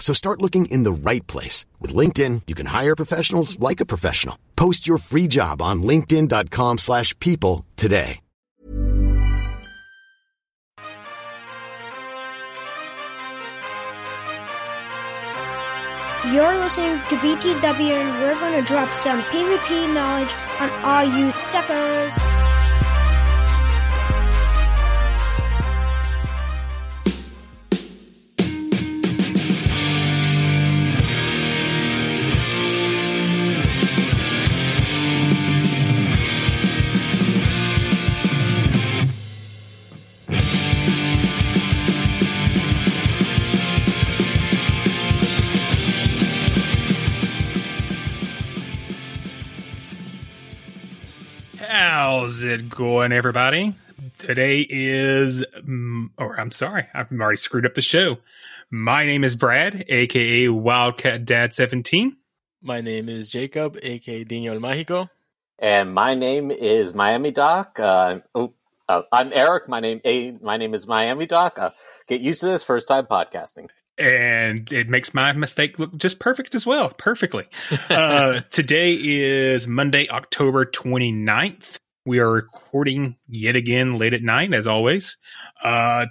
So start looking in the right place. With LinkedIn, you can hire professionals like a professional. Post your free job on linkedin.com/people today. You're listening to BTW, and we're going to drop some PvP knowledge on all you suckers. How's it going, everybody? Today is, I've already screwed up the show. My name is Brad, aka Wildcat Dad 17. My name is Jacob, aka Dino El Mágico, and my name is Miami Doc. I'm Eric. My name is Miami Doc. Get used to this, first time podcasting. And it makes my mistake look just perfect as well. Perfectly. Today is Monday, October 29th. We are recording yet again late at night, as always.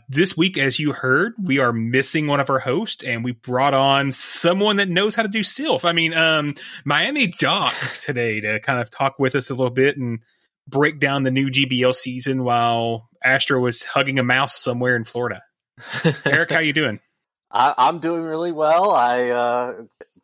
This week, as you heard, we are missing one of our hosts, and we brought on someone that knows how to do SILF. Miami Doc today to kind of talk with us a little bit and break down the new GBL season while Astro was hugging a mouse somewhere in Florida. Eric, how you doing? I'm doing really well.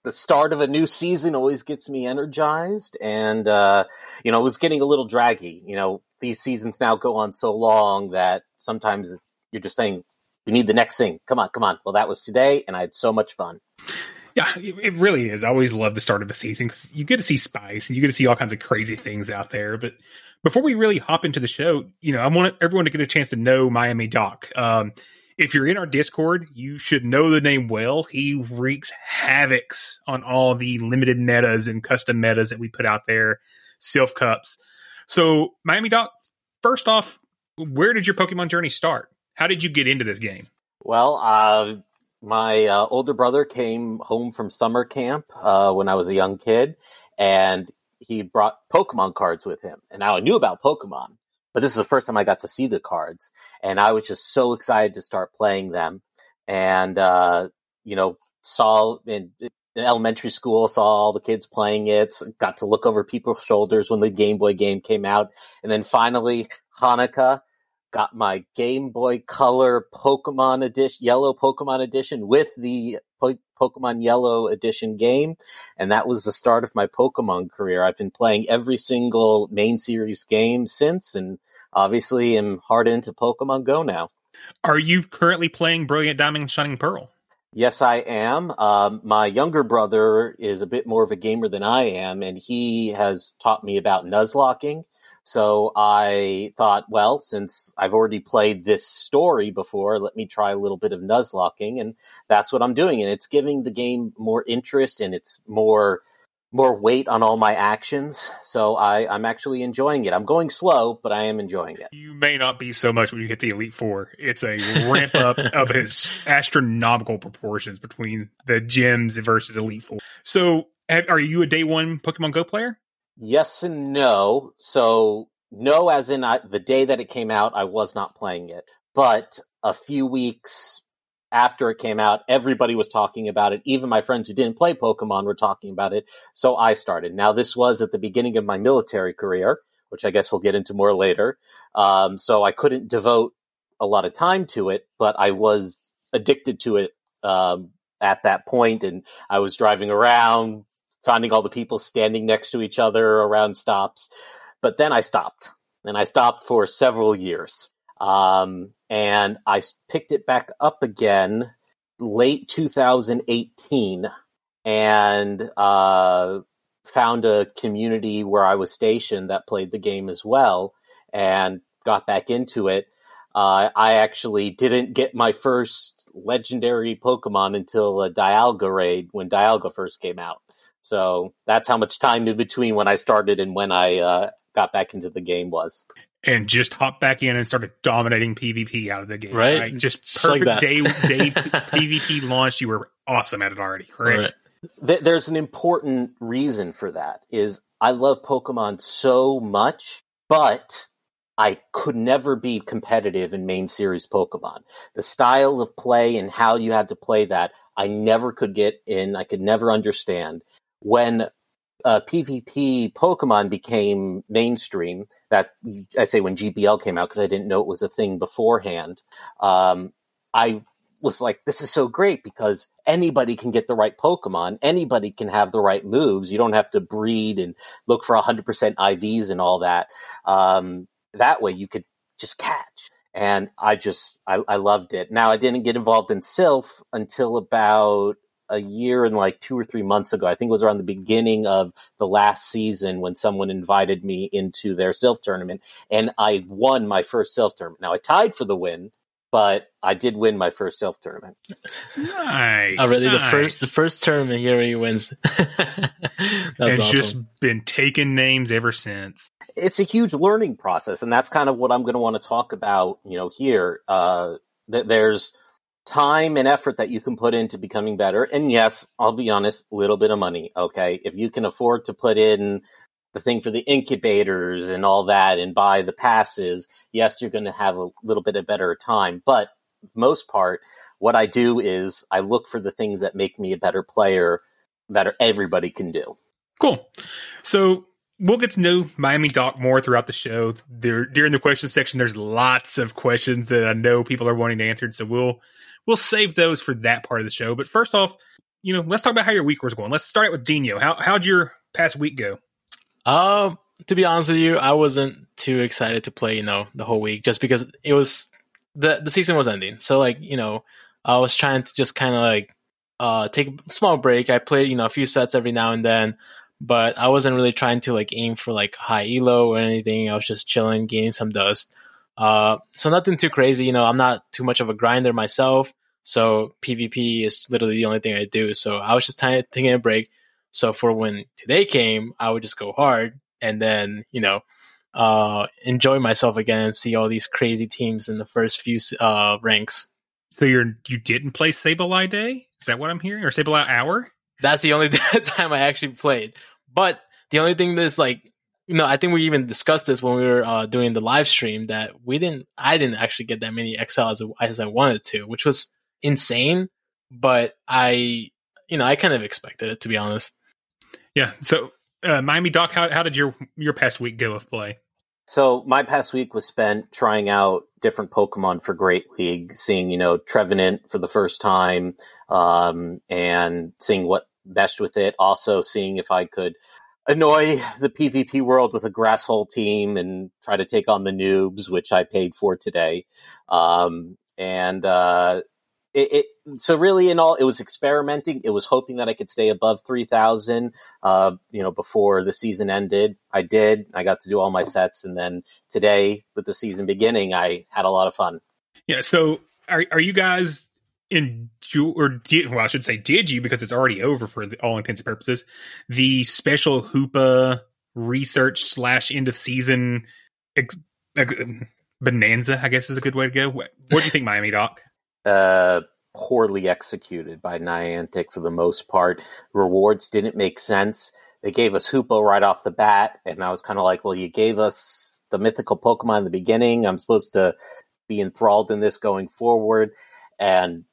The start of a new season always gets me energized, and it was getting a little draggy. You know, these seasons now go on so long that sometimes you're just saying, "We need the next thing. Come on." Well, that was today, and I had so much fun. Yeah, it really is. I always love the start of a season because you get to see spice and you get to see all kinds of crazy things out there. But before we really hop into the show, I want everyone to get a chance to know Miami Doc. If you're in our Discord, you should know the name well. He wreaks havoc on all the limited metas and custom metas that we put out there, SILF Cups. So, Miami Doc, first off, where did your Pokemon journey start? How did you get into this game? Well, my older brother came home from summer camp when I was a young kid, and he brought Pokemon cards with him. And now I knew about Pokemon, but this is the first time I got to see the cards, and I was just so excited to start playing them. And, saw in elementary school, saw all the kids playing it, got to look over people's shoulders when the Game Boy game came out. And then finally, Hanukkah, got my Game Boy Color Pokemon edition, Yellow Pokemon edition with the Pokemon Yellow edition game. And that was the start of my Pokemon career. I've been playing every single main series game since, and obviously am hard into Pokemon Go now. Are you currently playing Brilliant Diamond and Shining Pearl? Yes, I am. My younger brother is a bit more of a gamer than I am, and he has taught me about Nuzlocking. So I thought, well, since I've already played this story before, let me try a little bit of Nuzlocking, and that's what I'm doing. And it's giving the game more interest, and it's more weight on all my actions. So I'm actually enjoying it. I'm going slow, but I am enjoying it. You may not be so much when you hit the Elite Four. It's a ramp up of his astronomical proportions between the gyms versus Elite Four. So are you a day one Pokemon Go player? Yes and no. So no, as in the day that it came out, I was not playing it. But a few weeks after it came out, everybody was talking about it. Even my friends who didn't play Pokemon were talking about it. So I started. Now, this was at the beginning of my military career, which I guess we'll get into more later. So I couldn't devote a lot of time to it, but I was addicted to it at that point. And I was driving around, finding all the people standing next to each other around stops. But then I stopped, and I stopped for several years. And I picked it back up again late 2018 and found a community where I was stationed that played the game as well and got back into it. I actually didn't get my first legendary Pokemon until a Dialga raid when Dialga first came out. So that's how much time in between when I started and when I got back into the game was. And just hopped back in and started dominating PvP out of the game. Right? Just perfect like day PvP launch. You were awesome at it already. Correct. Right. There's an important reason for that is I love Pokemon so much, but I could never be competitive in main series Pokemon. The style of play and how you had to play that, I never could get in. I could never understand. When PvP Pokemon became mainstream, that I say when GBL came out because I didn't know it was a thing beforehand, I was like, this is so great because anybody can get the right Pokemon. Anybody can have the right moves. You don't have to breed and look for 100% IVs and all that. That way you could just catch. And I loved it. Now, I didn't get involved in Silph until about a year and like 2 or 3 months ago. I think it was around the beginning of the last season when someone invited me into their Silph tournament, and I won my first Silph tournament. Now, I tied for the win, but I did win my first Silph tournament. Nice. Already nice. The first tournament here he wins. It's awesome. Just been taking names ever since. It's a huge learning process, and that's kind of what I'm going to want to talk about, here. There's time and effort that you can put into becoming better, and yes, I'll be honest, a little bit of money, okay? If you can afford to put in the thing for the incubators and all that and buy the passes, yes, you're going to have a little bit of better time, but for the most part, what I do is I look for the things that make me a better player that everybody can do. Cool. So we'll get to know Miami Doc more throughout the show. During the question section, there's lots of questions that I know people are wanting answered, so we'll save those for that part of the show. But first off, let's talk about how your week was going. Let's start with Dino. How'd your past week go? To be honest with you, I wasn't too excited to play, the whole week, just because it was the season was ending. So I was trying to just kind of take a small break. I played, a few sets every now and then. But I wasn't really trying to aim for high elo or anything. I was just chilling, gaining some dust. So nothing too crazy. I'm not too much of a grinder myself. So PvP is literally the only thing I do. So I was just taking a break. So for when today came, I would just go hard and then, enjoy myself again and see all these crazy teams in the first few ranks. So you didn't play Sableye Day? Is that what I'm hearing? Or Sableye Hour? That's the only time I actually played. But the only thing that's I think we even discussed this when we were doing the live stream that I didn't actually get that many exiles as I wanted to, which was insane. But I kind of expected it, to be honest. Yeah. So Miami Doc, how did your past week go of play? So my past week was spent trying out different Pokemon for Great League, seeing, Trevenant for the first time, and seeing what meshed with it. Also seeing if I could annoy the PvP world with a Grasshole team and try to take on the noobs, which I paid for today. So really in all, it was experimenting. It was hoping that I could stay above 3,000, before the season ended. I did. I got to do all my sets. And then today with the season beginning, I had a lot of fun. Yeah. So are you guys did you, because it's already over for all intents and purposes, the special Hoopa research / end of season bonanza, I guess is a good way to go. What do you think, Miami Doc? Poorly executed by Niantic for the most part. Rewards didn't make sense. They gave us Hoopa right off the bat, and I was kind of like, well, you gave us the mythical Pokemon in the beginning. I'm supposed to be enthralled in this going forward. And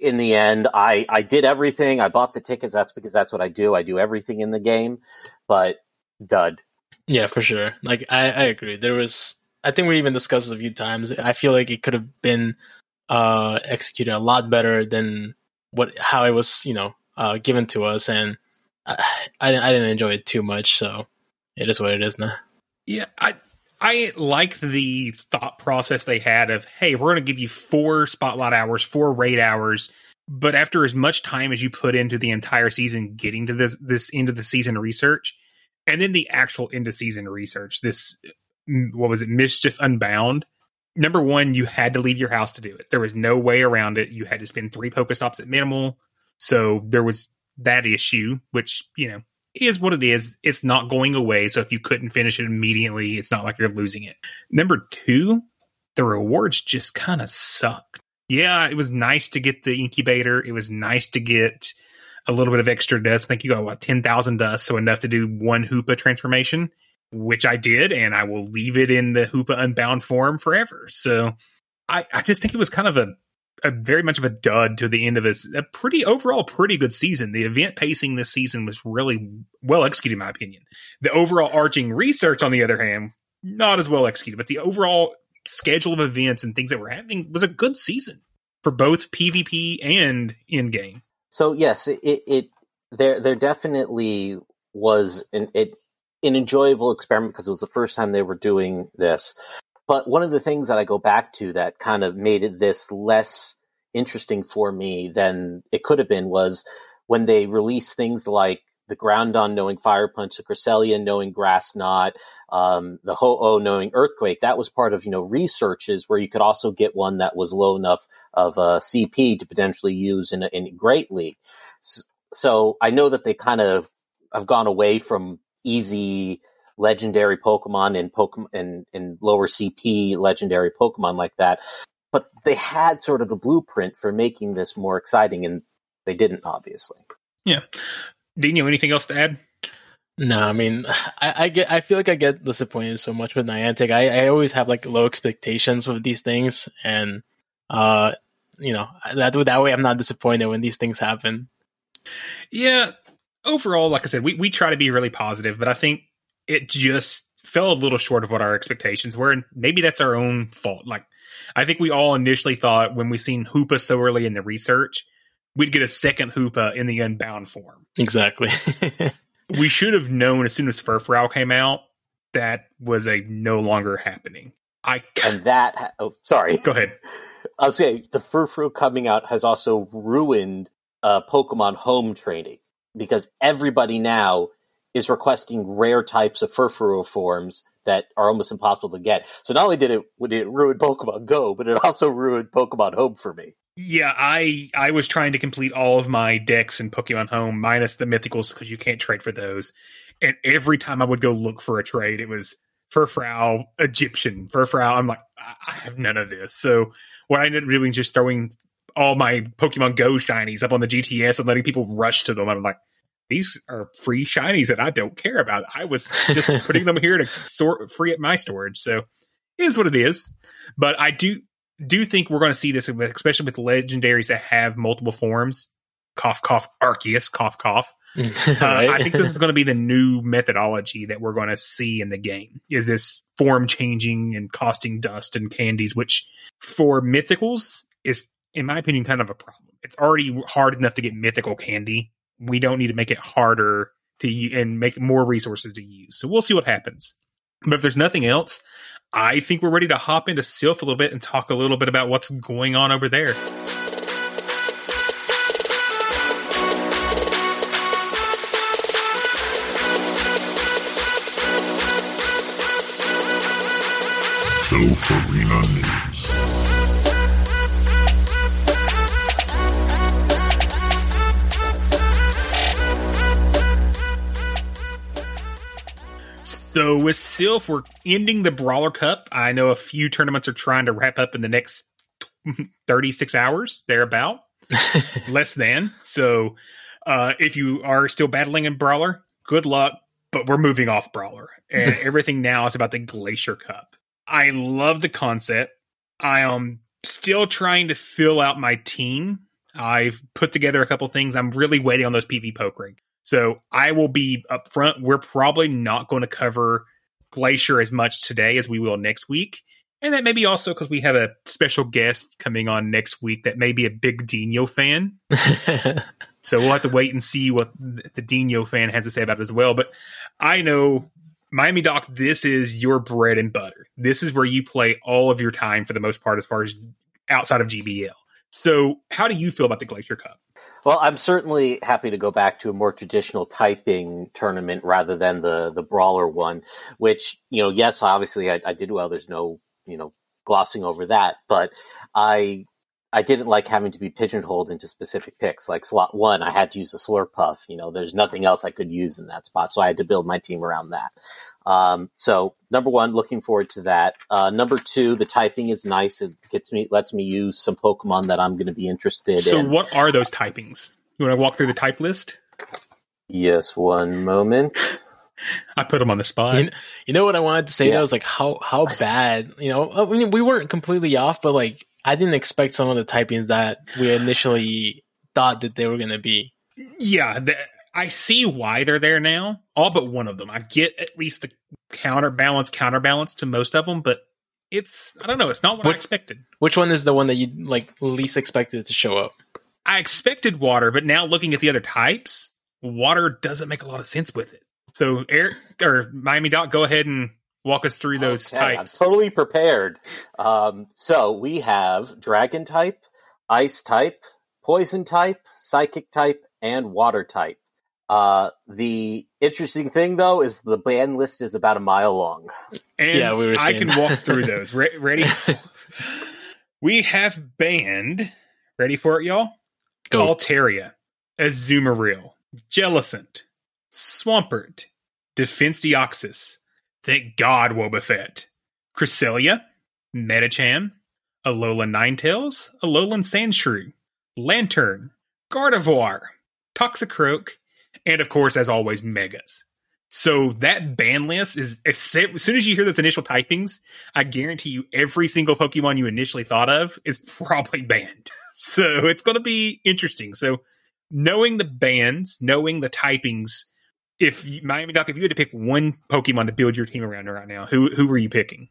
in the end, I did everything. I bought the tickets. That's because that's what I do. I do everything in the game, but dud. Yeah, for sure. Like, I agree. There was, I think we even discussed this a few times. I feel like it could have been executed a lot better than how it was, given to us. And I didn't enjoy it too much. So it is what it is now. Yeah, I like the thought process they had of, hey, we're going to give you 4 spotlight hours, 4 raid hours. But after as much time as you put into the entire season, getting to this end of the season research, and then the actual end of season research, this, what was it, Mischief Unbound? Number one, you had to leave your house to do it. There was no way around it. You had to spend 3 Pokestops at minimal. So there was that issue, which, is what it is. It's not going away. So if you couldn't finish it immediately, it's not like you're losing it. Number 2, the rewards just kind of sucked. Yeah, it was nice to get the incubator. It was nice to get a little bit of extra dust. I think you got, 10,000 dust, so enough to do 1 Hoopa transformation, which I did, and I will leave it in the Hoopa Unbound form forever. So I just think it was kind of a very much of a dud to the end of a pretty good season. The event pacing this season was really well executed, in my opinion. The overall arching research, on the other hand, not as well executed, but the overall schedule of events and things that were happening was a good season for both PvP and in-game. So yes, it there definitely was an enjoyable experiment because it was the first time they were doing this. But one of the things that I go back to that kind of made this less interesting for me than it could have been was when they released things like the Groudon knowing Fire Punch, the Cresselia knowing Grass Knot, the Ho-Oh knowing Earthquake. That was part of, researches where you could also get one that was low enough of a CP to potentially use in Great League. So I know that they kind of have gone away from easy legendary Pokemon and Pokemon and lower CP legendary Pokemon like that, but they had sort of the blueprint for making this more exciting, and they didn't, obviously. Yeah. Dino, anything else to add? No, I mean, I feel like I get disappointed so much with Niantic. I always have low expectations with these things, and that way I'm not disappointed when these things happen. Yeah, overall, like I said, we try to be really positive, but I think it just fell a little short of what our expectations were, and maybe that's our own fault. Like, I think we all initially thought when we seen Hoopa so early in the research, we'd get a second Hoopa in the Unbound form. Exactly. We should have known as soon as Furfrow came out, that was a no longer happening. Go ahead. I was saying, the Furfrow coming out has also ruined Pokemon home training, because everybody now is requesting rare types of Furfrow forms that are almost impossible to get. So not only did it ruin Pokemon Go, but it also ruined Pokemon Home for me. Yeah, I was trying to complete all of my decks in Pokemon Home, minus the mythicals, because you can't trade for those. And every time I would go look for a trade, it was Furfrow, Egyptian, Furfrow. I'm like, I have none of this. So what I ended up doing is just throwing all my Pokemon Go shinies up on the GTS and letting people rush to them. I'm like, these are free shinies that I don't care about. I was just putting them here to store free at my storage. So it is what it is. But I do think we're going to see this, especially with legendaries that have multiple forms. Cough, cough, Arceus, cough, cough. Right? I think this is going to be the new methodology that we're going to see in the game, is this form changing and costing dust and candies, which for mythicals is, in my opinion, kind of a problem. It's already hard enough to get mythical candy. We don't need to make it harder to and make more resources to use. So we'll see what happens. But if there's nothing else, I think we're ready to hop into Silph a little bit and talk a little bit about what's going on over there. Silph Arena News. So with Silph, we're ending the Brawler Cup. I know a few tournaments are trying to wrap up in the next 36 hours, thereabout. Less than. So if you are still battling in Brawler, good luck. But we're moving off Brawler. And everything now is about the Glacier Cup. I love the concept. I am still trying to fill out my team. I've put together a couple things. I'm really waiting on those PvP poke rings. So I will be upfront. We're probably not going to cover Glacier as much today as we will next week. And that may be also because we have a special guest coming on next week that may be a big Dino fan. So we'll have to wait and see what the Dino fan has to say about it as well. But I know, Miami Doc, this is your bread and butter. This is where you play all of your time for the most part as far as outside of GBL. So how do you feel about the Glacier Cup? Well, I'm certainly happy to go back to a more traditional typing tournament rather than the brawler one, which, you know, yes, obviously I did well. There's no, you know, glossing over that, but I didn't like having to be pigeonholed into specific picks. Like slot one, I had to use a Slurpuff. You know, there's nothing else I could use in that spot, so I had to build my team around that. So number one, looking forward to that. Number two, the typing is nice. It lets me use some Pokemon that I'm going to be interested in. So what are those typings? You want to walk through the type list? Yes, one moment. I put them on the spot. You know what I wanted to say? Yeah. That was like, how bad, you know, I mean, we weren't completely off, but like, I didn't expect some of the typings that we initially thought that they were going to be. Yeah, I see why they're there now. All but one of them. I get at least the counterbalance to most of them, but it's, I don't know, it's not what I expected. Which one is the one that you like least expected to show up? I expected water, but now looking at the other types, water doesn't make a lot of sense with it. So Eric, or Miami Doc, go ahead and walk us through those types. I'm totally prepared. So we have dragon type, ice type, poison type, psychic type, and water type. The interesting thing, though, is the ban list is about a mile long. And yeah, we were saying. I can walk through those. Ready? We have banned, ready for it, y'all? Go. Altaria, Azumarill, Jellicent, Swampert, Defense Deoxys, thank God, Wobbuffet, Cresselia, Medicham, Alolan Ninetales, Alolan Sandshrew, Lantern, Gardevoir, Toxicroak, and of course, as always, Megas. So that ban list is, as soon as you hear those initial typings, I guarantee you every single Pokemon you initially thought of is probably banned. So it's going to be interesting. So knowing the bans, knowing the typings, if you had to pick one Pokemon to build your team around right now, who were you picking?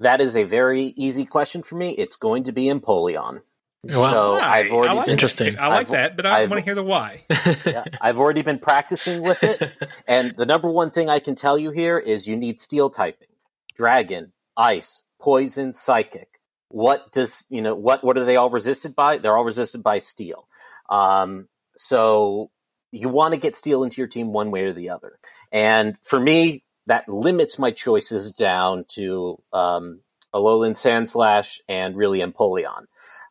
That is a very easy question for me. It's going to be Empoleon. Wow. So I've already interesting. I like that, but I want to hear the why. Yeah, I've already been practicing with it, and the number one thing I can tell you here is you need steel typing, dragon, ice, poison, psychic. What are they all resisted by? They're all resisted by steel. So you want to get steel into your team one way or the other. And for me, that limits my choices down to Alolan Sandslash and really Empoleon.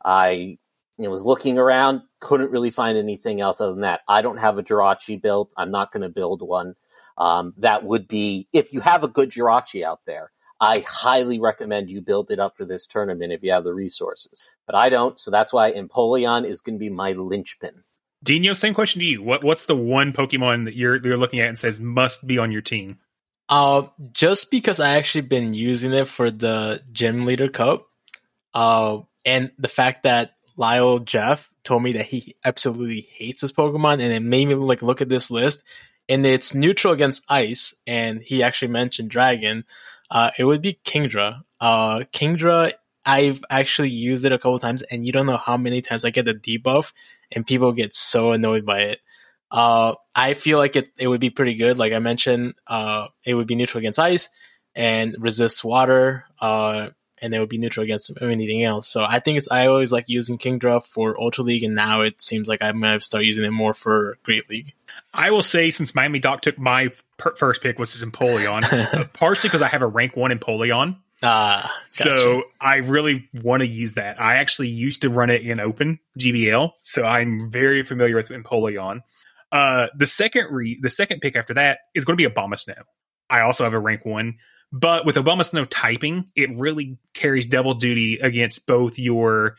I was looking around, couldn't really find anything else other than that. I don't have a Jirachi built. I'm not going to build one. That would be, if you have a good Jirachi out there, I highly recommend you build it up for this tournament if you have the resources. But I don't, so that's why Empoleon is going to be my linchpin. Dino, same question to you. What's the one Pokemon that you're looking at and says must be on your team? Just because I actually been using it for the Gym Leader Cup, and the fact that Lyle Jeff told me that he absolutely hates his Pokemon, and it made me like look at this list, and it's neutral against ice, and he actually mentioned dragon. It would be Kingdra. Kingdra, I've actually used it a couple times, and you don't know how many times I get the debuff, and people get so annoyed by it. I feel like it would be pretty good. Like I mentioned, it would be neutral against ice and resists water, and it would be neutral against anything else. So I think I always like using Kingdra for Ultra League, and now it seems like I'm going to start using it more for Great League. I will say, since Miami Doc took my first pick, which is Empoleon, partially because I have a rank 1 Empoleon. So I really want to use that. I actually used to run it in Open GBL, so I'm very familiar with Empoleon. The second pick after that is going to be Abomasnow. I also have a rank 1, but with Abomasnow typing, it really carries double duty against both your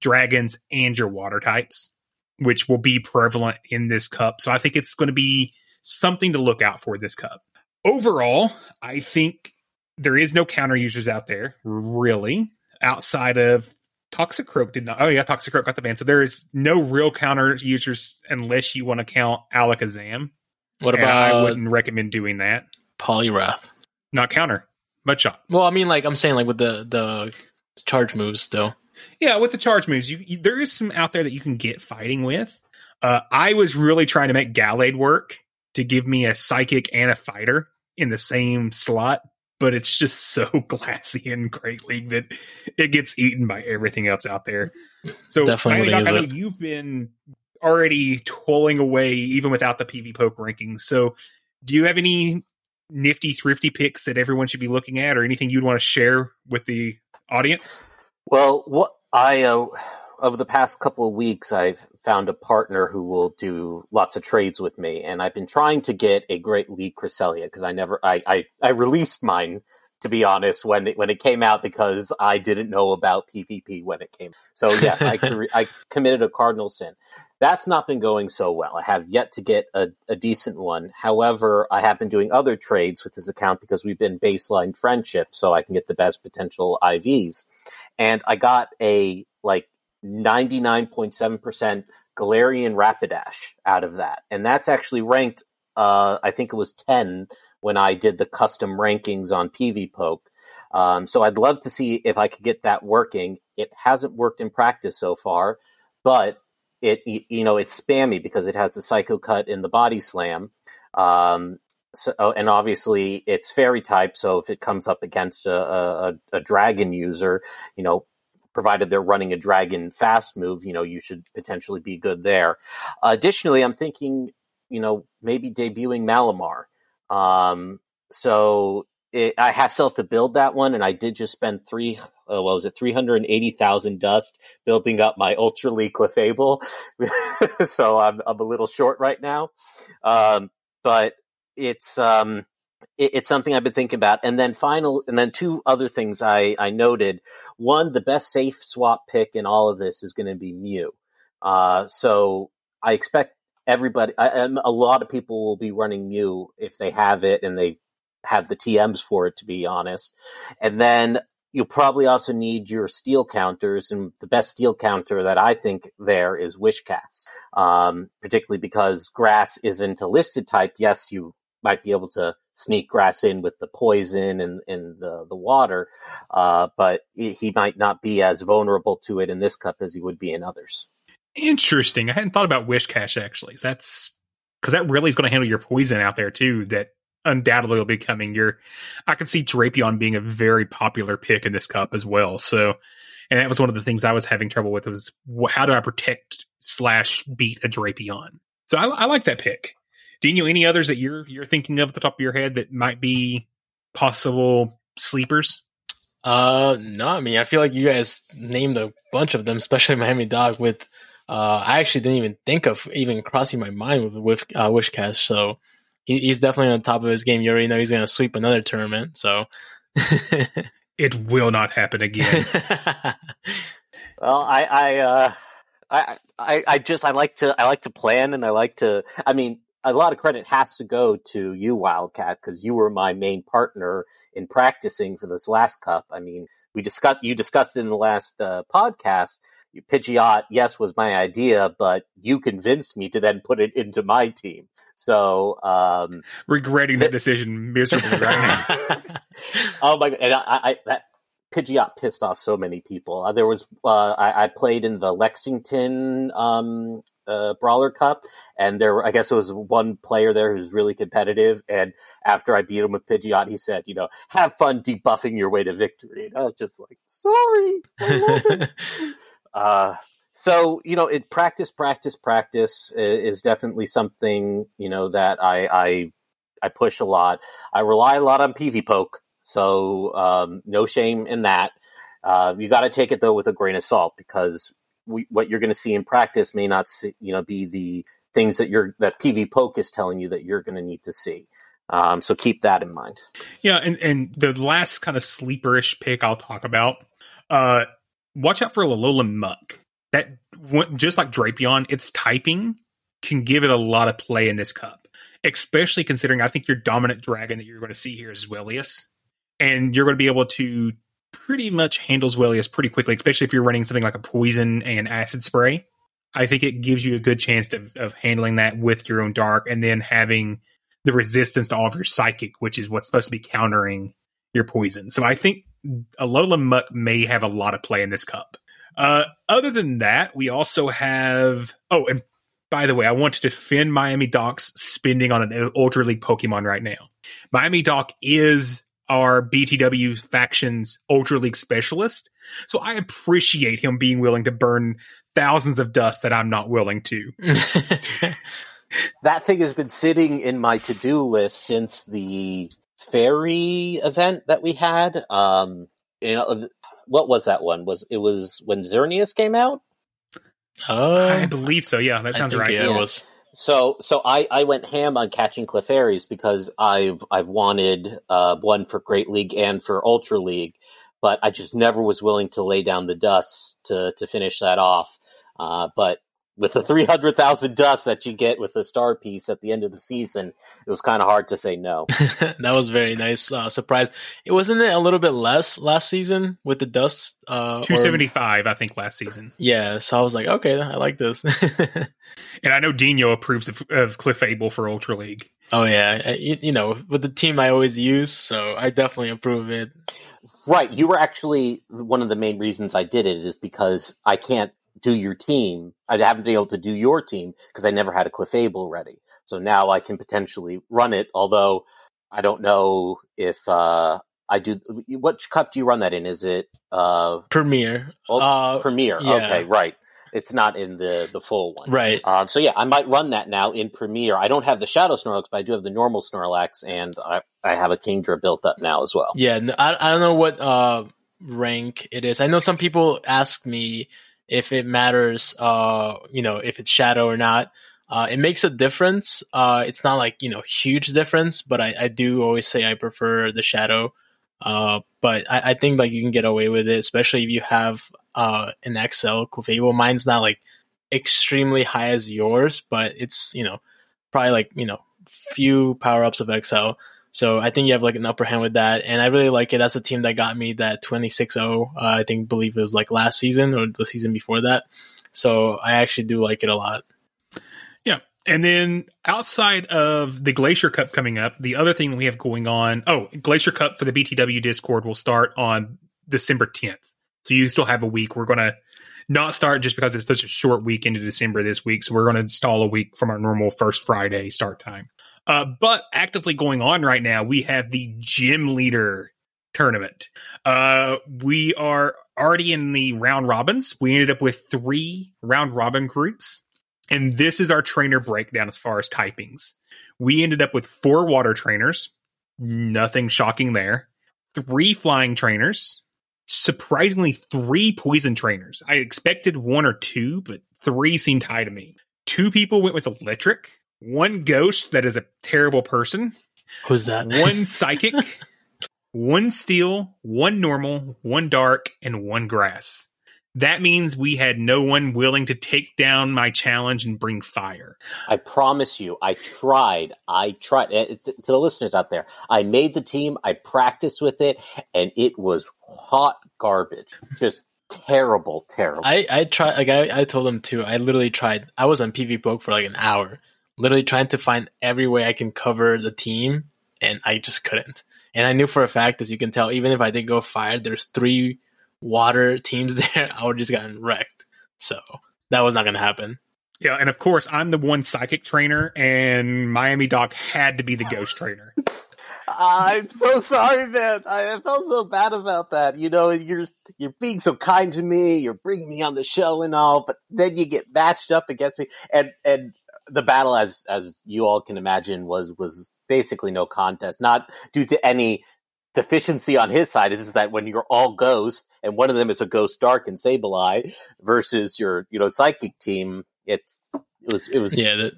dragons and your water types, which will be prevalent in this cup. So I think it's going to be something to look out for this cup. Overall, I think there is no counter users out there, really, outside of Toxicroak did not. Oh, yeah, Toxicroak got the ban. So there is no real counter users unless you want to count Alakazam. What about... I wouldn't recommend doing that. Poliwrath. Not counter. Mudshot. Well, I mean, like, I'm saying, like, with the charge moves, though. Yeah, with the charge moves, you there is some out there that you can get fighting with. I was really trying to make Gallade work to give me a psychic and a fighter in the same slot, but it's just so glassy in Great League that it gets eaten by everything else out there. So definitely I know you've been already toiling away even without the PV Poke rankings. So do you have any nifty thrifty picks that everyone should be looking at or anything you'd want to share with the audience? Well, what I over the past couple of weeks, I've found a partner who will do lots of trades with me, and I've been trying to get a Great League Cresselia because I released mine, to be honest, when it came out because I didn't know about PvP when it came. So yes, I committed a cardinal sin. That's not been going so well. I have yet to get a decent one. However, I have been doing other trades with this account because we've been baseline friendship, so I can get the best potential IVs. And I got a 99.7% Galarian Rapidash out of that. And that's actually ranked, I think it was 10 when I did the custom rankings on PvPoke. So I'd love to see if I could get that working. It hasn't worked in practice so far, but it, you know, it's spammy because it has the Psycho Cut and the Body Slam. And obviously it's fairy type. So if it comes up against a dragon user, you know, provided they're running a dragon fast move, you know, you should potentially be good there. Additionally, I'm thinking, you know, maybe debuting Malamar. I still have to build that one, and I did just spend 380,000 dust building up my Ultra League Clefable, so I'm a little short right now. But it's something I've been thinking about. And then two other things I noted. One, the best safe swap pick in all of this is going to be Mew. So I expect a lot of people will be running Mew if they have it and they have the TMs for it, to be honest. And then you'll probably also need your steel counters, and the best steel counter that I think there is Wishcast, particularly because grass isn't a listed type. Yes, you might be able to sneak grass in with the poison and the water, but he might not be as vulnerable to it in this cup as he would be in others. Interesting. I hadn't thought about Wishcash, actually. That's because that really is going to handle your poison out there, too, that undoubtedly will be coming. I can see Drapion being a very popular pick in this cup as well. So, and that was one of the things I was having trouble with was how do I protect / beat a Drapion? So I like that pick. Do you know any others that you're thinking of at the top of your head that might be possible sleepers? No, I mean, I feel like you guys named a bunch of them, especially Miami Dog. With I actually didn't even think of even crossing my mind with Wishcash. So he's definitely on top of his game. You already know he's going to sweep another tournament. So it will not happen again. Well, I like to plan, and I like to. I mean, a lot of credit has to go to you, Wildcat, because you were my main partner in practicing for this last cup. I mean, you discussed it in the last podcast. Pidgeot, yes, was my idea, but you convinced me to then put it into my team. So, regretting that decision miserably right now. Oh my God. And that Pidgeot pissed off so many people. There was, I played in the Lexington, Brawler Cup, and there were, I guess it was one player there who's really competitive, and after I beat him with Pidgeot, he said, you know, have fun debuffing your way to victory. And I was just like, sorry, I love it. So, you know, practice is definitely something, you know, that I push a lot. I rely a lot on PvPoke, so no shame in that. You got to take it, though, with a grain of salt, because what you're going to see in practice may not see, you know, be the things that PvPoke is telling you that you're going to need to see. So keep that in mind. Yeah, and the last kind of sleeperish pick I'll talk about, watch out for Alolan Muck. That just like Drapion, its typing can give it a lot of play in this cup, especially considering I think your dominant dragon that you're going to see here is Zwillius, and you're going to be able to pretty much handles Wellius pretty quickly, especially if you're running something like a poison and acid spray. I think it gives you a good chance of handling that with your own dark, and then having the resistance to all of your psychic, which is what's supposed to be countering your poison. So I think Alolan Muck may have a lot of play in this cup. Other than that, we also have... Oh, and by the way, I want to defend Miami Doc's spending on an Ultra League Pokemon right now. Miami Doc is our BTW faction's Ultra League specialist, so I appreciate him being willing to burn thousands of dust that I'm not willing to. That thing has been sitting in my to-do list since the fairy event that we had. You know, what was that one? It was when Xerneas came out? I believe so. Yeah, that sounds right. Yeah, it was. So I went ham on catching Clefairies because I've wanted one for Great League and for Ultra League, but I just never was willing to lay down the dust to finish that off. But with the 300,000 dust that you get with the star piece at the end of the season, it was kind of hard to say no. That was very nice surprise. It wasn't it a little bit less last season with the dust? 275, I think, last season. Yeah, so I was like, okay, I like this. And I know Dino approves of Clefable for Ultra League. Oh, yeah. You know, with the team I always use, so I definitely approve it. Right. You were actually one of the main reasons I did it is because I can't do your team. I haven't been able to do your team because I never had a Clefable ready. So now I can potentially run it, although I don't know if I do. What cup do you run that in? Is it Premier? Premier. Yeah. Okay, right. It's not in the full one. Right. So yeah, I might run that now in Premier. I don't have the Shadow Snorlax, but I do have the normal Snorlax, and I have a Kingdra built up now as well. Yeah, I don't know what rank it is. I know some people ask me if it matters, you know, if it's Shadow or not. It makes a difference. It's not like, you know, huge difference, but I do always say I prefer the Shadow. But I think like you can get away with it, especially if you have an XL Clefable. Mine's not like extremely high as yours, but it's, you know, probably like, you know, few power ups of XL. So I think you have like an upper hand with that, and I really like it. That's the team that got me that 26-0. I think believe it was like last season or the season before that. So I actually do like it a lot. Yeah, and then outside of the Glacier Cup coming up, the other thing we have going on. Oh, Glacier Cup for the BTW Discord will start on December 10th. So you still have a week. We're gonna not start just because it's such a short week into December this week. So we're gonna install a week from our normal first Friday start time. But actively going on right now, we have the Gym Leader Tournament. We are already in the round robins. We ended up with 3 round robin groups. And this is our trainer breakdown as far as typings. We ended up with 4 water trainers. Nothing shocking there. 3 flying trainers. Surprisingly, 3 poison trainers. I expected 1 or 2, but 3 seemed high to me. 2 people went with electric. 1 ghost that is a terrible person. Who's that? 1 psychic, 1 steel, 1 normal, 1 dark, and 1 grass. That means we had no one willing to take down my challenge and bring fire. I promise you, I tried. To the listeners out there, I made the team, I practiced with it, and it was hot garbage. Just terrible. I tried. Like I told them too, I literally tried. I was on PV Poke for like an hour. Literally trying to find every way I can cover the team, and I just couldn't. And I knew for a fact, as you can tell, even if I did go fire, there's 3 water teams there, I would have just gotten wrecked. So that was not going to happen. Yeah, and of course, I'm the 1 psychic trainer, and Miami Doc had to be the ghost trainer. I'm so sorry, man. I felt so bad about that. You know, you're being so kind to me, you're bringing me on the show and all, but then you get matched up against me, and the battle, as you all can imagine, was basically no contest. Not due to any deficiency on his side. It's that when you're all ghost, and one of them is a ghost dark and Sableye versus your psychic team, it was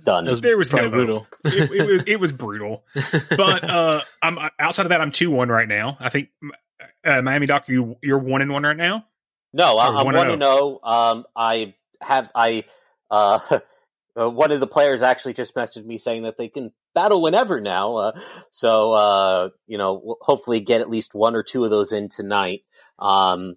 done. There was no brutal. It was brutal. But I'm outside of that, I'm 2-1 right now. I think Miami Doc, you're 1-1 right now. No, I'm 1-0. One of the players actually just messaged me saying that they can battle whenever now. So, hopefully get at least 1 or 2 of those in tonight. I've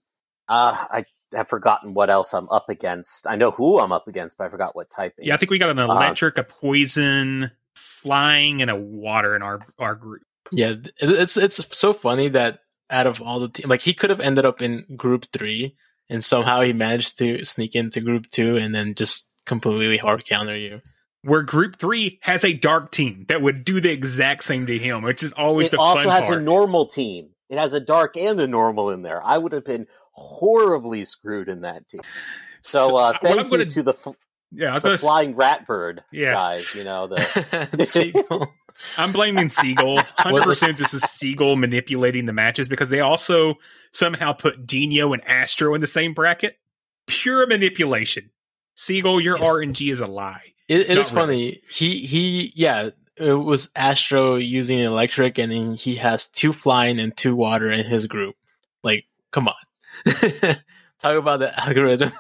forgotten what else I'm up against. I know who I'm up against, but I forgot what type. Yeah, I think we got an electric, a poison, flying, and a water in our group. Yeah, it's so funny that out of all the team, like, he could have ended up in group 3, and somehow he managed to sneak into group 2 and then just completely hard counter you. Where group 3 has a dark team that would do the exact same to him, which is always the fun part. It also has a normal team. It has a dark and a normal in there. I would have been horribly screwed in that team. So thank you to the flying rat bird guys. You know, the Seagull. I'm blaming Seagull. 100% this is Seagull manipulating the matches, because they also somehow put Dino and Astro in the same bracket. Pure manipulation. Seagull, your RNG is a lie. It is funny. He it was Astro using electric, and he has 2 flying and 2 water in his group. Like, come on. Talk about the algorithm.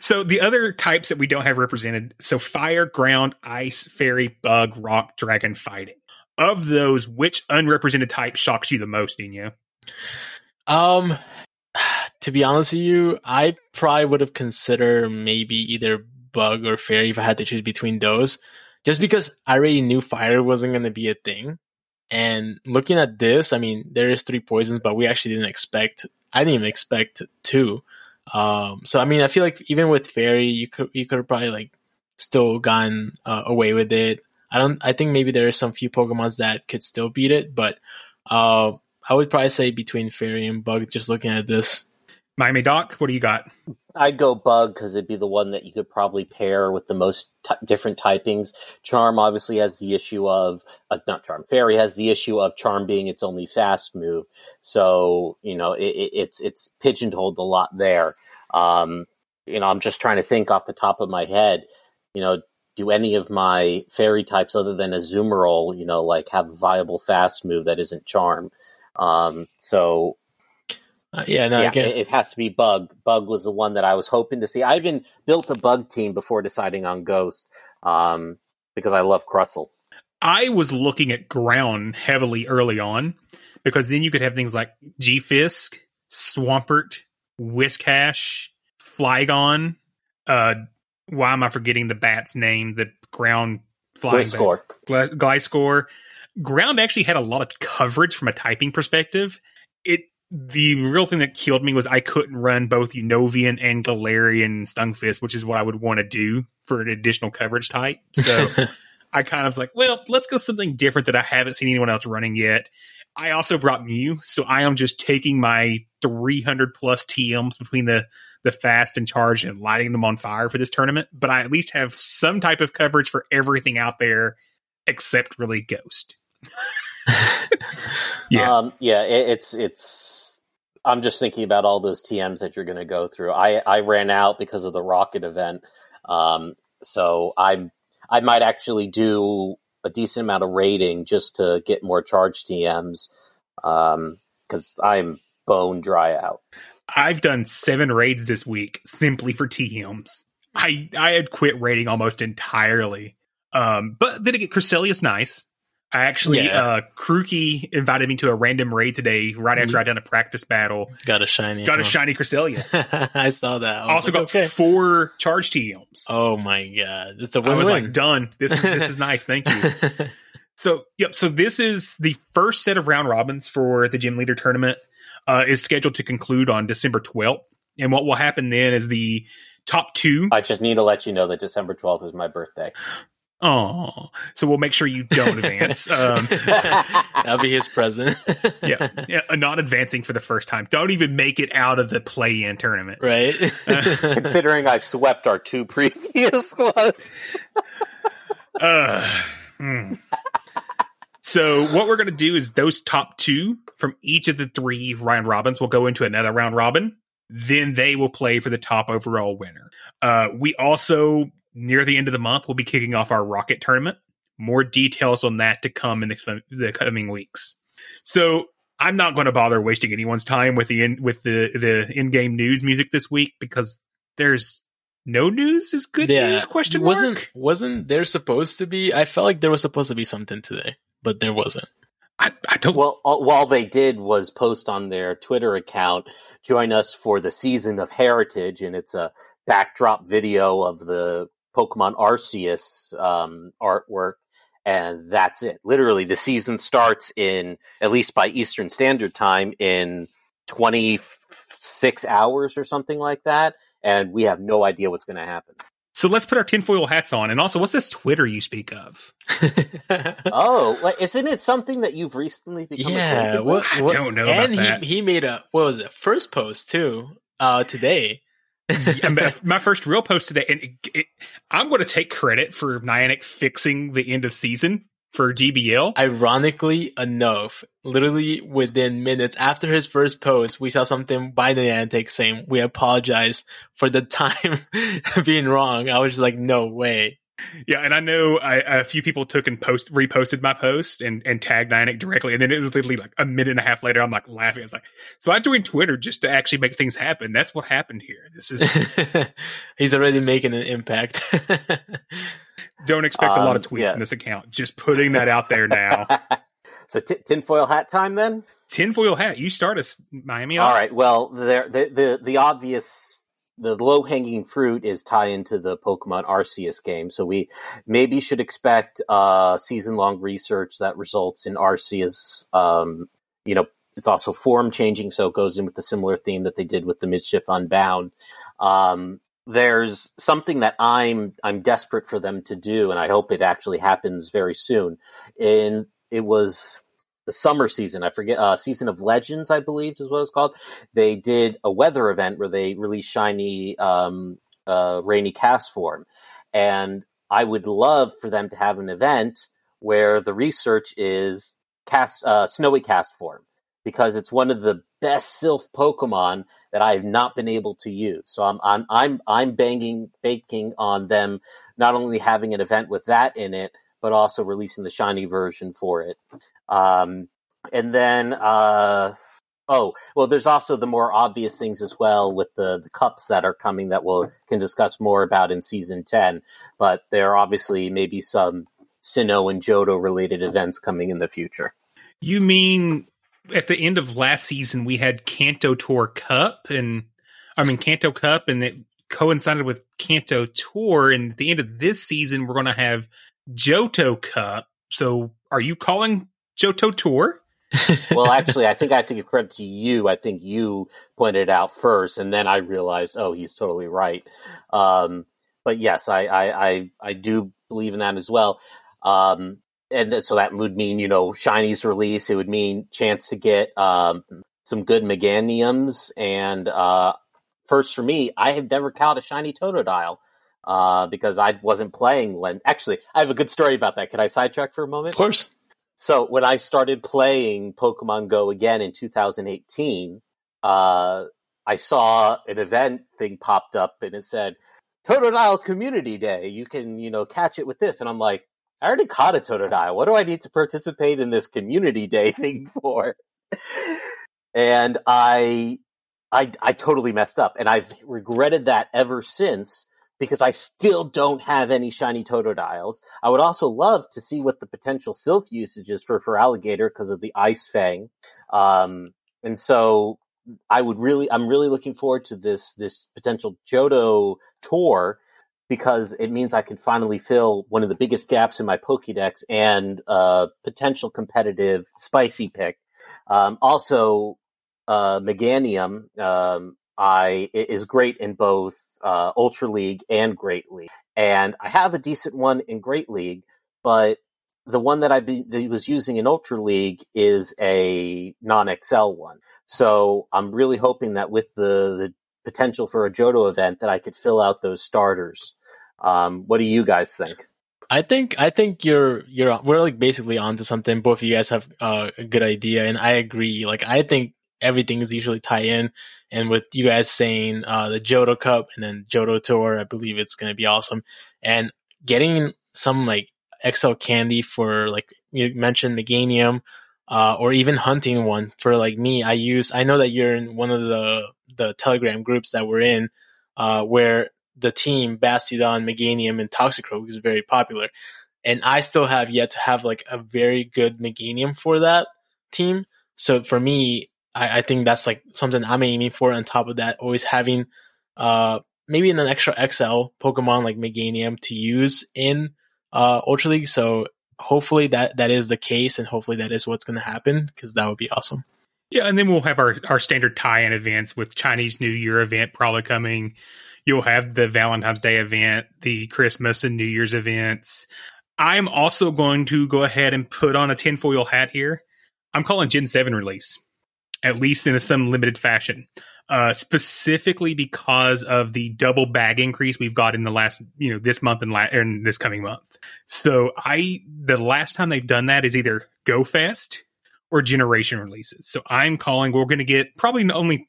So the other types that we don't have represented, so fire, ground, ice, fairy, bug, rock, dragon, fighting. Of those, which unrepresented type shocks you the most, Dino? To be honest with you, I probably would have considered maybe either bug or fairy if I had to choose between those, just because I already knew fire wasn't going to be a thing. And looking at this, I mean, there is 3 poisons, but we actually I didn't even expect 2. So I mean, I feel like even with fairy, you could have probably like still gotten away with it. I think maybe there are some few Pokemons that could still beat it, but I would probably say between fairy and bug, just looking at this. Miami Doc, what do you got? I'd go bug because it'd be the one that you could probably pair with the most different typings. Charm obviously has the issue of, not Charm, Fairy has the issue of Charm being its only fast move. So, you know, it's pigeonholed a lot there. You know, I'm just trying to think off the top of my head, you know, do any of my Fairy types other than Azumarill, you know, like have a viable fast move that isn't Charm? It has to be bug. Bug was the one that I was hoping to see. I even built a bug team before deciding on Ghost, because I love Crustle. I was looking at ground heavily early on, because then you could have things like G-Fisk, Swampert, Whiskash, Flygon. Why am I forgetting the bat's name? The ground flying Gliscor. Bat. Gliscor. Ground actually had a lot of coverage from a typing perspective. The real thing that killed me was I couldn't run both Unovian and Galarian Stunfisk, which is what I would want to do for an additional coverage type. So I kind of was like, well, let's go something different that I haven't seen anyone else running yet. I also brought Mew, so I am just taking my 300 plus TMs between the fast and charge and lighting them on fire for this tournament. But I at least have some type of coverage for everything out there except really Ghost. I'm just thinking about all those TMs that you're going to go through. I ran out because of the rocket event, so I might actually do a decent amount of raiding just to get more charge TMs, because I'm bone dry out. I've done 7 raids this week simply for TMs. I had quit raiding almost entirely, but then again, Cresselia's nice. I actually, Kruki invited me to a random raid today right after I'd done a practice battle. Got a shiny Cresselia. I saw that. I also got 4 charge TMs. Oh my God. It's a win-win. I was like, done. This is nice. Thank you. So, yep. So this is the first set of round robins for the Gym Leader Tournament, is scheduled to conclude on December 12th. And what will happen then is the top 2. I just need to let you know that December 12th is my birthday. Oh, so we'll make sure you don't advance. That'll be his present. Yeah, not advancing for the first time. Don't even make it out of the play-in tournament. Right. Considering I've swept our 2 previous ones. So what we're going to do is those top 2 from each of the 3 round robins will go into another round robin. Then they will play for the top overall winner. We also... near the end of the month, we'll be kicking off our Rocket Tournament. More details on that to come in the coming weeks. So I'm not going to bother wasting anyone's time with the in-game news music this week, because there's no news is good news, question mark? Wasn't there supposed to be? I felt like there was supposed to be something today, but there wasn't. I don't. Well, all they did was post on their Twitter account, join us for the Season of Heritage, and it's a backdrop video of the Pokemon Arceus artwork, and that's it. Literally, the season starts in, at least by Eastern Standard Time, in 26 hours or something like that, and we have no idea what's going to happen. So let's put our tinfoil hats on. And also, what's this Twitter you speak of? Oh, isn't it something that you've recently become acquainted with? I don't know about that. And he made a, what was it, first post, too, today. My first real post today. And I'm going to take credit for Niantic fixing the end of season for GBL. Ironically enough, literally within minutes after his first post, we saw something by Niantic saying, we apologize for the time being wrong. I was just like, no way. Yeah, and I know a few people took and reposted my post and tagged Niantic directly. And then it was literally like a minute and a half later, I'm like laughing. It's like, so I joined Twitter just to actually make things happen. That's what happened here. This is he's already making an impact. Don't expect a lot of tweets from this account. Just putting that out there now. So tinfoil hat time then? Tinfoil hat. You start us, Miami. All right. Well, the obvious... The low-hanging fruit is tie into the Pokemon Arceus game, so we maybe should expect season-long research that results in Arceus. It's also form-changing, so it goes in with the similar theme that they did with the Mischief Unbound. There's something that I'm desperate for them to do, and I hope it actually happens very soon. And it was the summer season, I forget, Season of Legends, I believe is what it's called. They did a weather event where they released shiny Rainy Cast form. And I would love for them to have an event where the research is Snowy Cast form, because it's one of the best Sylph Pokemon that I've not been able to use. So I'm banking on them not only having an event with that in it, but also releasing the shiny version for it. There's also the more obvious things as well with the cups that are coming that we'll can discuss more about in season 10, but there are obviously maybe some Sinnoh and Johto related events coming in the future. You mean at the end of last season, we had Kanto Cup, and it coincided with Kanto Tour. And at the end of this season, we're going to have Johto Cup. So are you calling Johto Tour? Well, actually, I think I have to give credit to you. I think you pointed it out first, and then I realized, oh, he's totally right. But yes, I do believe in that as well. And so that would mean, Shiny's release. It would mean chance to get some good Meganiums. And first for me, I have never caught a shiny Totodile. Because I wasn't playing when... Actually, I have a good story about that. Can I sidetrack for a moment? Of course. So when I started playing Pokemon Go again in 2018, I saw an event thing popped up and it said, Totodile Community Day. You can, catch it with this. And I'm like, I already caught a Totodile. What do I need to participate in this Community Day thing for? And I totally messed up. And I've regretted that ever since, because I still don't have any shiny Totodiles. I would also love to see what the potential Sylph usage is for Feraligatr because of the Ice Fang. And so I'm really looking forward to this potential Johto Tour, because it means I can finally fill one of the biggest gaps in my Pokédex and a potential competitive spicy pick. Meganium, it is great in both Ultra League and Great League, and I have a decent one in Great League, but the one that was using in Ultra League is a non-XL one. So I'm really hoping that with the potential for a Johto event, that I could fill out those starters. What do you guys think? I think we're like basically onto something. Both of you guys have a good idea, and I agree. Like, I think everything is usually tie in. And with you guys saying the Johto Cup and then Johto Tour, I believe it's going to be awesome. And getting some like XL candy for, like you mentioned, Meganium, or even hunting one for like me. I know that you're in one of the Telegram groups that we're in, where the team Bastiodon, Meganium, and Toxicroak is very popular. And I still have yet to have like a very good Meganium for that team. So for me, I think that's like something I'm aiming for. On top of that, always having maybe an extra XL Pokemon like Meganium to use in Ultra League. So hopefully that is the case, and hopefully that is what's going to happen, because that would be awesome. Yeah, and then we'll have our standard tie-in events with Chinese New Year event probably coming. You'll have the Valentine's Day event, the Christmas and New Year's events. I'm also going to go ahead and put on a tinfoil hat here. I'm calling Gen 7 release, at least in some limited fashion, specifically because of the double bag increase we've got in the last, this month and in this coming month. So the last time they've done that is either Go Fest or generation releases. So I'm calling we're going to get probably only,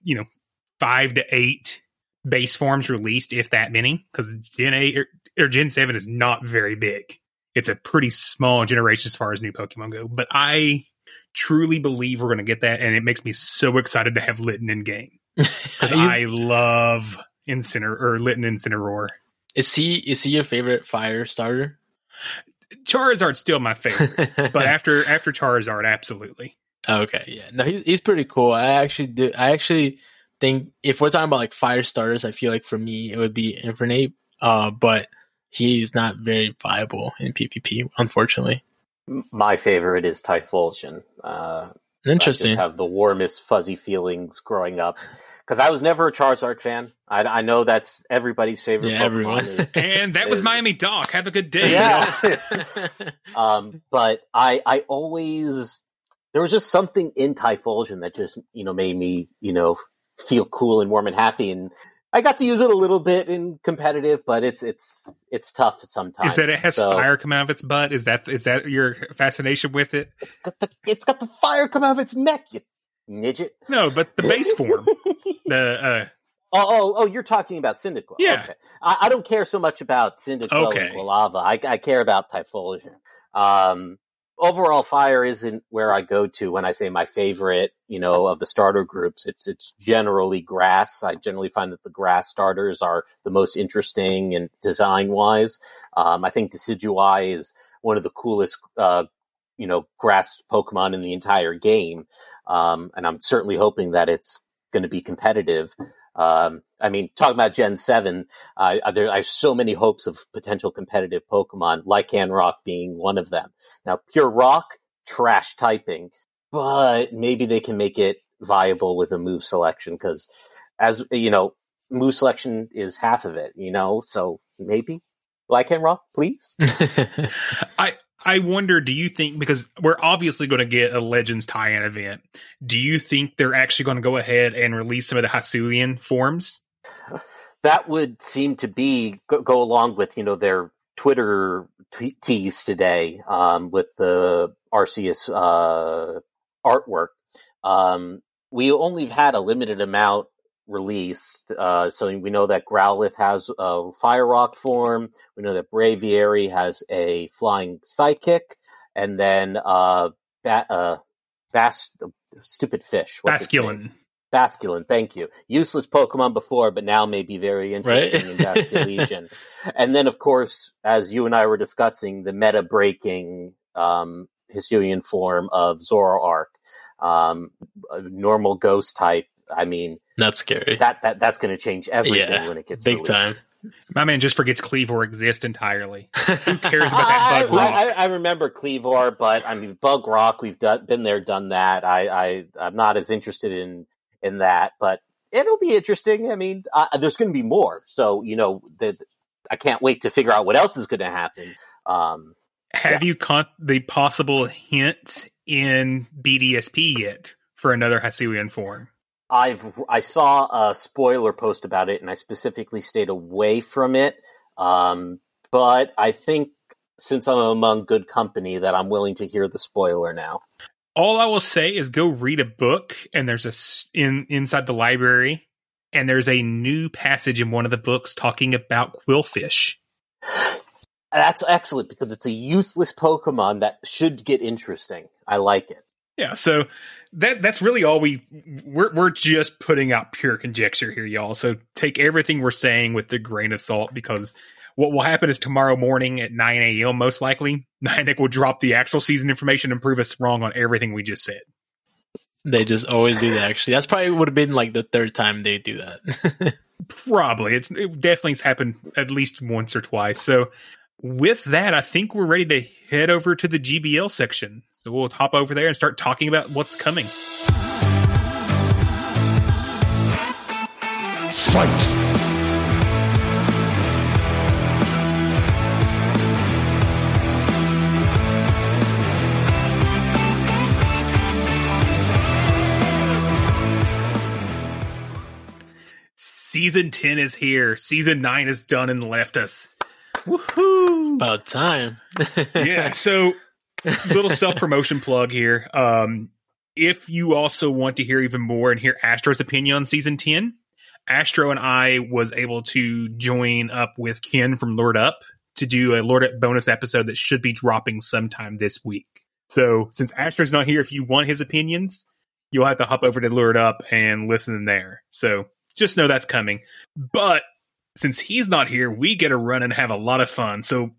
5 to 8 base forms released, if that many, because Gen 8 or Gen 7 is not very big. It's a pretty small generation as far as new Pokemon go. But I truly believe we're going to get that, and it makes me so excited to have Litten in game, because I love Litten and Incineroar. Is he your favorite fire starter? Charizard's still my favorite, but after Charizard, absolutely. Okay, yeah, no, he's pretty cool. I actually think if we're talking about like fire starters, I feel like for me it would be Infernape, but he's not very viable in PvP, unfortunately. My favorite is Typhlosion. Interesting. I just have the warmest fuzzy feelings growing up, because I was never a Charizard fan. I know that's everybody's favorite. Yeah, Pokemon everyone. And that was Miami Doc. Have a good day. Yeah. But I always, there was just something in Typhlosion that just made me feel cool and warm and happy, and I got to use it a little bit in competitive, but it's tough sometimes. Is that it has fire come out of its butt? Is that your fascination with it? It's got the fire come out of its neck, you midget. No, but the base form. Oh, you're talking about Cyndaquil. Yeah. Okay. I don't care so much about Cyndaquil and Quilava. I care about Typhlosion. Overall, fire isn't where I go to when I say my favorite, of the starter groups. It's generally grass. I generally find that the grass starters are the most interesting and design-wise. I think Decidueye is one of the coolest, grass Pokemon in the entire game. And I'm certainly hoping that it's going to be competitive. Talking about Gen 7, there are so many hopes of potential competitive Pokemon, Lycanroc being one of them. Now, pure rock, trash typing, but maybe they can make it viable with a move selection, because, as you know, move selection is half of it, so maybe Lycanroc, please. I wonder, do you think, because we're obviously going to get a Legends tie-in event, do you think they're actually going to go ahead and release some of the Hisuian forms? That would seem to be go along with, their Twitter tease today, with the Arceus artwork. We only had a limited amount released, so we know that Growlithe has a Fire Rock form, we know that Braviary has a flying sidekick, and then stupid fish. Basculin, thank you. Useless Pokemon before, but now may be very interesting, right? In Basculation. And then, of course, as you and I were discussing, the meta-breaking Hisuian form of Zoroark, a normal ghost type. That's scary. That's going to change everything when it gets big released. Time. My man just forgets Cleavor exists entirely. Who cares about that Bug Rock? I remember Cleavor, but Bug Rock. We've been there, done that. I'm not as interested in that, but it'll be interesting. There's going to be more, so I can't wait to figure out what else is going to happen. Have you caught the possible hint in BDSP yet for another Hisuian form? I saw a spoiler post about it, and I specifically stayed away from it. But I think since I'm among good company, that I'm willing to hear the spoiler now. All I will say is go read a book, and there's inside the library, and there's a new passage in one of the books talking about Quillfish. That's excellent, because it's a useless Pokemon that should get interesting. I like it. Yeah, so that's really all we're just putting out pure conjecture here, y'all. So take everything we're saying with a grain of salt, because What will happen is tomorrow morning at 9 a.m., most likely, Niantic will drop the actual season information and prove us wrong on everything we just said. They just always do that, actually. That's probably would have been like the third time they do that. Probably. It definitely has happened at least once or twice. So with that, I think we're ready to head over to the GBL section. So we'll hop over there and start talking about what's coming. Fight! Season 10 is here. Season 9 is done and left us. Woohoo! About time. Yeah, so little self-promotion plug here. If you also want to hear even more and hear Astro's opinion on Season 10, Astro and I was able to join up with Ken from Lord Up to do a Lord Up bonus episode that should be dropping sometime this week. So since Astro's not here, if you want his opinions, you'll have to hop over to Lord Up and listen there. So just know that's coming. But since he's not here, we get to run and have a lot of fun. So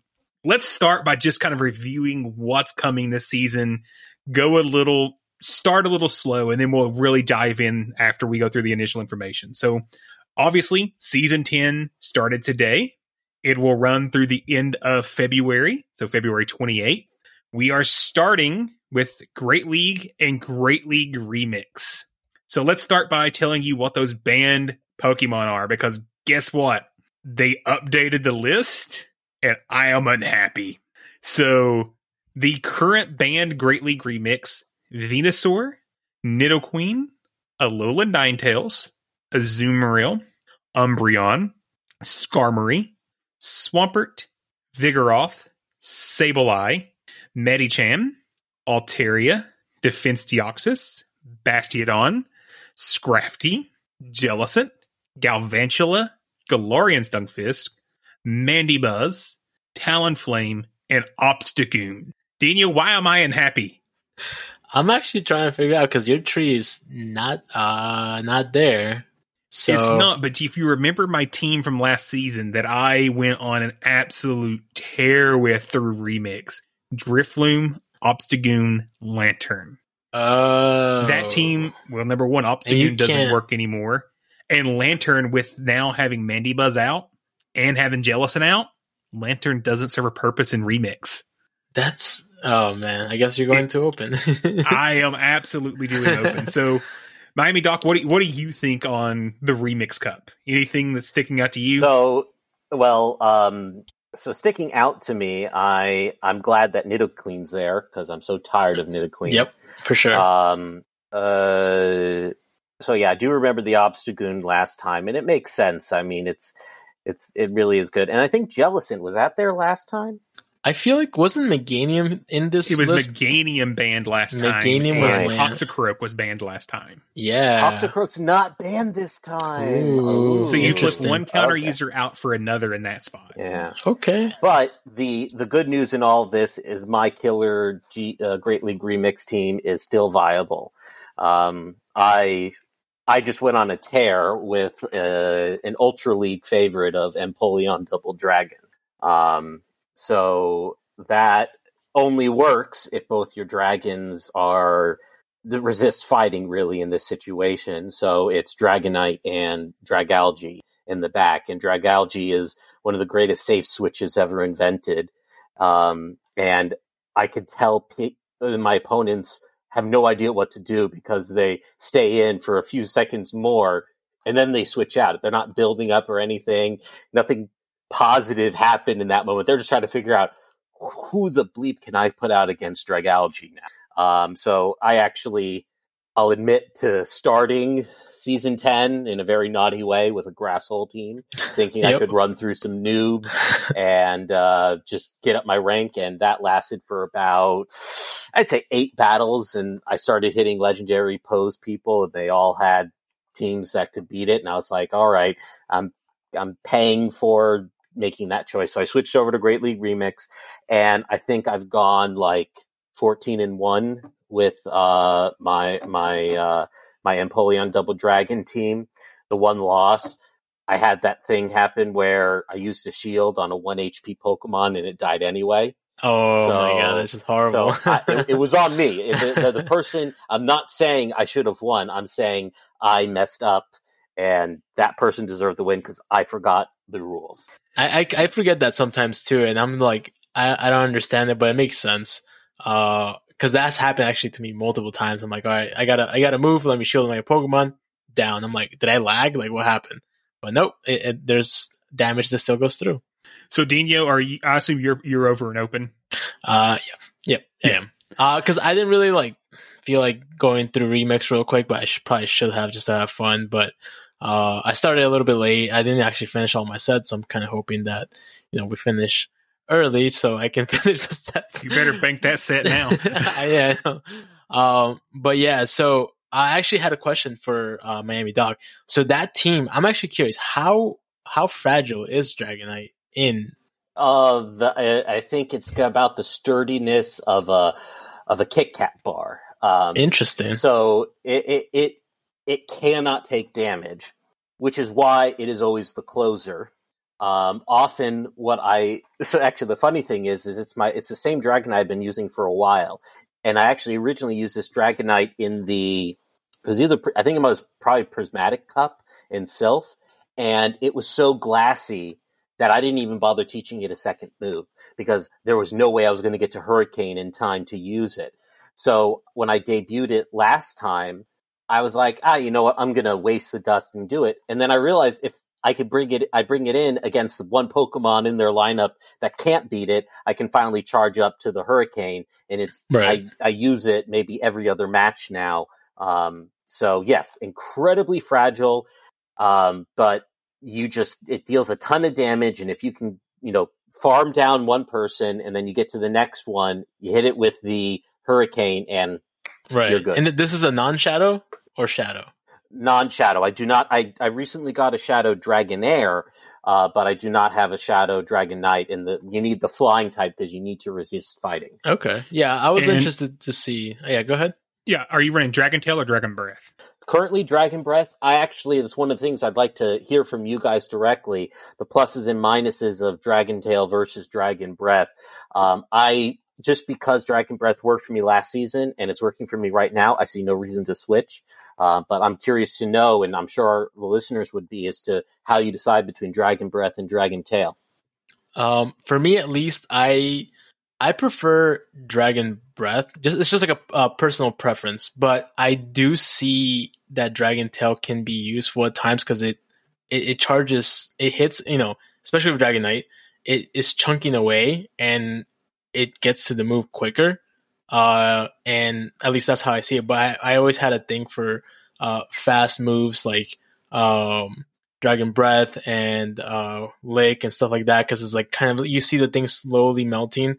let's start by just kind of reviewing what's coming this season. Start a little slow, and then we'll really dive in after we go through the initial information. So obviously, Season 10 started today. It will run through the end of February, so February 28th. We are starting with Great League and Great League Remix. So let's start by telling you what those banned Pokemon are, because guess what? They updated the list, and I am unhappy. So the current banned Great League Remix, Venusaur, Nidoqueen, Alolan Ninetales, Azumarill, Umbreon, Skarmory, Swampert, Vigoroth, Sableye, Medicham, Altaria, Defenseoxys, Bastiodon, Scrafty, Jellicent, Galvantula, Galarian Stunfisk, Mandibuzz, Talonflame, and Obstagoon. Daniel, why am I unhappy? I'm actually trying to figure out, because your tree is not there. So. It's not, but if you remember my team from last season that I went on an absolute tear with through Remix, Drifloom, Obstagoon, Lantern. Oh. That team, well, number one, Obstagoon doesn't work anymore. And Lantern, with now having Mandibuzz out and having Jellicent out, Lantern doesn't serve a purpose in Remix. That's, oh man, I guess you're going to open. I am absolutely doing open. So, Miami Doc, what do you think on the Remix Cup? Anything that's sticking out to you? So sticking out to me, I'm glad that Nidoqueen's there, because I'm so tired of Nidoqueen. Yep, for sure. So yeah, I do remember the Obstagoon last time, and it makes sense. I mean, it really is good. And I think Jellicent was out there last time. I feel like, wasn't Meganium in this list? It was Meganium banned last time. Meganium was banned. Toxicroak was banned last time. Yeah. Toxicroak's not banned this time. Ooh, so you put one counter user out for another in that spot. Yeah. Okay. But the good news in all this is my killer Great League Remix team is still viable. I just went on a tear with an Ultra League favorite of Empoleon Double Dragon. So that only works if both your dragons resist fighting, really, in this situation. So it's Dragonite and Dragalge in the back. And Dragalge is one of the greatest safe switches ever invented. And I could tell my opponents have no idea what to do, because they stay in for a few seconds more, and then they switch out. They're not building up or anything. Nothing positive happened in that moment. They're just trying to figure out, who the bleep can I put out against Dragalge now? So I'll admit to starting Season 10 in a very naughty way with a Grasshole team, thinking I could run through some noobs and just get up my rank. And that lasted for about, I'd say, 8 battles. And I started hitting legendary pose people, and they all had teams that could beat it. And I was like, all right, I'm paying for making that choice. So I switched over to Great League Remix, and I think I've gone like 14-1 with my Empoleon Double Dragon team. The one loss I had that thing happen where I used a shield on a 1 HP Pokemon and it died anyway. Oh, so, my God, this is horrible. So it was on me. The person, I'm not saying I should have won. I'm saying I messed up and that person deserved the win because I forgot the rules. I forget that sometimes too. And I'm like, I don't understand it, but it makes sense. Because that's happened actually to me multiple times. I'm like, all right, I gotta move. Let me shield my Pokemon down. I'm like, did I lag? Like, what happened? But nope, there's damage that still goes through. So, Dino, I assume you're over and open. Yeah, I am. Because I didn't really feel like going through Remix real quick, but I probably should have just to have fun. But I started a little bit late. I didn't actually finish all my sets, so I'm kind of hoping that we finish early so I can finish the set. You better bank that set now. Yeah. But yeah, so I actually had a question for Miami Doc. So that team, I'm actually curious how fragile is Dragonite in? I think it's about the sturdiness of a Kit Kat bar. Interesting. So it cannot take damage, which is why it is always the closer. Often the funny thing is it's the same Dragonite I've been using for a while. And I actually originally used this Dragonite in it was probably Prismatic Cup in Sylph. And it was so glassy that I didn't even bother teaching it a second move because there was no way I was going to get to Hurricane in time to use it. So when I debuted it last time, I was like, you know what? I'm going to waste the dust and do it. And then I realized if I could bring it in against one Pokemon in their lineup that can't beat it, I can finally charge up to the Hurricane. And it's, right. I use it maybe every other match now. So yes, incredibly fragile. But it deals a ton of damage. And if you can, farm down one person and then you get to the next one, you hit it with the Hurricane and right. You're good. And this is a non-shadow or shadow? Non-shadow. I recently got a shadow Dragonair, but I do not have a shadow Dragonite, and you need the flying type because you need to resist fighting. Okay. Yeah. I was interested to see. Yeah. Go ahead. Yeah. Are you running Dragon Tail or Dragon Breath? Currently, Dragon Breath. That's one of the things I'd like to hear from you guys directly, the pluses and minuses of Dragon Tail versus Dragon Breath. Just because Dragon Breath worked for me last season and it's working for me right now, I see no reason to switch. But I'm curious to know, and I'm sure the listeners would be, as to how you decide between Dragon Breath and Dragon Tail. For me, at least, I prefer Dragon Breath. It's just like a personal preference, but I do see that Dragon Tail can be useful at times because it charges, it hits, especially with Dragonite, it is chunking away and it gets to the move quicker. And at least that's how I see it. But I always had a thing for fast moves like Dragon Breath and Lick and stuff like that, because it's like kind of, you see the thing slowly melting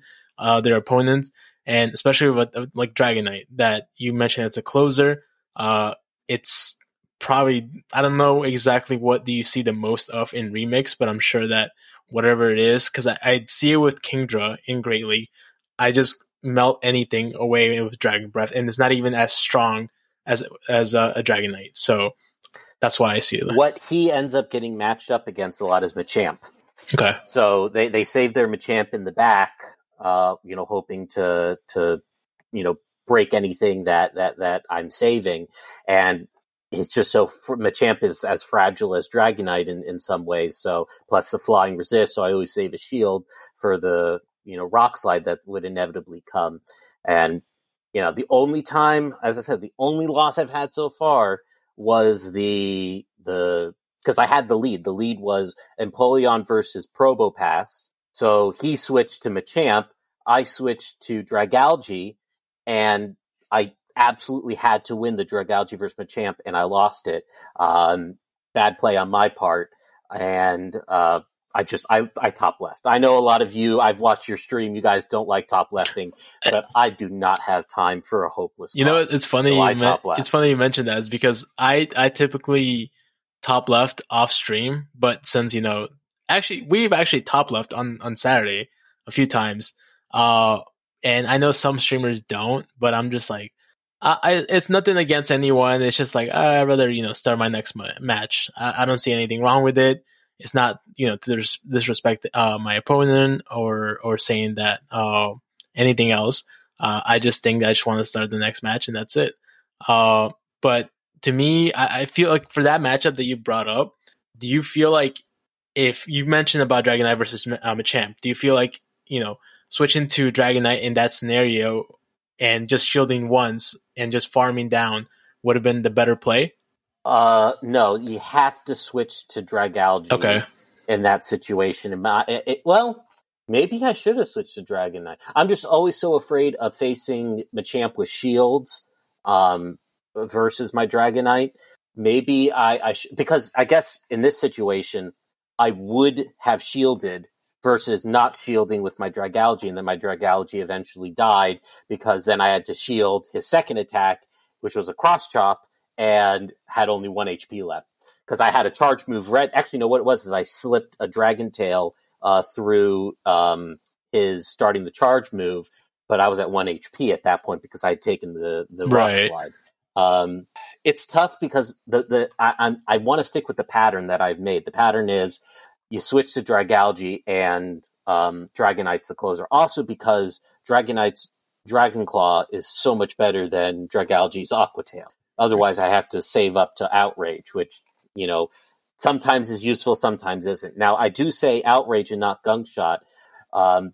their opponents, and especially with like Dragonite that you mentioned, it's a closer. It's probably, I don't know exactly what do you see the most of in Remix, but I'm sure that whatever it is, because I'd see it with Kingdra in Great League. I just melt anything away with Dragon Breath, and it's not even as strong as a Dragonite. So that's why I see it there. What he ends up getting matched up against a lot is Machamp. Okay. So they save their Machamp in the back, hoping to break anything that I'm saving. And it's just Machamp is as fragile as Dragonite in some ways. So plus the flying resist. So I always save a shield for the, rock slide that would inevitably come. And, the only time, as I said, the only loss I've had so far was because I had the lead. The lead was Empoleon versus Probopass. So he switched to Machamp. I switched to Dragalge, and I absolutely had to win the Dragalge versus Machamp, and I lost it. Bad play on my part, and I top left. I know a lot of you, I've watched your stream, you guys don't like top lefting, but I do not have time for a hopeless cause. It's funny it's funny you mentioned that, is because I typically top left off stream, but since we've actually top left on Saturday a few times, and I know some streamers don't, but I'm just like, It's nothing against anyone. It's just like, I'd rather, start my next match. I don't see anything wrong with it. It's not, to disrespect my opponent or saying that anything else. I just think that I just want to start the next match, and that's it. But to me, I feel like for that matchup that you brought up, do you feel like if you mentioned about Dragon Knight versus Machamp, do you feel like, switching to Dragon Knight in that scenario and just shielding once and just farming down would have been the better play? No, you have to switch to Dragalge in that situation. Well, maybe I should have switched to Dragon Knight. I'm just always so afraid of facing Machamp with shields versus my Dragon Knight. Maybe because I guess in this situation, I would have shielded versus not shielding with my Dragalge, and then my Dragalge eventually died because then I had to shield his second attack, which was a cross chop, and had only 1 HP left because I had a charge move red. Actually, no, what it was is I slipped a Dragon Tail through his starting the charge move, but I was at 1 HP at that point because I had taken the rock slide. It's tough because I want to stick with the pattern that I've made. The pattern is you switch to Dragalge and Dragonite's the closer. Also because Dragonite's Dragonclaw is so much better than Dragalge's Aqua Tail. Otherwise, I have to save up to Outrage, which, sometimes is useful, sometimes isn't. Now, I do say Outrage and not Gunk Shot,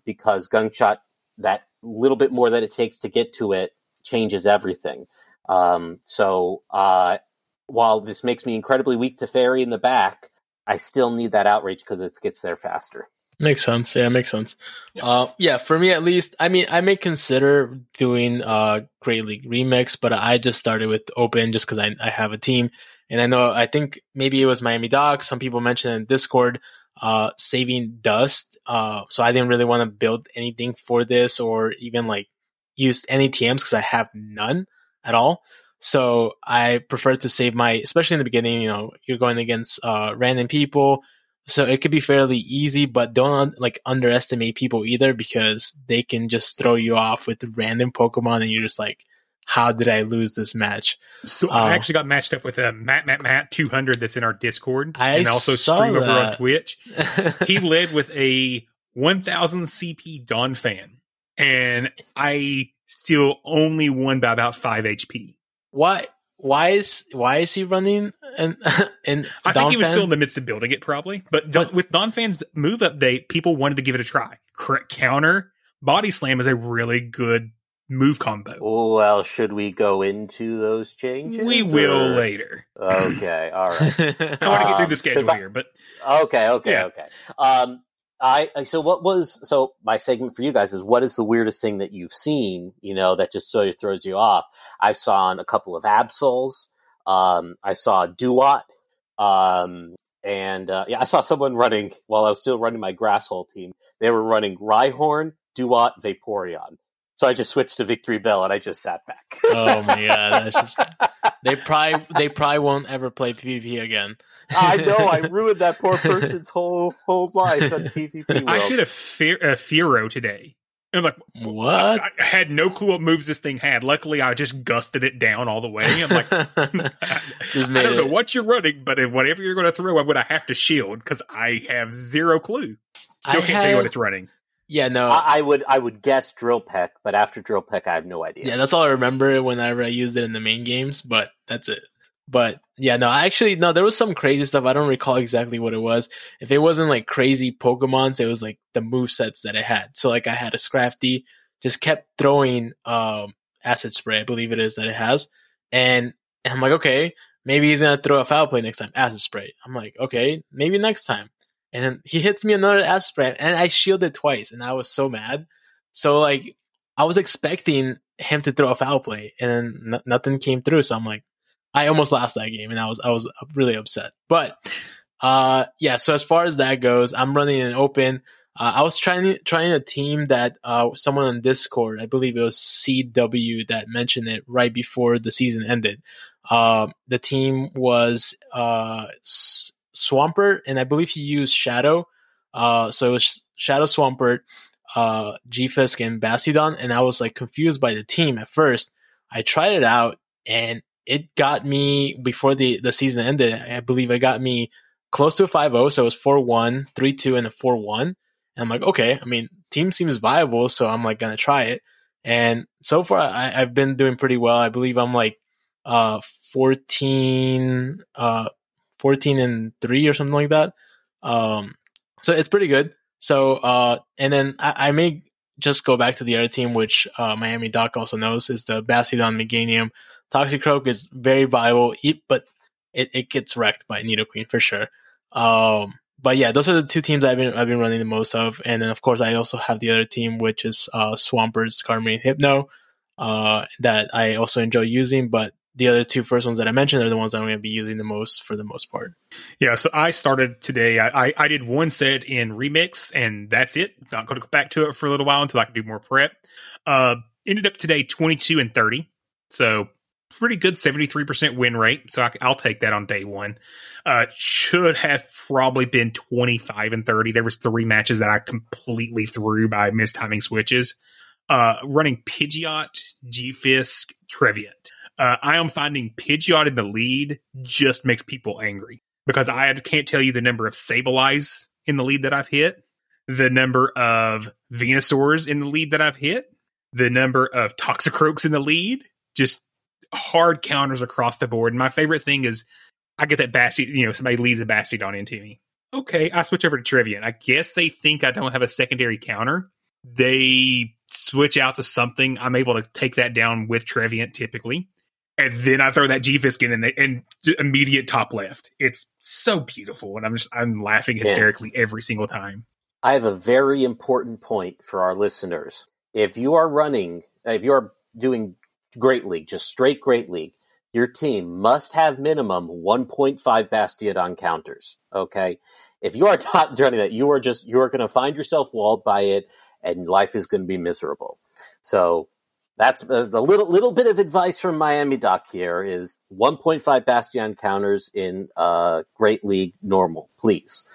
because Gunk Shot, that little bit more that it takes to get to it, changes everything. So while this makes me incredibly weak to Fairy in the back, I still need that Outrage because it gets there faster. Makes sense. Yeah, makes sense. Yeah. For me at least, I may consider doing Great League Remix, but I just started with Open just because I have a team. And I think maybe it was Miami Doc. Some people mentioned in Discord saving dust. So I didn't really want to build anything for this or even use any TMs because I have none at all. So I prefer to save especially in the beginning, you're going against random people. So it could be fairly easy, but don't underestimate people either because they can just throw you off with random Pokemon and you're just like, how did I lose this match? So I actually got matched up with a Matt 200 that's in our Discord and also stream over on Twitch. He led with a 1000 CP Dawn Fan and I still only won by about 5 HP. Why is he running? And I think he was still in the midst of building it, probably. But with Don Fan's move update, people wanted to give it a try. Counter Body Slam is a really good move combo. Well, should we go into those changes? We will later. Okay, all right. I want to get through the schedule here, but okay. So my segment for you guys is what is the weirdest thing that you've seen, that just sort of throws you off? I saw a couple of Absols. I saw Duat. I saw someone running while I was still running my Grasshole team. They were running Rhyhorn, Duat, Vaporeon. So I just switched to Victory Bell and I just sat back. Oh my god, that's just they probably won't ever play PvP again. I know, I ruined that poor person's whole life on PvP world. I did a Fearow today. And I'm like, what? I had no clue what moves this thing had. Luckily, I just gusted it down all the way. I'm like, I don't know what you're running, but if whatever you're going to throw, I'm going to have to shield because I have zero clue. Still can't tell you what it's running. Yeah, no. I would guess Drill Peck, but after Drill Peck, I have no idea. Yeah, that's all I remember whenever I used it in the main games, but that's it. But yeah, no, there was some crazy stuff. I don't recall exactly what it was. If it wasn't crazy Pokemons, it was the movesets that it had. So I had a Scrafty, just kept throwing Acid Spray, I believe it is that it has. And I'm like, okay, maybe he's going to throw a Foul Play next time, Acid Spray. I'm like, okay, maybe next time. And then he hits me another Acid Spray, and I shielded twice, and I was so mad. So, I was expecting him to throw a Foul Play, and then nothing came through. So I'm like, I almost lost that game, and I was really upset. But, so as far as that goes, I'm running an Open. I was trying a team that someone on Discord, I believe it was CW, that mentioned it right before the season ended. The team was... Swampert, and I believe he used Shadow. So it was Shadow Swampert, G-Fisk, and Bastiodon. And I was confused by the team at first. I tried it out, and it got me, before the season ended, I believe it got me close to a 5-0. So it was 4-1, 3-2, and a 4-1. And I'm like, okay, I mean, team seems viable, so I'm like going to try it. And so far, I've been doing pretty well. I believe I'm like 14 and 3 or something like that. So it's pretty good. So, and then I may just go back to the other team, which Miami Doc also knows, is the Bastiodon Meganium. Toxicroak is very viable, but it gets wrecked by Nidoqueen for sure. But yeah, those are the two teams I've been running the most of. And then of course I also have the other team, which is Swampert, Skarmory, and Hypno, that I also enjoy using, but the other two first ones that I mentioned are the ones that I'm going to be using the most for the most part. Yeah, so I started today. I did one set in Remix, and that's it. Not going to go back to it for a little while until I can do more prep. Ended up today 22 and 30. So pretty good 73% win rate. So I'll take that on day one. Should have probably been 25 and 30. There was three matches that I completely threw by mistiming switches. Running Pidgeot, G-Fisk, Treviant. I am finding Pidgeot in the lead just makes people angry, because I can't tell you the number of Sableyes in the lead that I've hit, the number of Venusaurs in the lead that I've hit, the number of Toxicroaks in the lead, just hard counters across the board. And my favorite thing is I get that Bastiodon, somebody leads a Bastiodon into me. Okay, I switch over to Treviant. I guess they think I don't have a secondary counter. They switch out to something. I'm able to take that down with Treviant typically. And then I throw that G-Fisk in and immediate top left. It's so beautiful. And I'm laughing hysterically every single time. I have a very important point for our listeners. If you are doing Great League, just straight Great League, your team must have minimum 1.5 Bastiodon counters. Okay. If you are not doing that, you are going to find yourself walled by it, and life is going to be miserable. So that's the little bit of advice from Miami Doc here is 1.5 Bastiodon counters in Great League normal, please.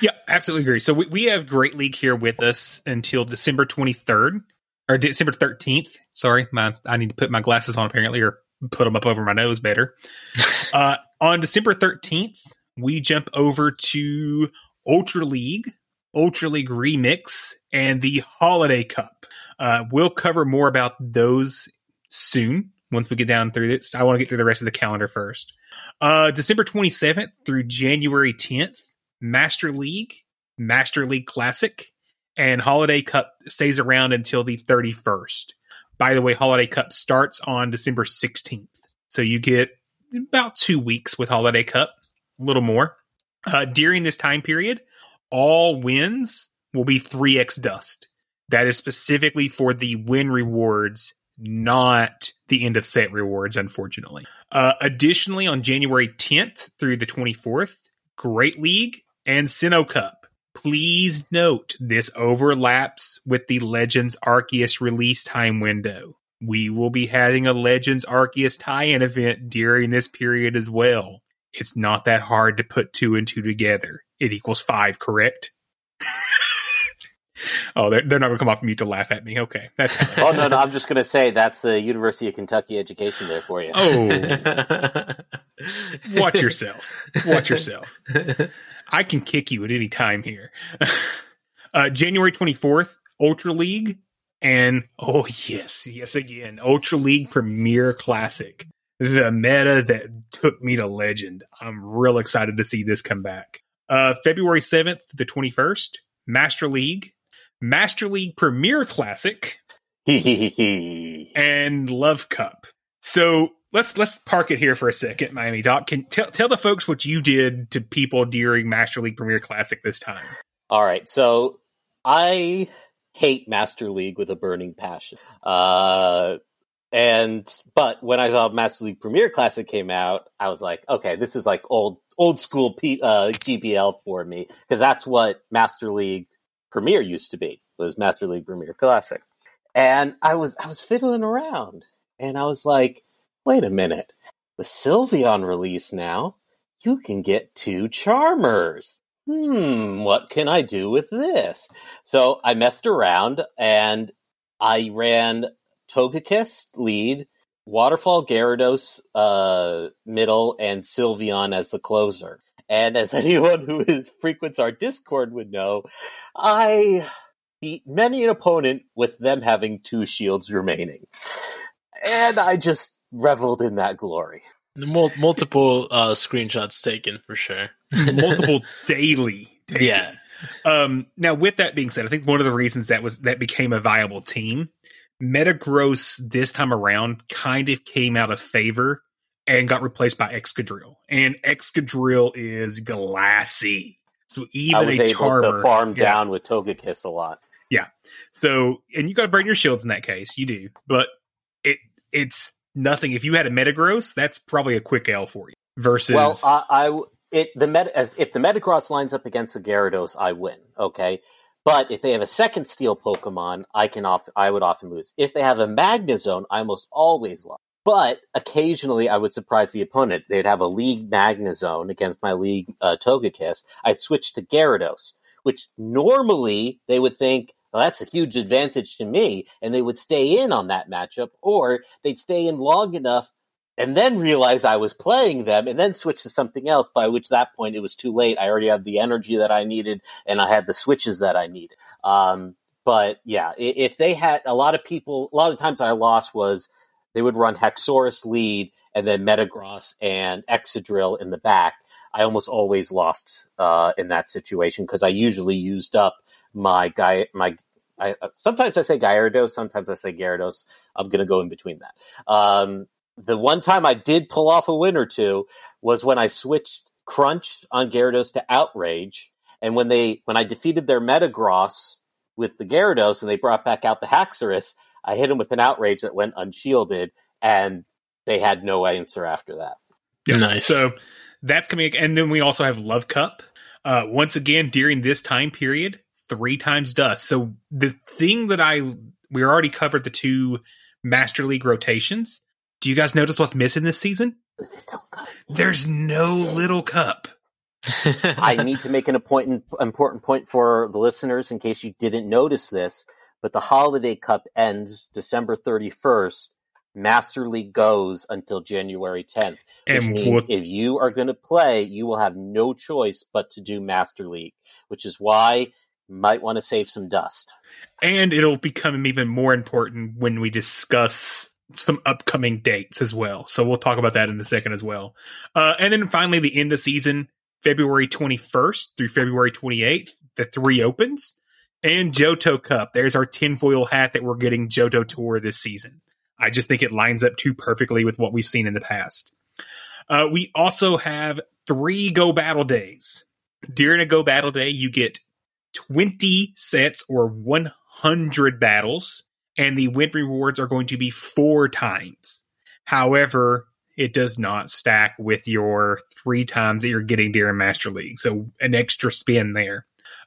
Yeah, absolutely agree. So we have Great League here with us until December 23rd, or December 13th. Sorry, I need to put my glasses on apparently, or put them up over my nose better. On December 13th, we jump over to Ultra League Remix, and the Holiday Cup. We'll cover more about those soon once we get down through this. I want to get through the rest of the calendar first. December 27th through January 10th, Master League Classic, and Holiday Cup stays around until the 31st. By the way, Holiday Cup starts on December 16th. So you get about 2 weeks with Holiday Cup, a little more. During this time period, all wins will be 3x dust. That is specifically for the win rewards, not the end of set rewards, unfortunately. Additionally, on January 10th through the 24th, Great League and Sinnoh Cup. Please note, this overlaps with the Legends Arceus release time window. We will be having a Legends Arceus tie-in event during this period as well. It's not that hard to put 2 and 2 together. It equals 5, correct? Oh, they're not going to come off mute to laugh at me. Okay. That's oh, no. I'm just going to say that's the University of Kentucky education there for you. Oh. Watch yourself. I can kick you at any time here. January 24th, Ultra League. And, oh, yes again, Ultra League Premier Classic. The meta that took me to Legend. I'm real excited to see this come back. February 7th to the 21st, Master League Premier Classic, and Love Cup. So let's park it here for a second, Miami Doc. Can tell the folks what you did to people during Master League Premier Classic this time. All right, so I hate Master League with a burning passion. But when I saw Master League Premier Classic came out, I was like, okay, this is like old school GPL for me, because that's what Master League Premier used to be, was Master League Premier Classic. And I was fiddling around, and I was like, wait a minute, with Sylveon release now, you can get 2 Charmers. What can I do with this? So I messed around, and I ran Togekiss lead, Waterfall Gyarados middle, and Sylveon as the closer. And as anyone who frequents our Discord would know, I beat many an opponent with them having two shields remaining. And I just reveled in that glory. Multiple screenshots taken, for sure. Multiple daily taken. Yeah. Now, with that being said, I think one of the reasons that became a viable team, Metagross this time around kind of came out of favor and got replaced by Excadrill. And Excadrill is glassy. So even a Charmer. I was able to farm down with Togekiss a lot. Yeah. So, and you got to burn your shields in that case. You do. But it's nothing. If you had a Metagross, that's probably a quick L for you. Versus... Well, if the Metagross lines up against the Gyarados, I win. Okay? But if they have a second Steel Pokemon, I would often lose. If they have a Magnezone, I almost always lost. But occasionally, I would surprise the opponent. They'd have a League Magnezone against my League Togekiss. I'd switch to Gyarados, which normally they would think, well, that's a huge advantage to me, and they would stay in on that matchup, or they'd stay in long enough and then realize I was playing them and then switch to something else, by which that point it was too late. I already had the energy that I needed, and I had the switches that I needed. But yeah, if they had a lot of times I lost was, they would run Haxorus lead and then Metagross and Excadrill in the back. I almost always lost in that situation because I usually used up my guy. Sometimes I say Gyarados, sometimes I say Gyarados. I'm going to go in between that. The one time I did pull off a win or two was when I switched Crunch on Gyarados to Outrage, and when I defeated their Metagross with the Gyarados and they brought back out the Haxorus, I hit him with an Outrage that went unshielded, and they had no answer after that. Yeah. Nice. So that's coming. And then we also have Love Cup. Once again, during this time period, 3 times Dust. So the thing that we already covered the 2 Master League rotations. Do you guys notice what's missing this season? There's no Little Cup. I need to make an important point for the listeners in case you didn't notice this. But the Holiday Cup ends December 31st. Master League goes until January 10th. Which means if you are going to play, you will have no choice but to do Master League, which is why you might want to save some dust. And it'll become even more important when we discuss some upcoming dates as well. So we'll talk about that in a second as well. And then finally, the end of the season, February 21st through February 28th, the 3 opens. And Johto Cup. There's our tinfoil hat that we're getting Johto Tour this season. I just think it lines up too perfectly with what we've seen in the past. We also have 3 Go Battle Days. During a Go Battle Day, you get 20 sets or 100 battles, and the win rewards are going to be 4 times. However, it does not stack with your 3 times that you're getting during Master League. So an extra spin there.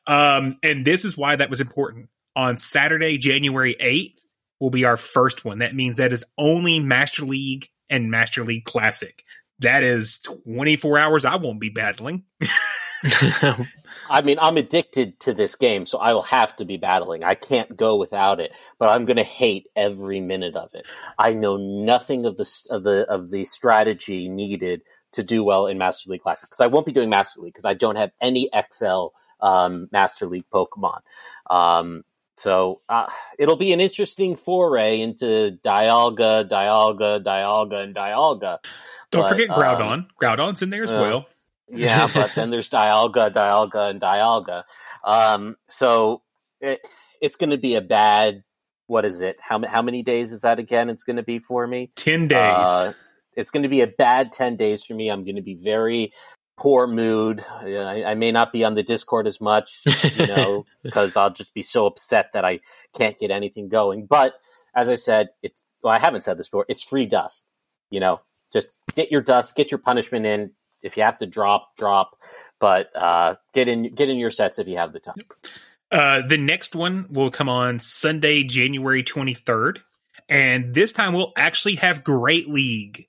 And this is why that was important. On Saturday, January 8th, will be our first one. That means that is only Master League and Master League Classic. That is 24 hours I won't be battling. I mean, I'm addicted to this game, so I will have to be battling. I can't go without it, but I'm going to hate every minute of it. I know nothing of the strategy needed to do well in Master League Classic, because I won't be doing Master League because I don't have any XL Master League Pokemon. So it'll be an interesting foray into Dialga, and Dialga. Don't forget Groudon. Groudon's in there as well. Yeah, but then there's Dialga, and Dialga. So it's going to be a bad, what is it? How many days is that again? It's going to be for me? 10 days. It's going to be a bad 10 days for me. I'm going to be very... poor mood. I may not be on the Discord as much, because I'll just be so upset that I can't get anything going. But as I said, I haven't said this before. It's free dust. Just get your dust, get your punishment in. If you have to drop, but get in your sets if you have the time. The next one will come on Sunday, January 23rd, and this time we'll actually have Great League.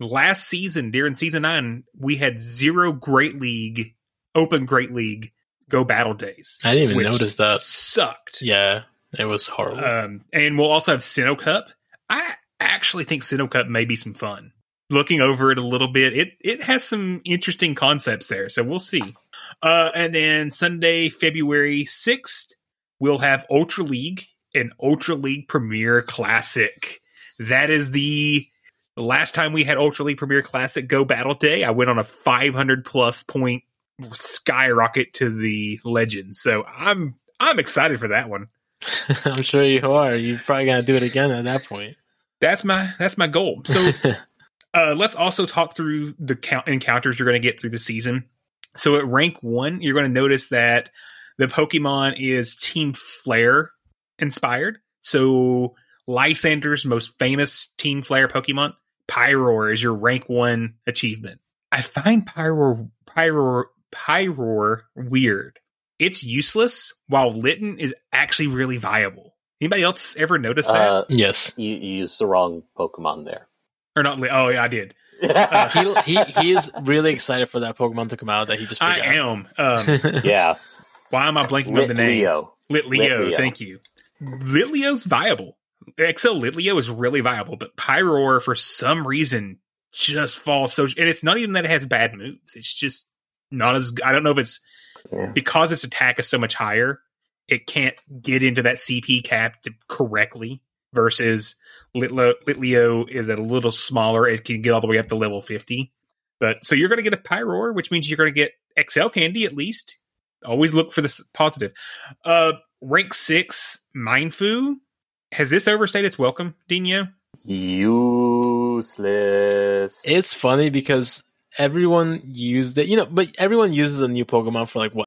Last season, during season 9, we had 0 Great League Go Battle Days. I didn't even notice that. Sucked. Yeah, it was horrible. And we'll also have Sinnoh Cup. I actually think Sinnoh Cup may be some fun. Looking over it a little bit, it has some interesting concepts there, so we'll see. And then Sunday, February 6th, we'll have Ultra League and Ultra League Premier Classic. That is the last time we had Ultra League Premier Classic Go Battle Day. I went on a 500-plus point skyrocket to the Legends, so I'm excited for that one. I'm sure you are. You're probably going to do it again at that point. That's my goal. So let's also talk through the encounters you're going to get through the season. So at rank 1, you're going to notice that the Pokemon is Team Flare inspired. So Lysander's most famous Team Flare Pokemon, Pyroar, is your rank 1 achievement. I find Pyroar weird. It's useless, while Litten is actually really viable. Anybody else ever notice that? Yes. You used the wrong Pokemon there. Or not? Oh, yeah, I did. He is really excited for that Pokemon to come out that he just forgot. I am. Yeah. Why am I blanking on the name? Litleo. Thank you. Litleo's viable. XL Litleo is really viable, but Pyroar, for some reason, just falls so... And it's not even that it has bad moves. It's just not as... I don't know if it's... Yeah. Because its attack is so much higher, it can't get into that CP cap correctly, versus Litleo is a little smaller. It can get all the way up to level 50. But so you're going to get a Pyroar, which means you're going to get XL Candy at least. Always look for the positive. Rank 6, Mindfu. Has this overstayed its welcome, Dino? Useless. It's funny because... everyone used it, but everyone uses a new Pokemon for what?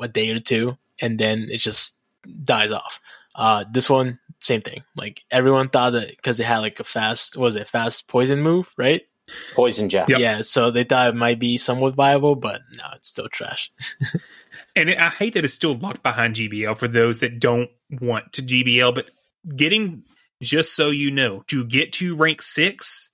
A day or two, and then it just dies off. This one, same thing. Everyone thought that because it had a fast poison move, right? Poison jab. Yep. Yeah, so they thought it might be somewhat viable, but no, it's still trash. And I hate that it's still locked behind GBL for those that don't want to GBL, but to get to rank 6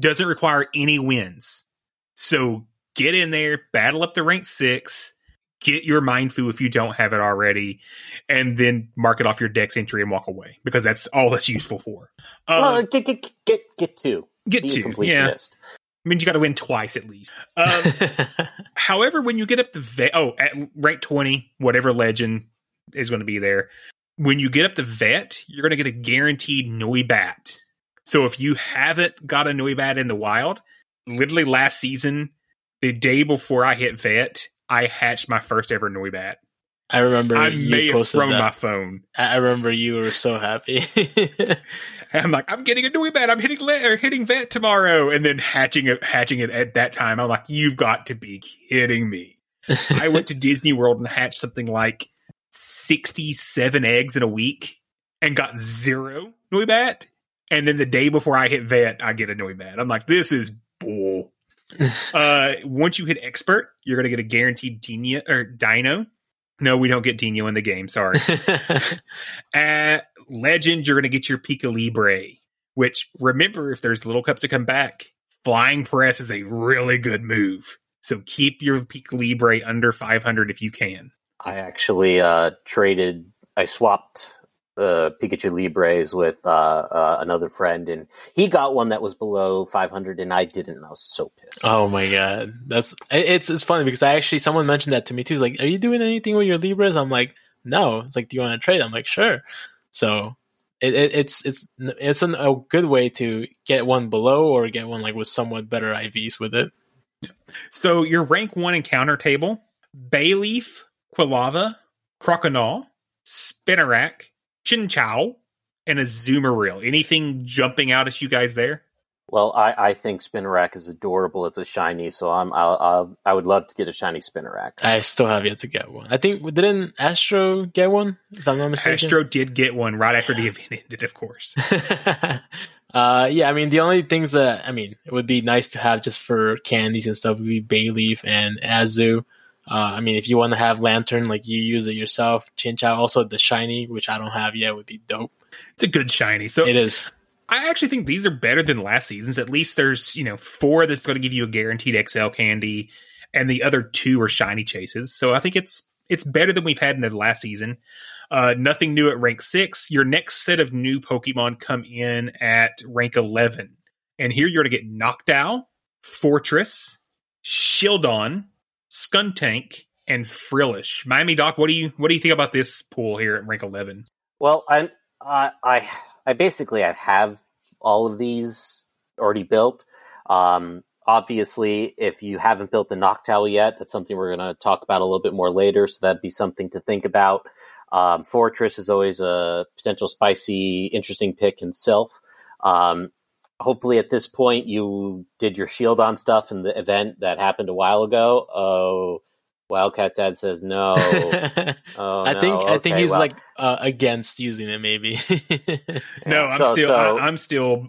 doesn't require any wins. So get in there, battle up the rank 6, get your Mindfu if you don't have it already, and then mark it off your deck's entry and walk away, because that's all that's useful for. Get two. Get two, completionist. Yeah. I mean, you got to win twice at least. However, when you get up to at rank 20, whatever legend is going to be there, when you get up to vet, you're going to get a guaranteed Noibat. So if you haven't got a Noibat in the wild, literally last season, the day before I hit vet, I hatched my first ever Noibat. I remember I may have thrown my phone. I remember you were so happy. And I'm getting a Noibat. I'm hitting vet tomorrow. And then hatching it at that time. I'm like, you've got to be kidding me. I went to Disney World and hatched something like 67 eggs in a week and got 0 Noibat. And then the day before I hit vet, I get a Noibat. I'm like, this is bull. Once you hit expert, you're going to get a guaranteed Dino. No, we don't get Dino in the game. Sorry. At Legend, you're going to get your Pika Libre, which, remember, if there's Little Cups to come back, Flying Press is a really good move. So keep your Pika Libre under 500 if you can. I actually swapped Pikachu Libres with another friend, and he got one that was below 500, and I didn't, and I was so pissed. Oh my god, it's funny because someone mentioned that to me too. Are you doing anything with your Libres? I'm like, no. It's like, do you want to trade? I'm like, sure. So it's a good way to get one below or get one like with somewhat better IVs with it. So your rank 1 encounter table: Bayleaf, Quilava, Croconaw, Spinarak, Chinchou, and Azumarill. Anything jumping out at you guys there? Well, I think Spinarak is adorable. It's a shiny, so I would love to get a shiny Spinarak. I still have yet to get one. I think, didn't Astro get one, if I'm not mistaken? Astro did get one right after the event ended, of course. Yeah, I mean, the only things that, I mean, it would be nice to have just for candies and stuff would be Bayleaf and Azu. I mean, if you want to have Lantern, like you use it yourself. Chinchou, also the shiny, which I don't have yet, would be dope. It's a good shiny. So it is. I actually think these are better than last season's. At least there's, you know, 4 that's going to give you a guaranteed XL candy, and the other 2 are shiny chases. So I think it's better than we've had in the last season. Nothing new at rank 6. Your next set of new Pokemon come in at rank 11. And here you're going to get Noctowl, Fortress, Shieldon, Skuntank, and Frillish. Miami Doc, what do you think about this pool here at rank 11? Well, I have all of these already built. Obviously, if you haven't built the Noctowl yet, that's something we're going to talk about a little bit more later. So that'd be something to think about. Fortress is always a potential spicy, interesting pick himself. Hopefully at this point you did your Shieldon stuff in the event that happened a while ago. Oh, Wildcat Dad says no. Oh, I think he's against using it maybe. No, I'm still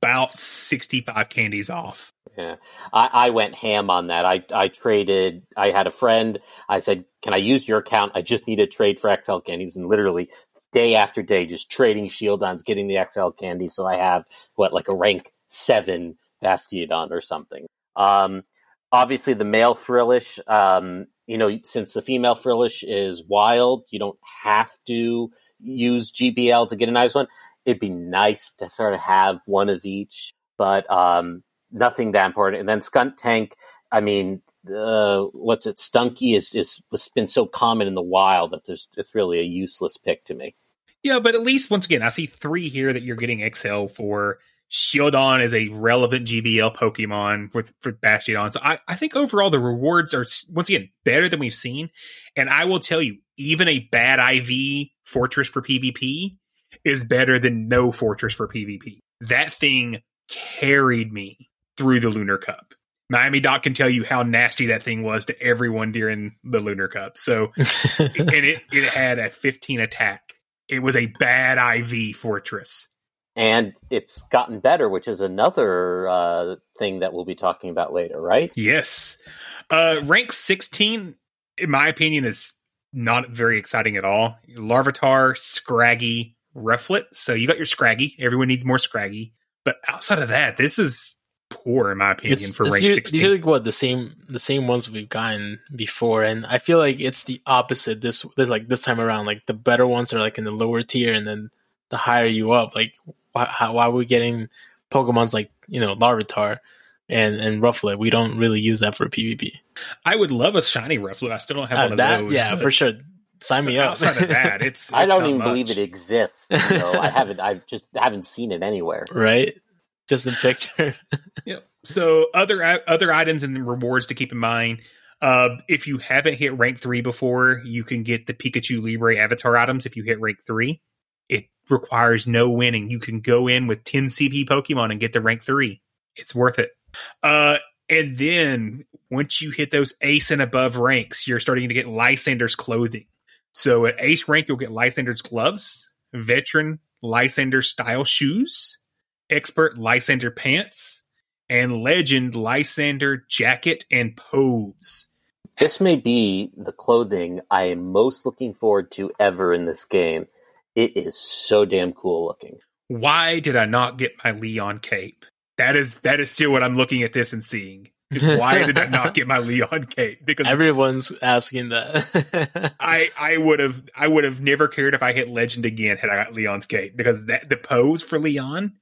about 65 candies off. Yeah. I went ham on that. I traded. I had a friend. I said, can I use your account? I just need to trade for XL candies. And literally day after day, just trading Shieldons, getting the XL candy. So I have like a rank 7 Bastiodon or something. Obviously the male Frillish, since the female Frillish is wild, you don't have to use GBL to get a nice one. It'd be nice to sort of have one of each, but, nothing that important. And then Skuntank, I mean, Stunky has been so common in the wild that it's really a useless pick to me. Yeah, but at least, once again, I see 3 here that you're getting XL for. Shieldon is a relevant GBL Pokemon for Bastiodon. So I think overall the rewards are, once again, better than we've seen. And I will tell you, even a bad IV Fortress for PvP is better than no Fortress for PvP. That thing carried me through the Lunar Cup. Miami Doc can tell you how nasty that thing was to everyone during the Lunar Cup. So, and it had a 15 attack. It was a bad IV Fortress. And it's gotten better, which is another thing that we'll be talking about later, right? Yes. Rank 16, in my opinion, is not very exciting at all. Larvitar, Scraggy, Rufflet. So you got your Scraggy. Everyone needs more Scraggy. But outside of that, this is poor, in my opinion, for rank 16. These are the same ones we've gotten before, and I feel like it's the opposite. This time around, like the better ones are like in the lower tier, and then the higher you up, like. Why are we getting Pokemons like, you know, Larvitar and Rufflet? We don't really use that for PvP. I would love a shiny Rufflet. I still don't have one of those. Yeah, for sure. Sign me up. Outside of that, it's I don't even believe it exists. So I just haven't seen it anywhere. Right? Just in picture. Yeah. So other items and rewards to keep in mind. If you haven't hit rank 3 before, you can get the Pikachu Libre avatar items if you hit rank 3. It requires no winning. You can go in with 10 CP Pokemon and get to rank 3. It's worth it. And then once you hit those ace and above ranks, you're starting to get Lysander's clothing. So at ace rank, you'll get Lysander's gloves, veteran Lysander style shoes, expert Lysander pants, and legend Lysander jacket and pose. This may be the clothing I am most looking forward to ever in this game. It is so damn cool looking. Why did I not get my Leon cape? That is still what I'm looking at this and seeing. Is why did I not get my Leon cape? Because everyone's asking that. I would have never cared if I hit Legend again had I got Leon's cape, because the pose for Leon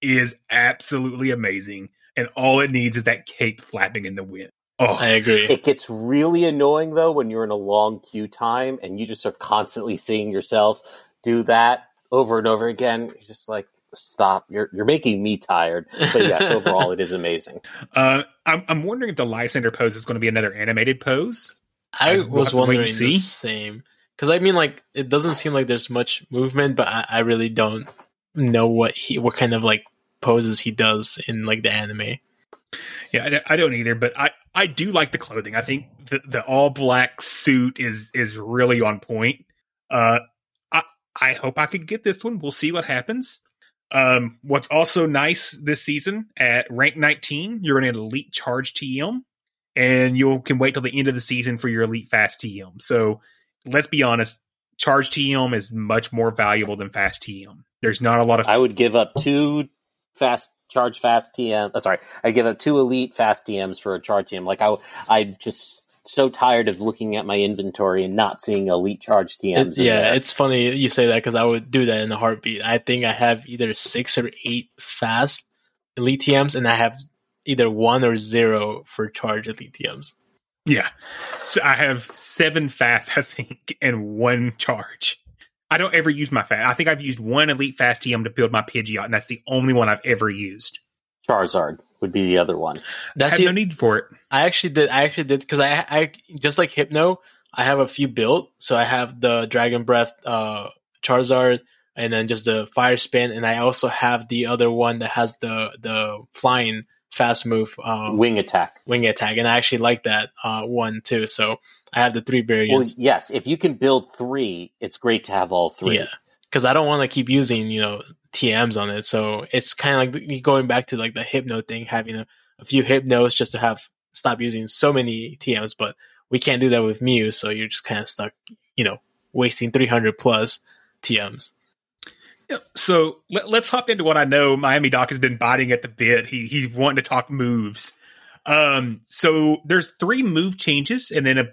is absolutely amazing, and all it needs is that cape flapping in the wind. Oh, I agree. It gets really annoying, though, when you're in a long queue time and you just are constantly seeing yourself do that over and over again. You're just like, stop. You're making me tired. But yes, overall, it is amazing. I'm wondering if the Lysander pose is going to be another animated pose. I was wondering the same. Because, I mean, like, it doesn't seem like there's much movement, but I really don't know what kind of, like, poses he does in, like, the anime. Yeah, I don't either, but I do like the clothing. I think the all-black suit is really on point. I hope I could get this one. We'll see what happens. What's also nice this season, at rank 19, you're going to get Elite Charge TM, and you can wait till the end of the season for your Elite Fast TM. So let's be honest, Charge TM is much more valuable than Fast TM. There's not a lot of... I would give up two... I give up two Elite Fast TMs for a Charge TM. Like I'm just so tired of looking at my inventory and not seeing Elite Charge TMs. It's funny you say that because I would do that in a heartbeat. I think I have either 6 or 8 Fast Elite TMs, and I have either 1 or 0 for Charge Elite TMs. Yeah, so I have 7 Fast, I think, and 1 Charge. I don't ever use my Fast. I think I've used 1 Elite Fast TM to build my Pidgeot, and that's the only one I've ever used. Charizard would be the other one. That's I have no need for it. I actually did, because I just like Hypno, I have a few built. So I have the Dragon Breath Charizard, and then just the Fire Spin, and I also have the other one that has the flying fast move. Wing Attack, and I actually like that one too, so... I have the 3 variants. Well, yes, if you can build 3, it's great to have all 3. Yeah, because I don't want to keep using, TMs on it. So it's kind of like going back to like the Hypno thing, having a few Hypnos just to stop using so many TMs. But we can't do that with Mew, so you're just kind of stuck, wasting 300 plus TMs. Yeah, so let's hop into what I know Miami Doc has been biting at the bit. He's wanting to talk moves. So there's 3 move changes and then a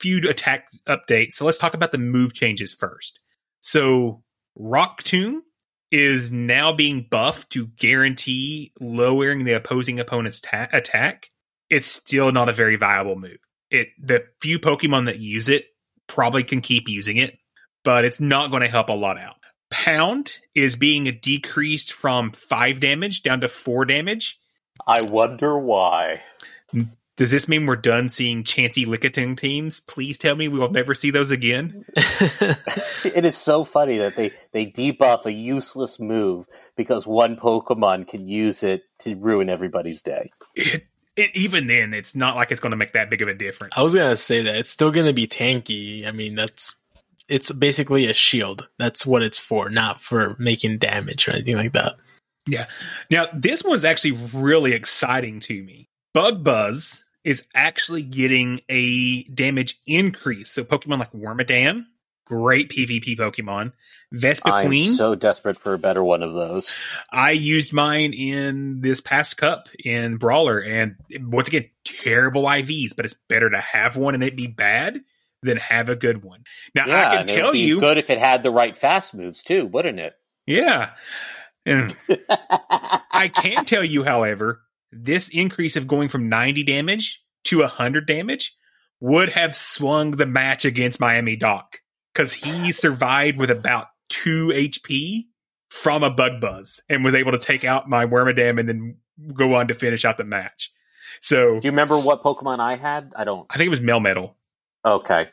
few attack updates. So let's talk about the move changes first. So Rock Tomb is now being buffed to guarantee lowering the opposing opponent's attack. It's still not a very viable move. The few Pokemon that use it probably can keep using it, but it's not going to help a lot out. Pound is being decreased from 5 damage down to 4 damage. I wonder why. Does this mean we're done seeing Chansey Lickitung teams? Please tell me we will never see those again. It is so funny that they debuff a useless move because one Pokemon can use it to ruin everybody's day. Even then, it's not like it's going to make that big of a difference. I was going to say that. It's still going to be tanky. I mean, it's basically a shield. That's what it's for, not for making damage or anything like that. Yeah. Now, this one's actually really exciting to me. Bug Buzz is actually getting a damage increase. So Pokemon like Wormadam, great PvP Pokemon. Vespiquen. I'm so desperate for a better one of those. I used mine in this past cup in Brawler, and once again, terrible IVs, but it's better to have one and it be bad than have a good one. Now, yeah, I can tell you... good if it had the right fast moves too, wouldn't it? Yeah. And I can tell you, however... this increase of going from 90 damage to 100 damage would have swung the match against Miami Doc because he survived with about 2 HP from a Bug Buzz and was able to take out my Wormadam and then go on to finish out the match. So, do you remember what Pokemon I had? I don't. I think it was Melmetal. Okay.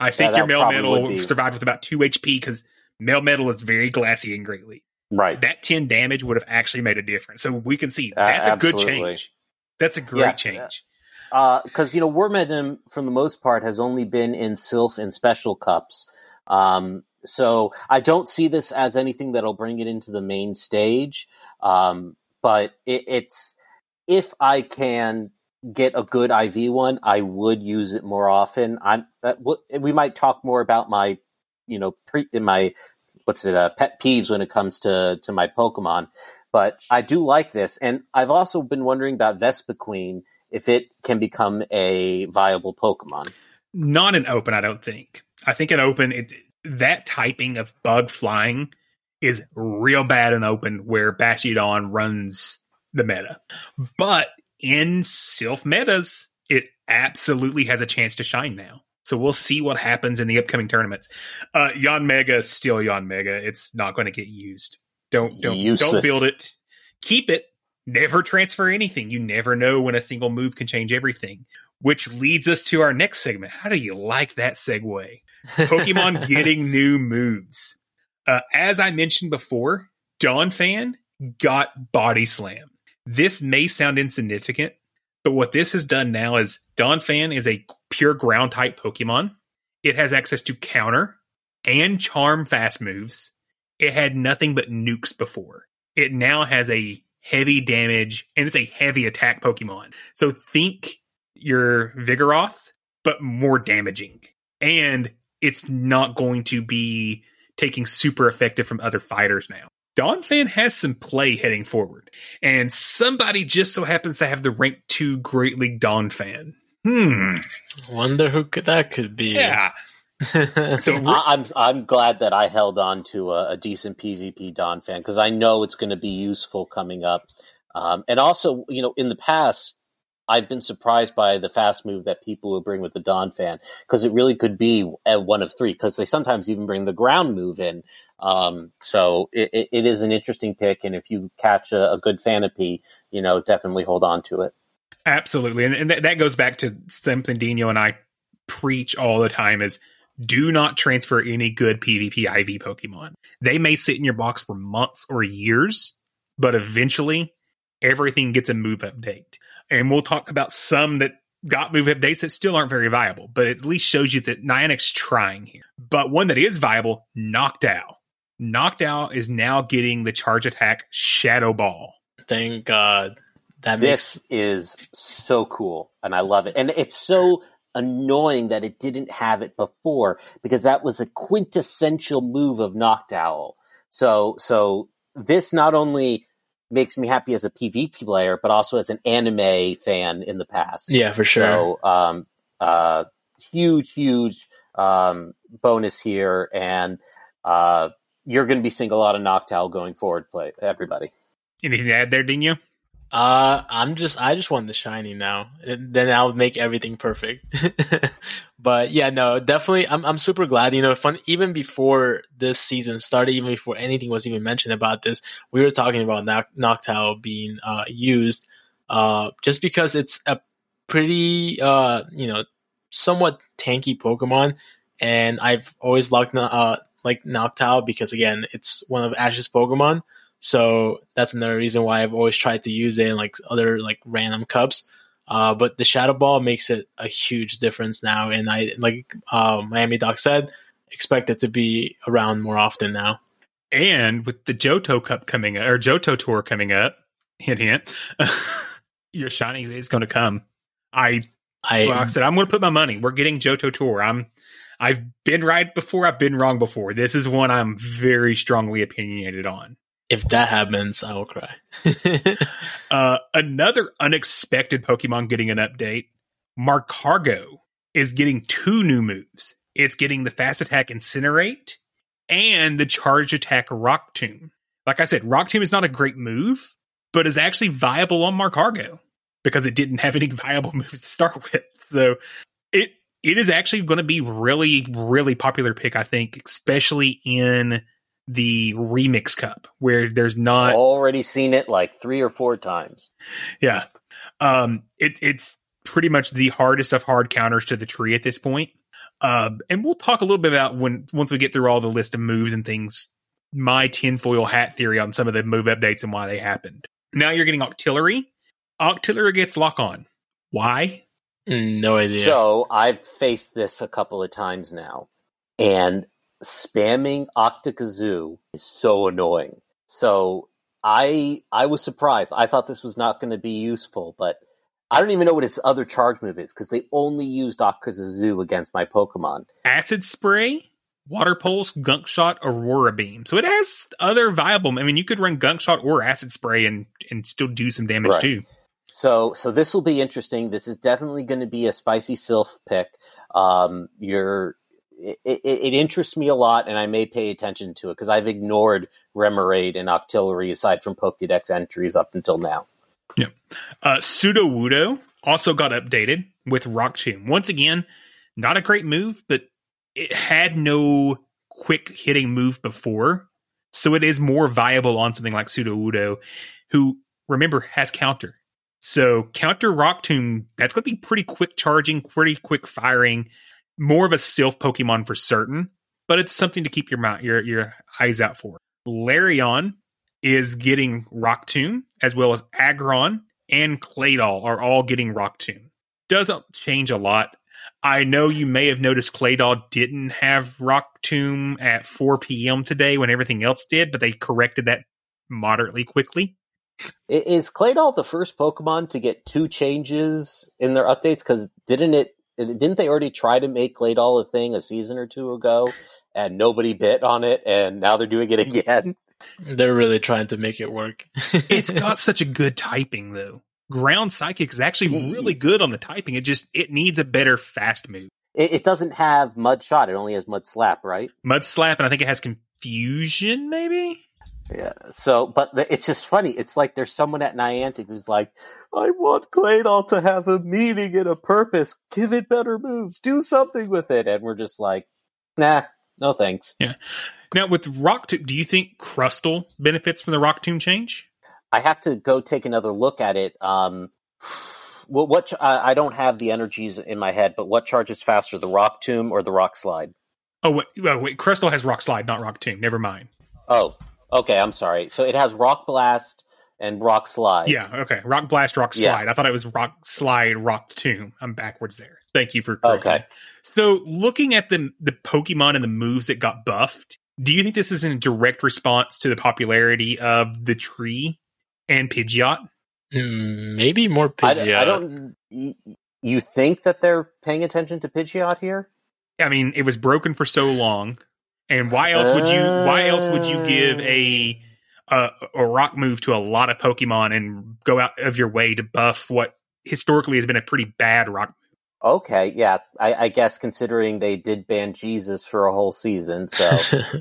I think your Melmetal survived with about 2 HP because Melmetal is very glassy and greatly. Right. That 10 damage would have actually made a difference. So we can see that's a good change. That's a great change. Because, Wormadam, for the most part, has only been in Sylph and Special Cups. So I don't see this as anything that'll bring it into the main stage. But it's if I can get a good IV one, I would use it more often. We might talk more about my, pet peeves when it comes to my Pokemon. But I do like this. And I've also been wondering about Vespiquen, if it can become a viable Pokemon. Not in Open, I don't think. I think in Open, that typing of bug flying is real bad in Open, where Bastiodon runs the meta. But in Sylph metas, it absolutely has a chance to shine now. So we'll see what happens in the upcoming tournaments. Yon Mega is still Yon Mega. It's not going to get used. Don't build it. Keep it. Never transfer anything. You never know when a single move can change everything. Which leads us to our next segment. How do you like that segue? Pokemon getting new moves. As I mentioned before, Donphan got Body Slam. This may sound insignificant, but what this has done now is Donphan is a pure ground type Pokemon. It has access to counter and charm fast moves. It had nothing but nukes before. It now has a heavy damage, and it's a heavy attack Pokemon. So think your Vigoroth, but more damaging. And it's not going to be taking super effective from other fighters now. Donphan has some play heading forward, and somebody just so happens to have the rank 2 Great League Donphan. Wonder who that could be. Yeah. So I'm glad that I held on to a decent PvP Donphan, because I know it's going to be useful coming up. And also, you know, in the past, I've been surprised by the fast move that people will bring with the Donphan, because it really could be one of three, because they sometimes even bring the ground move in. So it is an interesting pick, and if you catch a good Phanapy, you know, definitely hold on to it. Absolutely, and that goes back to something Dino and I preach all the time is do not transfer any good PvP IV Pokemon. They may sit in your box for months or years, but eventually everything gets a move update. And we'll talk about some that got move updates that still aren't very viable, but it at least shows you that Niantic's trying here. But one that is viable, Noctowl. Noctowl is now getting the charge attack Shadow Ball. Thank God. This is so cool, and I love it. And it's so annoying that it didn't have it before, because that was a quintessential move of Noctowl. So this not only makes me happy as a PvP player, but also as an anime fan in the past. Yeah, for sure. So, huge bonus here, and you're going to be seeing a lot of Noctowl going forward. Play everybody. Anything to add there, Dino? I just want the shiny now. Then I'll make everything perfect. But yeah, no, definitely. I'm super glad. You know, fun. Even before this season started, even before anything was even mentioned about this, we were talking about Noctowl being used, just because it's a pretty somewhat tanky Pokemon, and I've always liked Noctowl because again, it's one of Ash's Pokemon. So that's another reason why I've always tried to use it in like other like random cups. But the Shadow Ball makes it a huge difference now. And I, like Miami Doc said, expect it to be around more often now. And with the Johto Cup coming up, or Johto Tour coming up, hint, hint, your shiny is going to come. I said, I'm going to put my money. We're getting Johto Tour. I've been right before. I've been wrong before. This is one I'm very strongly opinionated on. If that happens, I will cry. Another unexpected Pokemon getting an update. Magcargo is getting 2 new moves. It's getting the fast attack Incinerate and the charge attack Rock Tomb. Like I said, Rock Tomb is not a great move, but is actually viable on Magcargo because it didn't have any viable moves to start with. So it is actually going to be really, really popular pick, I think, especially in the Remix Cup, where there's not already seen it like 3 or 4 times. Yeah. It's pretty much the hardest of hard counters to the tree at this point. And we'll talk a little bit about once we get through all the list of moves and things, my tinfoil hat theory on some of the move updates and why they happened. Now you're getting Octillery. Octillery gets Lock On. Why? No idea. So I've faced this a couple of times now, and spamming Octakazoo is so annoying. So I was surprised. I thought this was not going to be useful, but I don't even know what his other charge move is, because they only used Octakazoo against my Pokemon. Acid Spray, Water Pulse, Gunk Shot, Aurora Beam. So it has other viable... I mean, you could run Gunk Shot or Acid Spray and still do some damage, right, too. So this will be interesting. This is definitely going to be a spicy Sylph pick. It interests me a lot, and I may pay attention to it, because I've ignored Remoraid and Octillery aside from Pokédex entries up until now. Yeah. Sudowoodo also got updated with Rock Tomb. Once again, not a great move, but it had no quick hitting move before. So it is more viable on something like Sudowoodo, who, remember, has counter. So counter Rock Tomb, that's going to be pretty quick charging, pretty quick firing, more of a sylph Pokemon for certain, but it's something to keep your eyes out for. Larion is getting Rock Tomb, as well as Aggron and Claydol are all getting Rock Tomb. Doesn't change a lot. I know you may have noticed Claydol didn't have Rock Tomb at 4 p.m. today when everything else did, but they corrected that moderately quickly. Is Claydol the first Pokemon to get two changes in their updates? Because didn't they already try to make Claydol a thing a season or two ago, and nobody bit on it, and now they're doing it again? They're really trying to make it work. It's got such a good typing, though. Ground Psychic is actually really good on the typing. It needs a better fast move. It doesn't have Mud Shot. It only has Mud Slap, right? Mud Slap, and I think it has Confusion, maybe? Yeah, so, but it's just funny. It's like there's someone at Niantic who's like, I want Claydol to have a meaning and a purpose. Give it better moves. Do something with it. And we're just like, nah, no thanks. Yeah. Now, with Rock Tomb, do you think Crustle benefits from the Rock Tomb change? I have to go take another look at it. I don't have the energies in my head, but what charges faster, the Rock Tomb or the Rock Slide? Oh, wait, Crustle has Rock Slide, not Rock Tomb. Never mind. Oh, okay, I'm sorry. So it has Rock Blast and Rock Slide. Yeah, okay. Rock Blast, Rock Slide. Yeah. I thought it was Rock Slide, Rock Tomb. I'm backwards there. Thank you for correcting. Okay. So looking at the Pokemon and the moves that got buffed, do you think this is in direct response to the popularity of the tree and Pidgeot? Maybe more Pidgeot. You think that they're paying attention to Pidgeot here? I mean, it was broken for so long, and why else would you give a rock move to a lot of Pokemon and go out of your way to buff what historically has been a pretty bad rock move? Okay, yeah, I guess considering they did ban Jesus for a whole season, so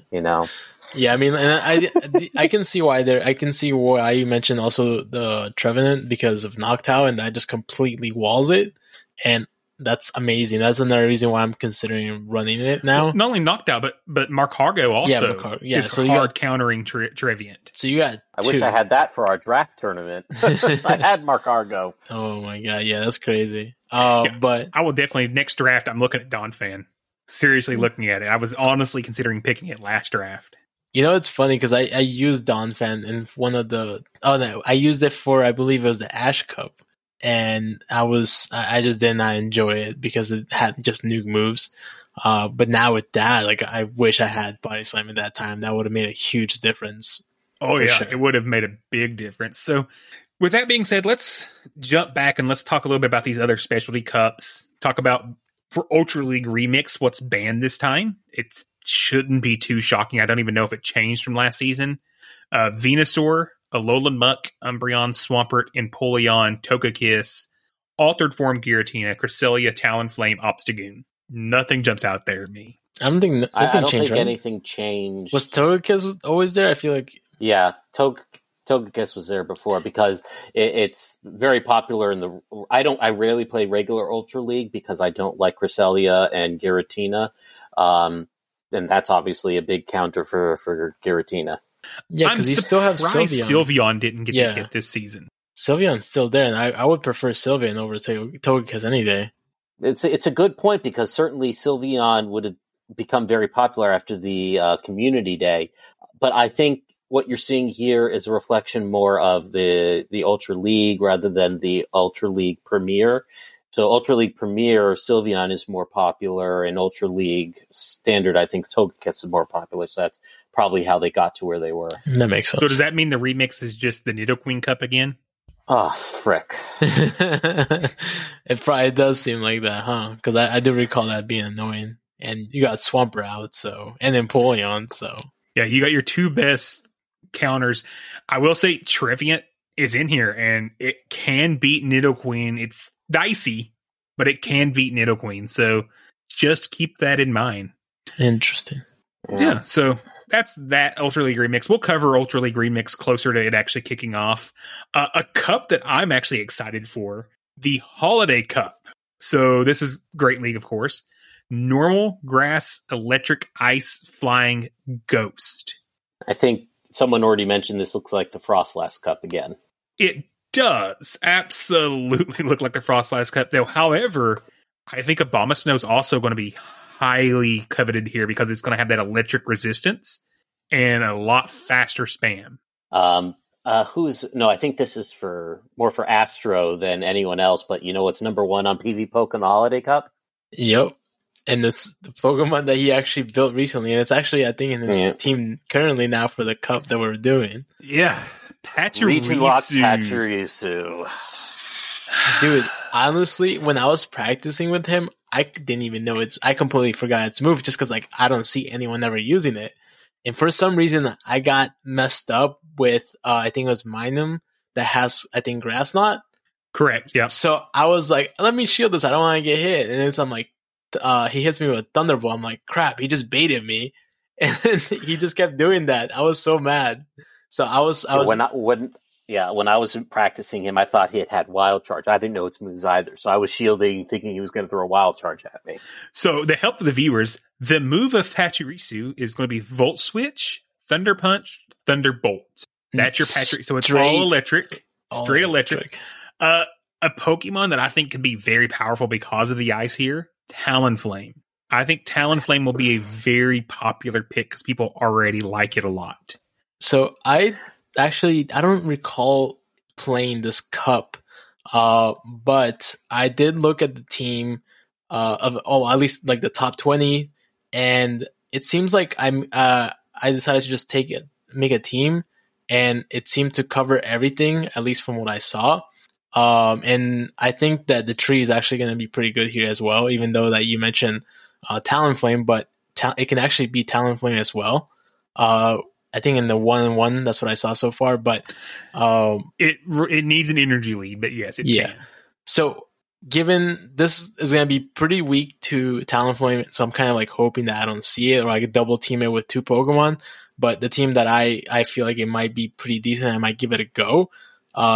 you know. Yeah, I mean, and I can see why you mentioned also the Trevenant because of Noctowl, and that just completely walls it, and that's amazing. That's another reason why I'm considering running it now. Well, not only Noctowl, but Markargo also. Yeah, so you got countering Trevenant. So you got. I wish I had that for our draft tournament. I had Markargo. Oh my god! Yeah, that's crazy. Yeah, but I will definitely next draft. I'm looking at Donphan. Seriously, looking at it. I was honestly considering picking it last draft. You know, it's funny because I used Donphan in one of the I used it for I believe it was the Ash Cup, and I just did not enjoy it because it had just nuke moves. But now with that, like I wish I had Body Slam at that time. That would have made a huge difference. Oh yeah, sure. It would have made a big difference. So. With that being said, let's jump back and let's talk a little bit about these other specialty cups. Talk about, for Ultra League Remix, what's banned this time. It shouldn't be too shocking. I don't even know if it changed from last season. Venusaur, Alolan Muck, Umbreon, Swampert, Empoleon, Togekiss, Altered Form Giratina, Cresselia, Talonflame, Obstagoon. Nothing jumps out there at me. I don't think anything changed. Was Togekiss always there? I feel like... Yeah, Togekiss was there before because it's very popular in the. I rarely play regular Ultra League because I don't like Cresselia and Giratina, and that's obviously a big counter for Giratina. Yeah, because you still have Sylveon didn't get to hit this season. Sylveon's still there, and I would prefer Sylveon over Togekiss any day. It's a good point because certainly Sylveon would have become very popular after the community day, but I think. What you're seeing here is a reflection more of the Ultra League rather than the Ultra League Premier. So Ultra League Premier, Sylveon is more popular, and Ultra League Standard, I think Togekiss is more popular. So that's probably how they got to where they were. That makes sense. So does that mean the remix is just the Nidoqueen Cup again? Oh, frick. It probably does seem like that, huh? Because I do recall that being annoying. And you got Swampert out, so, and then Empoleon, so. Yeah, you got your two best counters. I will say Trevenant is in here and it can beat Nidoqueen. It's dicey, but it can beat Nidoqueen. So just keep that in mind. Interesting. Yeah. So that's that Ultra League Remix. We'll cover Ultra League Remix closer to it actually kicking off. A cup that I'm actually excited for the Holiday Cup. So this is Great League, of course. Normal, grass, electric, ice, flying, ghost. I think someone already mentioned this looks like the Frostlass Cup again. It does absolutely look like the Frostlass Cup, though. However, I think Abomasnow is also going to be highly coveted here because it's going to have that electric resistance and a lot faster spam. I think this is more for Astro than anyone else, but you know what's number one on PvPoke in the Holiday Cup? Yep. And this the Pokemon that he actually built recently, and it's actually, I think, in his team currently now for the cup that we're doing. Yeah. Pachirisu. Dude, honestly, when I was practicing with him, I didn't even know I completely forgot its move just because, I don't see anyone ever using it. And for some reason, I got messed up with, I think it was Minun that has, I think, Grass Knot. Correct, yeah. So I was like, let me shield this. I don't want to get hit. And then he hits me with Thunderbolt. I'm like, crap, he just baited me. And he just kept doing that. I was so mad. So I was when I was practicing him, I thought he had Wild Charge. I didn't know its moves either. So I was shielding, thinking he was going to throw a Wild Charge at me. So the help of the viewers, the move of Pachirisu is going to be Volt Switch, Thunder Punch, Thunderbolt. That's your Pachirisu. So it's all electric. A Pokemon that I think can be very powerful because of the ice here, Talonflame. I think Talonflame will be a very popular pick because people already like it a lot. So I don't recall playing this cup, but I did look at the team at least the top 20, and it seems like I decided to just make a team, and it seemed to cover everything, at least from what I saw. And I think that the tree is actually going to be pretty good here as well, even though that you mentioned Talonflame, but it can actually be Talonflame as well. I think in the 1-on-1, that's what I saw so far, but it needs an energy lead, but yes, it can. So given this is going to be pretty weak to Talonflame, so I'm kind of hoping that I don't see it, or I could double team it with two Pokemon, but the team that I feel like it might be pretty decent, I might give it a go,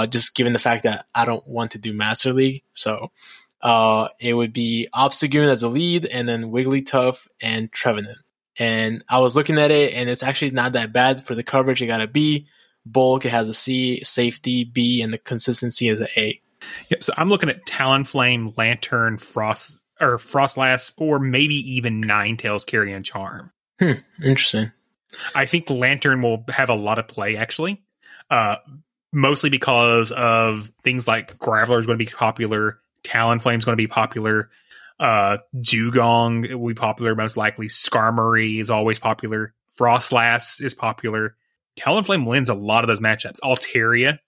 just given the fact that I don't want to do Master League. So it would be Obstagoon as a lead, and then Wigglytuff and Trevenant. And I was looking at it, and it's actually not that bad. For the coverage, it got a B. Bulk, it has a C. Safety, B. And the consistency is an A. Yep, so I'm looking at Talonflame, Lantern, Frostlass, or maybe even Ninetales carrying Charm. Interesting. I think Lantern will have a lot of play, actually. Mostly because of things like Graveler is going to be popular. Talonflame is going to be popular. Dewgong will be popular, most likely. Skarmory is always popular. Frostlass is popular. Talonflame wins a lot of those matchups. Altaria,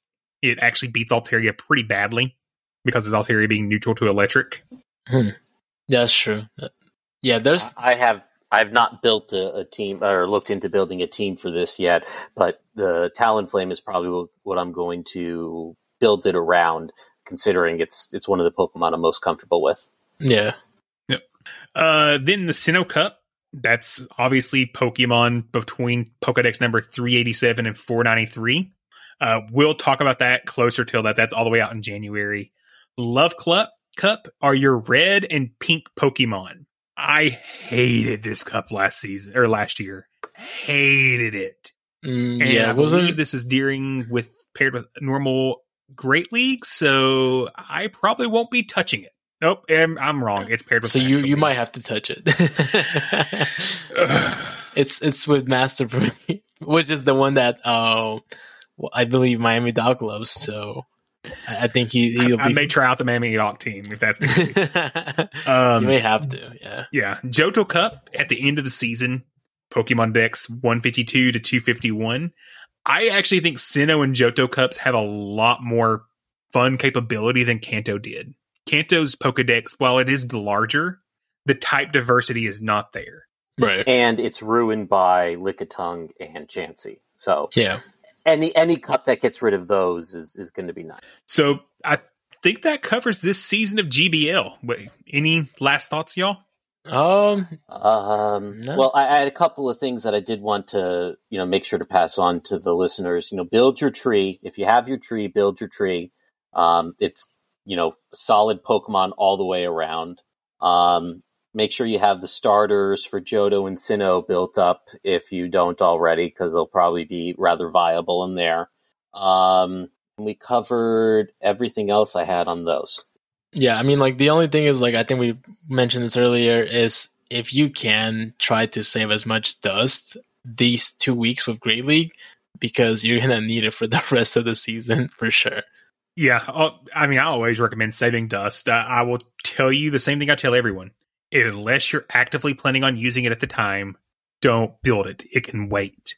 it actually beats Altaria pretty badly because of Altaria being neutral to electric. That's true. Yeah, there's. I've not built a team or looked into building a team for this yet, but the Talonflame is probably what I'm going to build it around, considering it's one of the Pokemon I'm most comfortable with. Yeah. Yep. Then the Sinnoh Cup. That's obviously Pokemon between Pokedex number 387 and 493. We'll talk about that closer till that. That's all the way out in January. Love Club Cup are your red and pink Pokemon. I hated this cup last year. Hated it. And yeah, I believe this is paired with normal Great League, so I probably won't be touching it. Nope, I'm wrong. It's paired with. So you might have to touch it. It's with Master Breed, which is the one that I believe Miami Doc loves. So I think he'll. I may try out the Miami Doc team if that's the case. You may have to. Yeah. Yeah. Johto Cup at the end of the season. Pokemon Dex 152 to 251. I actually think Sinnoh and Johto Cups have a lot more fun capability than Kanto did. Kanto's Pokedex, while it is larger, the type diversity is not there. Right. And it's ruined by Lickitung and Chansey. So yeah. Any cup that gets rid of those is going to be nice. So I think that covers this season of GBL. Wait, any last thoughts, y'all? No. Well, I had a couple of things that I did want to, make sure to pass on to the listeners. Build your tree. If you have your tree, build your tree. It's solid Pokemon all the way around. Make sure you have the starters for Johto and Sinnoh built up if you don't already, because they'll probably be rather viable in there. And we covered everything else I had on those. Yeah, I mean, the only thing is, I think we mentioned this earlier, is if you can try to save as much dust these 2 weeks with Great League, because you're going to need it for the rest of the season for sure. Yeah, I always recommend saving dust. I will tell you the same thing I tell everyone. Unless you're actively planning on using it at the time, don't build it. It can wait.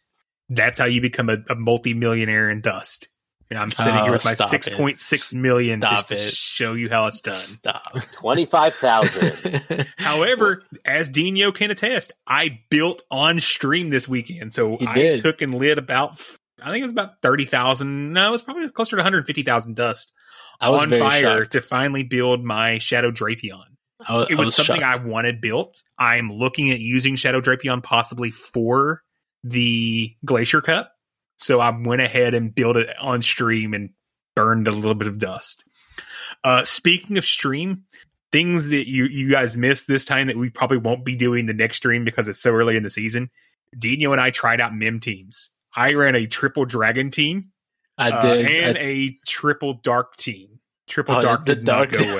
That's how you become a multi-millionaire in dust. And I'm sitting here with my $6.6 million just to show you how it's done. Stop. $25,000. However, as Dino can attest, I built on stream this weekend. So I took and lit about, I think it was about 30,000. No, it was probably closer to 150,000 dust on fire shocked to finally build my Shadow Drapion. It was something shocked I wanted built. I'm looking at using Shadow Drapion possibly for the Glacier Cup. So I went ahead and built it on stream and burned a little bit of dust. Speaking of stream, things that you guys missed this time that we probably won't be doing the next stream because it's so early in the season. Dino and I tried out meme teams. I ran a triple dragon team. I did. And a triple dark team. Triple dark did not go well.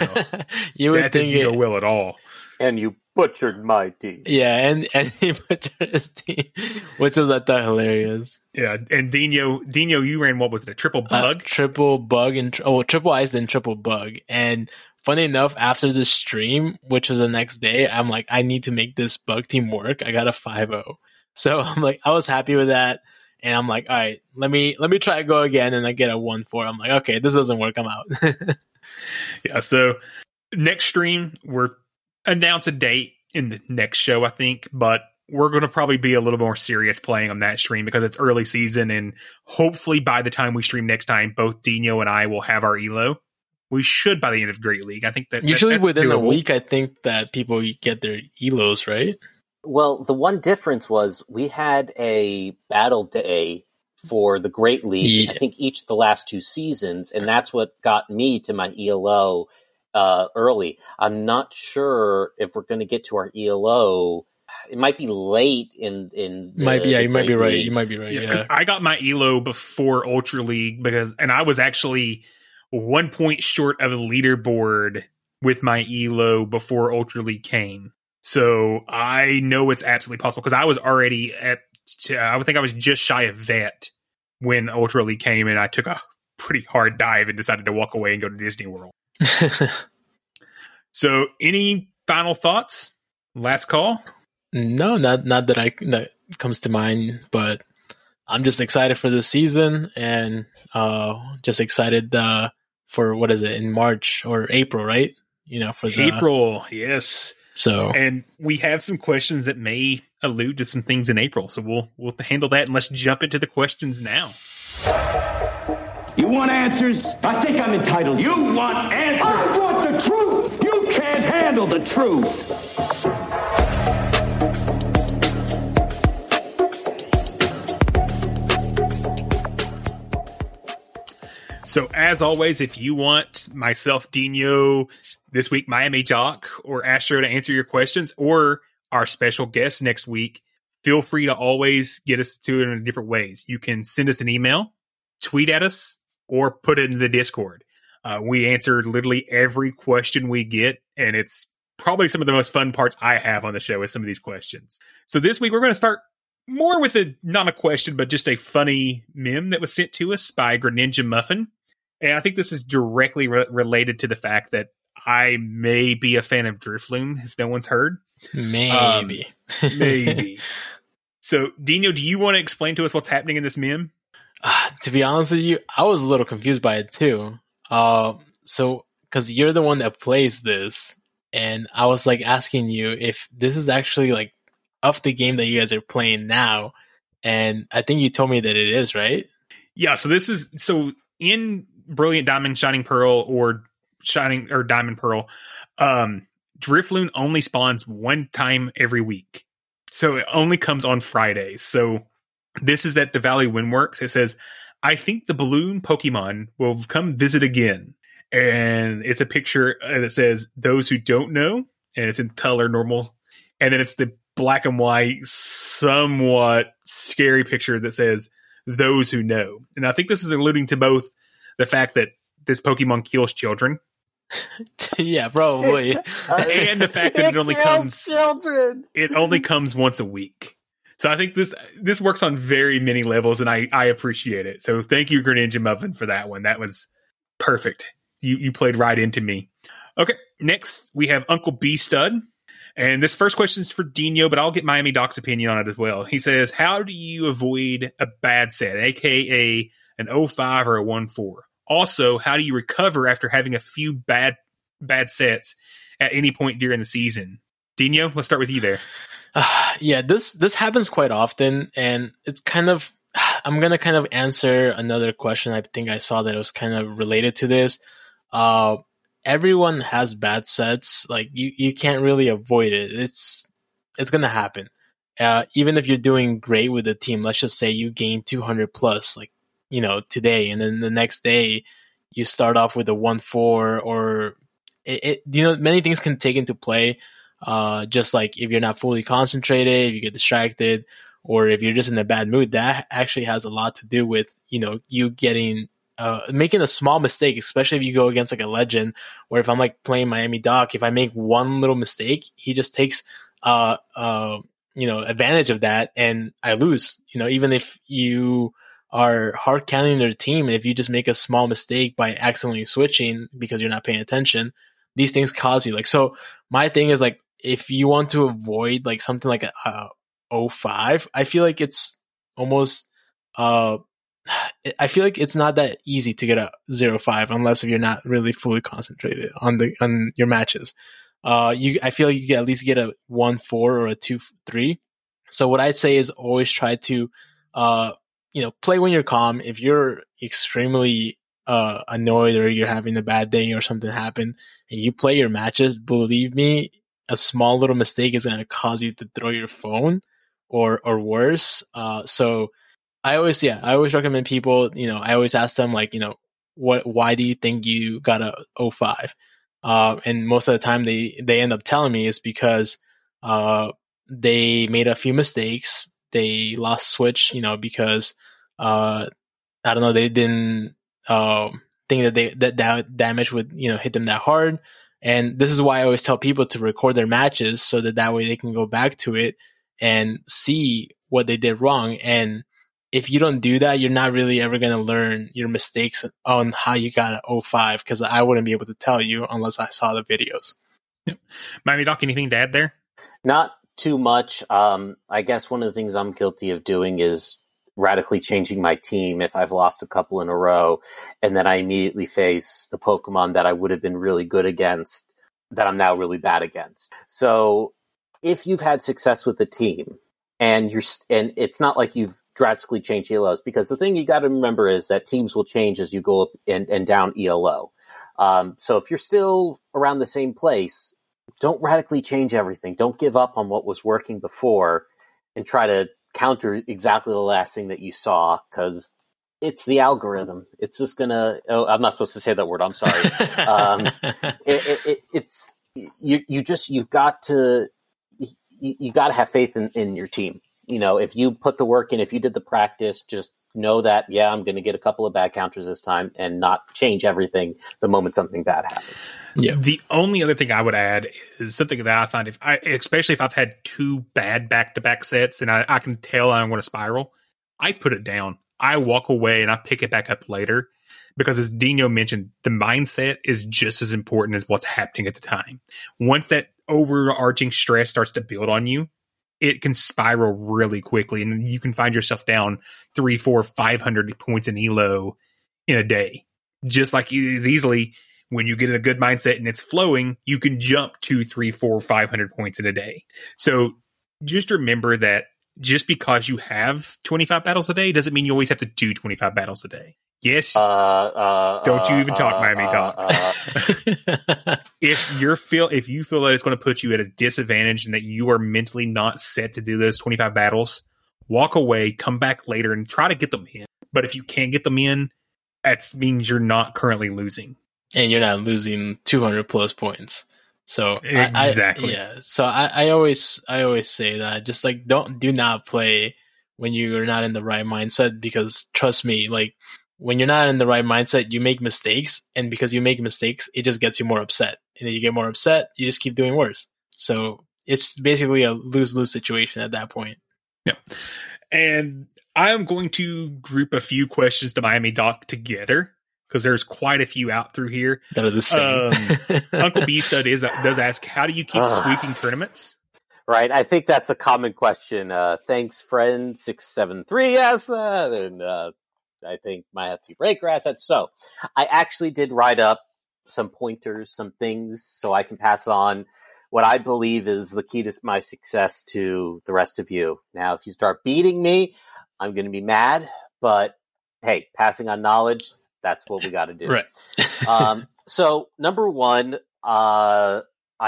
Didn't go well at all. And you butchered my team. Yeah, and he butchered his team, which was, I thought, hilarious. Yeah, and Dino, you ran, what was it, a triple bug? Triple bug, triple ice and triple bug. And funny enough, after the stream, which was the next day, I'm like, I need to make this bug team work. I got a 5-0. So I'm like, I was happy with that. And I'm like, all right, let me try to go again. And I get a 1-4. I'm like, okay, this doesn't work. I'm out. Yeah. So next stream, we're announce a date in the next show, I think, but we're going to probably be a little more serious playing on that stream because it's early season. And hopefully by the time we stream next time, both Dino and I will have our ELO. We should by the end of Great League. I think that usually within a week, I think that people get their ELOs, right? Well, the one difference was we had a battle day for the Great League, I think each of the last two seasons, and that's what got me to my ELO early. I'm not sure if we're going to get to our ELO. It might be late You might be right. Yeah. I got my ELO before Ultra League because I was actually 1 point short of a leaderboard with my ELO before Ultra League came. So I know it's absolutely possible because I was already I would think I was just shy of vet when Ultra League came and I took a pretty hard dive and decided to walk away and go to Disney World. So any final thoughts? Last call? No, not that that comes to mind, but I'm just excited for this season and just excited for what is it in March or April, right? For April, yes. So, and we have some questions that may allude to some things in April. So we'll handle that and let's jump into the questions now. You want answers? I think I'm entitled. You want answers? I want the truth. You can't handle the truth. So as always, if you want myself, Dino, this week, Miami Jock or Astro to answer your questions or our special guest next week, feel free to always get us to it in different ways. You can send us an email, tweet at us, or put it in the Discord. We answer literally every question we get, and it's probably some of the most fun parts I have on the show is some of these questions. So this week, we're going to start more with not a question, but just a funny meme that was sent to us by Greninja Muffin. And I think this is directly related to the fact that I may be a fan of Drifloon, if no one's heard. Maybe. Maybe. So, Dino, do you want to explain to us what's happening in this meme? To be honest with you, I was a little confused by it, too. Because you're the one that plays this, and I was, asking you if this is actually, of the game that you guys are playing now, and I think you told me that it is, right? Yeah, so this is... So, in Brilliant Diamond, Shining Pearl, or... Shining or Diamond Pearl, Drifloon only spawns one time every week. So it only comes on Fridays. So this is that the Valley Windworks. It says, I think the balloon Pokemon will come visit again. And it's a picture that says "Those who don't know," and it's in color normal. And then it's the black and white, somewhat scary picture that says "Those who know." And I think this is alluding to both the fact that this Pokemon kills children. Yeah, probably. And the fact that it only comes once a week. So I think this works on very many levels, and I appreciate it. So thank you, Greninja Muffin, for that one. That was perfect. You played right into me. Okay, next we have Uncle B Stud. And this first question is for Dino, but I'll get Miami Doc's opinion on it as well. He says, how do you avoid a bad set, a.k.a. an 05 or a 1-4? Also, how do you recover after having a few bad sets at any point during the season? Dino, let's start with you there. Yeah, this happens quite often, and it's kind of... I'm going to kind of answer another question I think I saw that was kind of related to this. Everyone has bad sets. Like you can't really avoid it. It's going to happen. Even if you're doing great with the team, let's just say you gain 200 plus, like, you know, today. And then the next day you start off with a 1-4 or many things can take into play. Just like if you're not fully concentrated, if you get distracted, or if you're just in a bad mood, that actually has a lot to do with, you know, you getting, making a small mistake, especially if you go against like a legend, or if I'm like playing Miami Doc, if I make one little mistake, he just takes, advantage of that and I lose, you know, even if you are hard counting their team. And if you just make a small mistake by accidentally switching because you're not paying attention, these things cause you like, so my thing is like, if you want to avoid like something like a 05, I feel like it's almost I feel like it's not that easy to get a 05 unless if you're not really fully concentrated on your matches. I feel like you can at least get a 1-4 or a 2-3. So what I'd say is always try to play when you're calm. If you're extremely annoyed or you're having a bad day or something happened and you play your matches, believe me, a small little mistake is going to cause you to throw your phone or worse. So I always recommend people, you know, I always ask them like, you know, why do you think you got a 05? And most of the time they end up telling me it's because, they made a few mistakes. They lost switch, you know, because, I don't know, they didn't, think that damage would, you know, hit them that hard. And this is why I always tell people to record their matches so that way they can go back to it and see what they did wrong. And if you don't do that, you're not really ever going to learn your mistakes on how you got an 05, because I wouldn't be able to tell you unless I saw the videos. Yep. Miami Doc, anything to add there? Not too much. I guess one of the things I'm guilty of doing is radically changing my team if I've lost a couple in a row, and then I immediately face the Pokemon that I would have been really good against that I'm now really bad against. So if you've had success with a team and it's not like you've drastically changed ELOs, because the thing you got to remember is that teams will change as you go up and down ELO. So if you're still around the same place, don't radically change everything. Don't give up on what was working before and try to counter exactly the last thing that you saw, because it's the algorithm. It's just gonna... Oh, I'm not supposed to say that word. I'm sorry. It's you. Just you've got to have faith in your team. You know, if you put the work in, if you did the practice, just know that I'm going to get a couple of bad counters this time, and not change everything the moment something bad happens. Yeah. The only other thing I would add is something that I find, especially if I've had two bad back-to-back sets and I can tell I'm going to spiral, I put it down. I walk away and I pick it back up later, because as Dino mentioned, the mindset is just as important as what's happening at the time. Once that overarching stress starts to build on you, it can spiral really quickly, and you can find yourself down 300, 400, 500 points in ELO in a day. Just like it is easily when you get in a good mindset and it's flowing, you can jump 200, 300, 400, 500 points in a day. So just remember that just because you have 25 battles a day doesn't mean you always have to do 25 battles a day. Yes. Don't you even talk Miami Doc. If you feel that it's going to put you at a disadvantage and that you are mentally not set to do those 25 battles, walk away, come back later, and try to get them in. But if you can't get them in, that means you're not currently losing. and you're not losing 200 plus points. So exactly. So I always say that, just like, do not play when you're not in the right mindset, because trust me, like, when you're not in the right mindset, you make mistakes, and because you make mistakes, it just gets you more upset. And then you get more upset, you just keep doing worse. So it's basically a lose-lose situation at that point. Yeah. And I'm going to group a few questions to Miami Doc together, because there's quite a few out through here that are the same. Uncle B-Stud does ask, how do you keep sweeping tournaments? Right. I think that's a common question. Thanks, friend. 673 asked that, and I think Matthew Breaker asked that. So I actually did write up some pointers, some things, so I can pass on what I believe is the key to my success to the rest of you. Now, if you start beating me, I'm going to be mad, but hey, passing on knowledge, that's what we got to do. Right. So number one, I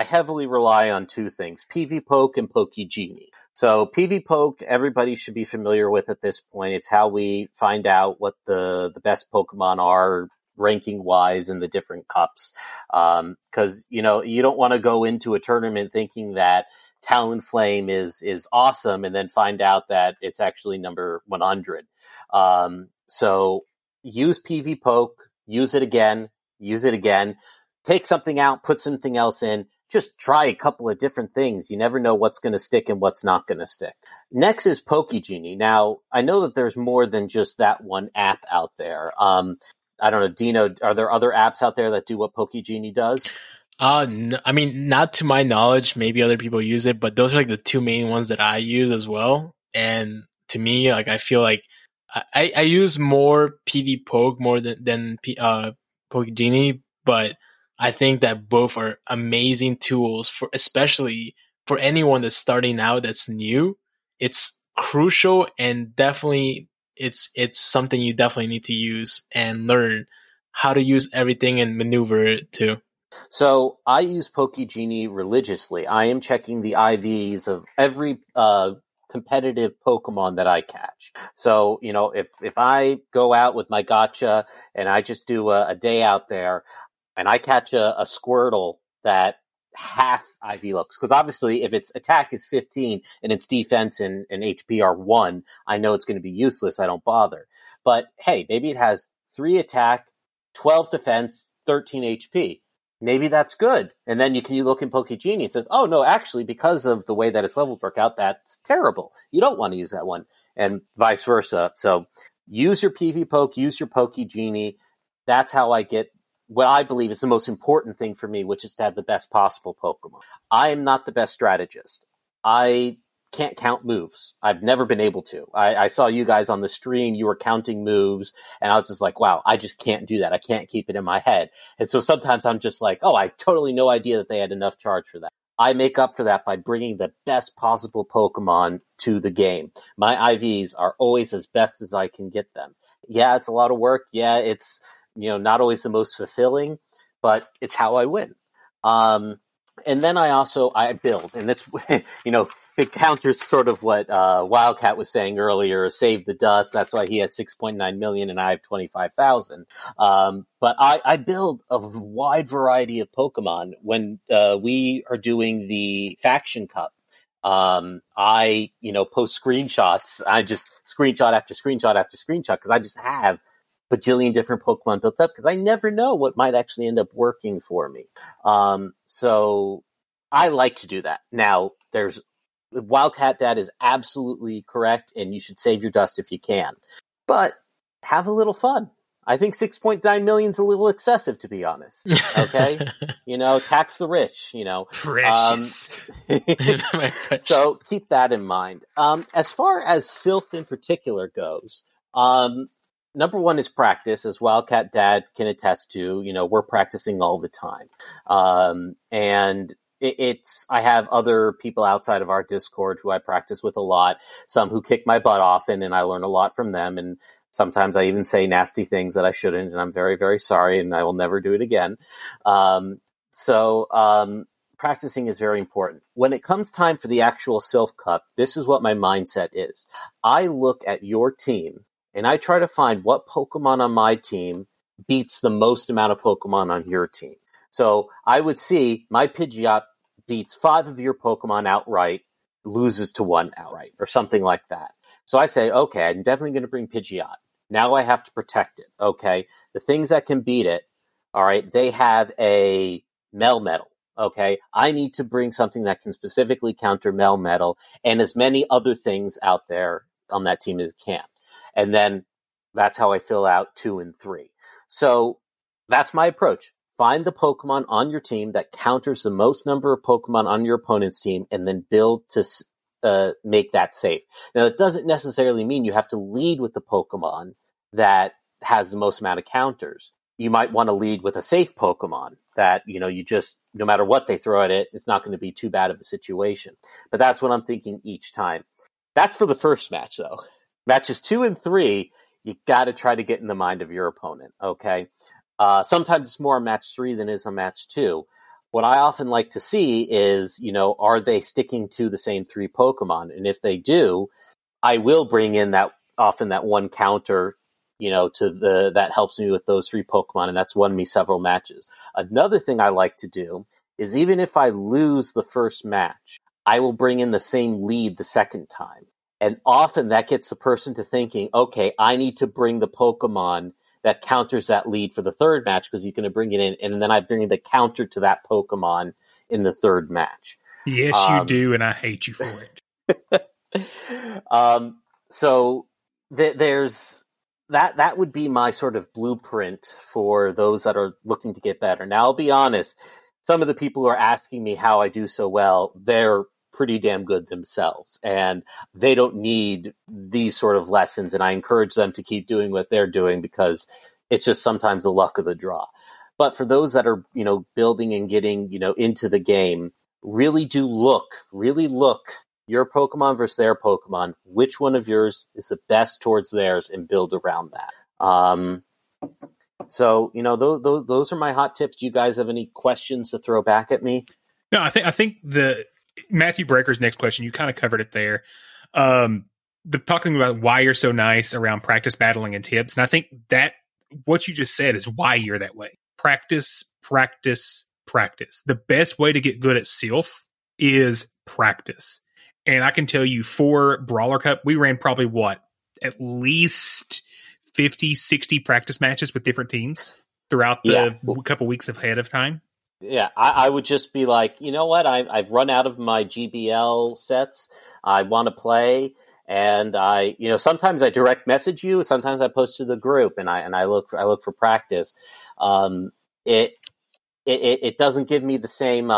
heavily rely on two things, PvPoke and PokeGenie. So PvPoke, everybody should be familiar with at this point. It's how we find out what the best Pokemon are ranking-wise in the different cups. Because, you know, you don't want to go into a tournament thinking that Talonflame is awesome and then find out that it's actually number 100. So use PvPoke, use it again, take something out, put something else in, just try a couple of different things. You never know what's going to stick and what's not going to stick. Next is PokeGenie. Now, I know that there's more than just that one app out there. I don't know, Dino, are there other apps out there that do what PokeGenie does? I mean, not to my knowledge. Maybe other people use it, but those are like the two main ones that I use as well. And to me, like, I feel like I use more PvPoke than PokeGenie, but I think that both are amazing tools for, especially for anyone that's starting out, that's new. It's crucial, and definitely it's something you definitely need to use and learn how to use everything and maneuver it too. So I use PokeGenie religiously. I am checking the IVs of every competitive Pokemon that I catch. So, you know, if I go out with my gacha and I just do a day out there, and I catch a Squirtle that half IV looks, because obviously if its attack is 15 and its defense and HP are 1, I know it's going to be useless. I don't bother. But hey, maybe it has 3 attack, 12 defense, 13 HP. Maybe that's good. And then you look in PokeGenie and says, oh no, actually, because of the way that its levels work out, that's terrible. You don't want to use that one, and vice versa. So use your PvPoke, use your PokeGenie. That's how I get what I believe is the most important thing for me, which is to have the best possible Pokemon. I am not the best strategist. I can't count moves. I've never been able to. I saw you guys on the stream, you were counting moves, and I was just like, wow, I just can't do that. I can't keep it in my head. And so sometimes I'm just like, oh, I totally no idea that they had enough charge for that. I make up for that by bringing the best possible Pokemon to the game. My IVs are always as best as I can get them. Yeah, it's a lot of work. Yeah, it's, you know, not always the most fulfilling, but it's how I win. And then I build, and that's, you know, it counters sort of what Wildcat was saying earlier, save the dust. That's why he has 6.9 million and I have 25,000. But I build a wide variety of Pokemon. When we are doing the Faction Cup, I, you know, post screenshots. I just screenshot after screenshot after screenshot, because I just have bajillion different Pokemon built up, because I never know what might actually end up working for me. So I like to do that. Now, there's Wildcat, that is absolutely correct, and you should save your dust if you can. But have a little fun. I think 6.9 million is a little excessive, to be honest. Okay? You know, tax the rich, you know. Precious. So keep that in mind. As far as Sylph in particular goes, number one is practice, as Wildcat Dad can attest to. You know, we're practicing all the time. And I have other people outside of our Discord who I practice with a lot, some who kick my butt often, and I learn a lot from them. And sometimes I even say nasty things that I shouldn't, and I'm very, very sorry, and I will never do it again. Practicing is very important. When it comes time for the actual Sylph Cup, this is what my mindset is. I look at your team, and I try to find what Pokemon on my team beats the most amount of Pokemon on your team. So I would see my Pidgeot beats 5 of your Pokemon outright, loses to 1 outright, or something like that. So I say, okay, I'm definitely going to bring Pidgeot. Now I have to protect it, okay? The things that can beat it, all right, they have a Melmetal, okay? I need to bring something that can specifically counter Melmetal and as many other things out there on that team as it can. And then that's how I fill out 2 and 3. So that's my approach. Find the Pokemon on your team that counters the most number of Pokemon on your opponent's team and then build to make that safe. Now, it doesn't necessarily mean you have to lead with the Pokemon that has the most amount of counters. You might want to lead with a safe Pokemon that, you know, you just, no matter what they throw at it, it's not going to be too bad of a situation. But that's what I'm thinking each time. That's for the first match, though. Matches 2 and 3, you got to try to get in the mind of your opponent, okay? Sometimes it's more on match 3 than it is on match 2. What I often like to see is, you know, are they sticking to the same 3 Pokemon? And if they do, I will bring in that often that one counter, you know, to the that helps me with those 3 Pokemon, and that's won me several matches. Another thing I like to do is even if I lose the first match, I will bring in the same lead the second time. And often that gets the person to thinking, okay, I need to bring the Pokemon that counters that lead for the third match because he's going to bring it in, and then I bring the counter to that Pokemon in the third match. Yes, you do, and I hate you for it. So there's that. That would be my sort of blueprint for those that are looking to get better. Now, I'll be honest. Some of the people who are asking me how I do so well, they're pretty damn good themselves, and they don't need these sort of lessons, and I encourage them to keep doing what they're doing because it's just sometimes the luck of the draw. But for those that are, you know, building and getting, you know, into the game, really do look your Pokemon versus their Pokemon, which one of yours is the best towards theirs, and build around that. So, you know, those are my hot tips. Do you guys have any questions to throw back at me? No, I think the Matthew Breaker's next question, you kind of covered it there. The talking about why you're so nice around practice battling and tips. And I think that what you just said is why you're that way. Practice, practice, practice. The best way to get good at Sylph is practice. And I can tell you for Brawler Cup, we ran probably at least 50, 60 practice matches with different teams throughout the couple weeks ahead of time. Yeah, I would just be like, you know what? I've run out of my GBL sets. I want to play, and I, you know, sometimes I direct message you. Sometimes I post to the group, and I look for practice. It doesn't give me the same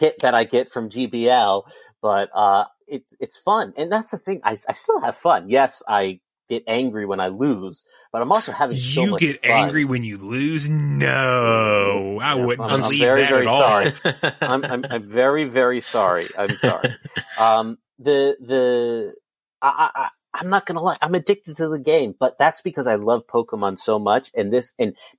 hit that I get from GBL, but it's fun, and that's the thing. I still have fun. Yes, I get angry when I lose, but I'm also having so much fun. You get angry when you lose? No, I wouldn't believe that at all. Sorry. I'm very, very sorry. I'm sorry. I'm not going to lie. I'm addicted to the game, but that's because I love Pokemon so much, and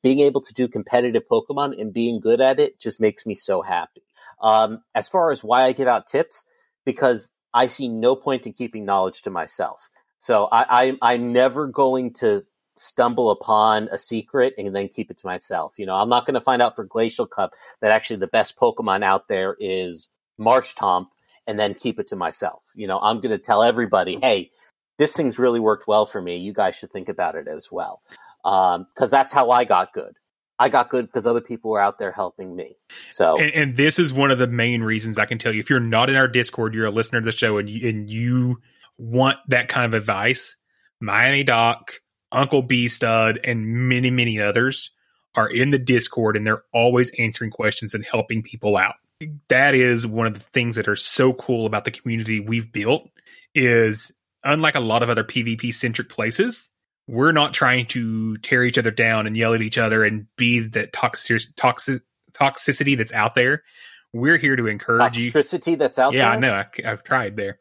being able to do competitive Pokemon and being good at it just makes me so happy. As far as why I give out tips, because I see no point in keeping knowledge to myself. So I'm never going to stumble upon a secret and then keep it to myself. You know, I'm not going to find out for Glacial Cup that actually the best Pokemon out there is Marshtomp and then keep it to myself. You know, I'm going to tell everybody, hey, this thing's really worked well for me. You guys should think about it as well. Because that's how I got good. I got good because other people were out there helping me. So, and this is one of the main reasons I can tell you, if you're not in our Discord, you're a listener to the show and you want that kind of advice, Miami Doc, Uncle B Stud, and many, many others are in the Discord, and they're always answering questions and helping people out. That is one of the things that are so cool about the community we've built is, unlike a lot of other PvP-centric places, we're not trying to tear each other down and yell at each other and be that toxicity that's out there. We're here to encourage you. Toxicity that's out there? Yeah, I know. I've tried there.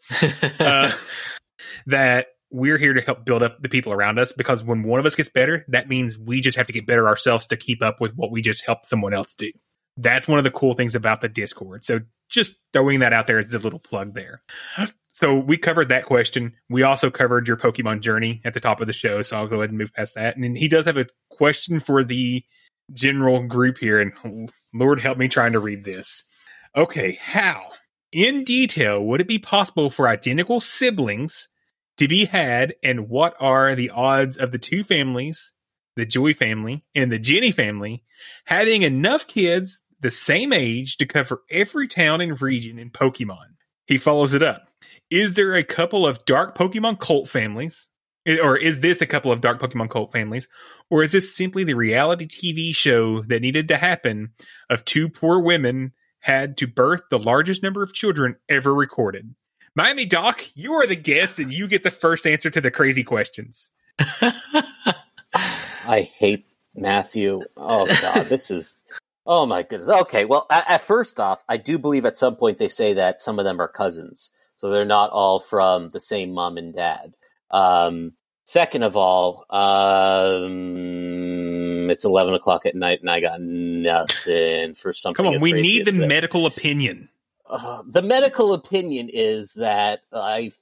That we're here to help build up the people around us, because when one of us gets better, that means we just have to get better ourselves to keep up with what we just helped someone else do. That's one of the cool things about the Discord. So just throwing that out there as a little plug there. So we covered that question. We also covered your Pokemon journey at the top of the show, so I'll go ahead and move past that. And he does have a question for the general group here, and Lord help me trying to read this. Okay, how, in detail, would it be possible for identical siblings to be had, and what are the odds of the two families, the Joy family and the Jenny family, having enough kids the same age to cover every town and region in Pokemon? He follows it up. Is there a couple of dark Pokemon cult families? Or is this a couple of dark Pokemon cult families? Or is this simply the reality TV show that needed to happen of two poor women had to birth the largest number of children ever recorded? Miami Doc, you are the guest and you get the first answer to the crazy questions. I hate Matthew. Oh, God, this is... Oh, my goodness. Okay, well, at first off, I do believe at some point they say that some of them are cousins. So they're not all from the same mom and dad. Second of all, it's 11 o'clock at night and I got nothing for something. Come on, we need the medical opinion. The medical opinion is that I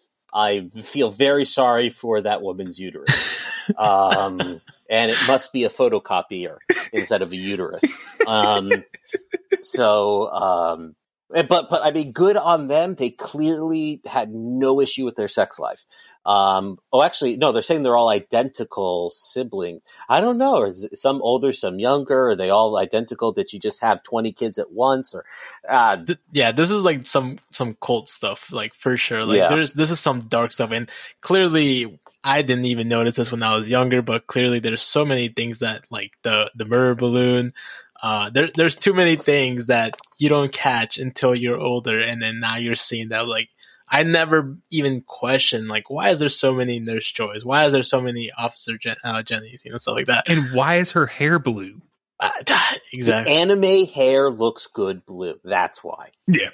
feel very sorry for that woman's uterus. And it must be a photocopier instead of a uterus. But I mean, good on them. They clearly had no issue with their sex life. Actually, no, they're saying they're all identical siblings. I don't know. Is some older, some younger? Are they all identical? Did you just have 20 kids at once? Or, yeah, this is like some cult stuff, like for sure. Like this is some dark stuff. And clearly I didn't even notice this when I was younger, but clearly there's so many things that like the murder balloon, there's too many things that you don't catch until you're older. And then now you're seeing that, like, I never even questioned, like, why is there so many Nurse Joys? Why is there so many Officer Jennies? You know, stuff like that. And why is her hair blue? Exactly. The anime hair looks good blue. That's why. Yeah.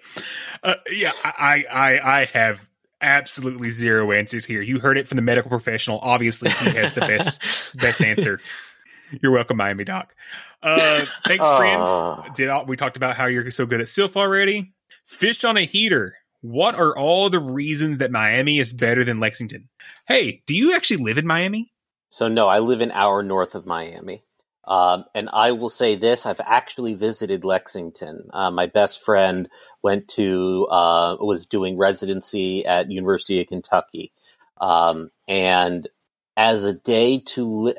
I have absolutely zero answers here. You heard it from the medical professional. Obviously, he has the best answer. You're welcome, Miami Doc. Thanks, friends. We talked about how you're so good at Sylph already. Fish on a heater. What are all the reasons that Miami is better than Lexington? Hey, do you actually live in Miami? So no, I live an hour north of Miami. And I will say this, I've actually visited Lexington. My best friend was doing residency at University of Kentucky. And as a place to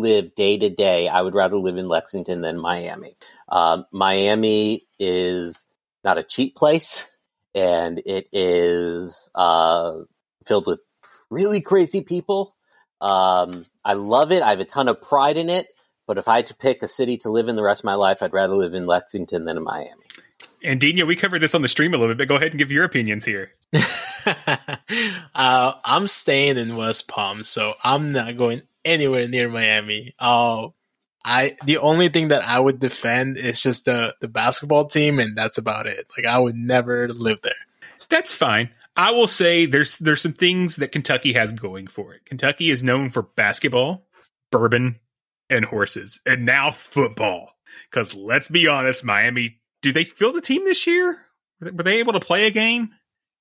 live day to day, I would rather live in Lexington than Miami. Miami is not a cheap place. And it is filled with really crazy people. I love it. I have a ton of pride in it. But if I had to pick a city to live in the rest of my life, I'd rather live in Lexington than in Miami. And, Dina, we covered this on the stream a little bit. Go ahead and give your opinions here. I'm staying in West Palm, so I'm not going anywhere near Miami. The only thing that I would defend is just the basketball team, and that's about it. Like, I would never live there. That's fine. I will say there's some things that Kentucky has going for it. Kentucky is known for basketball, bourbon, and horses, and now football. Because let's be honest, Miami, do they field a team this year? Were they able to play a game?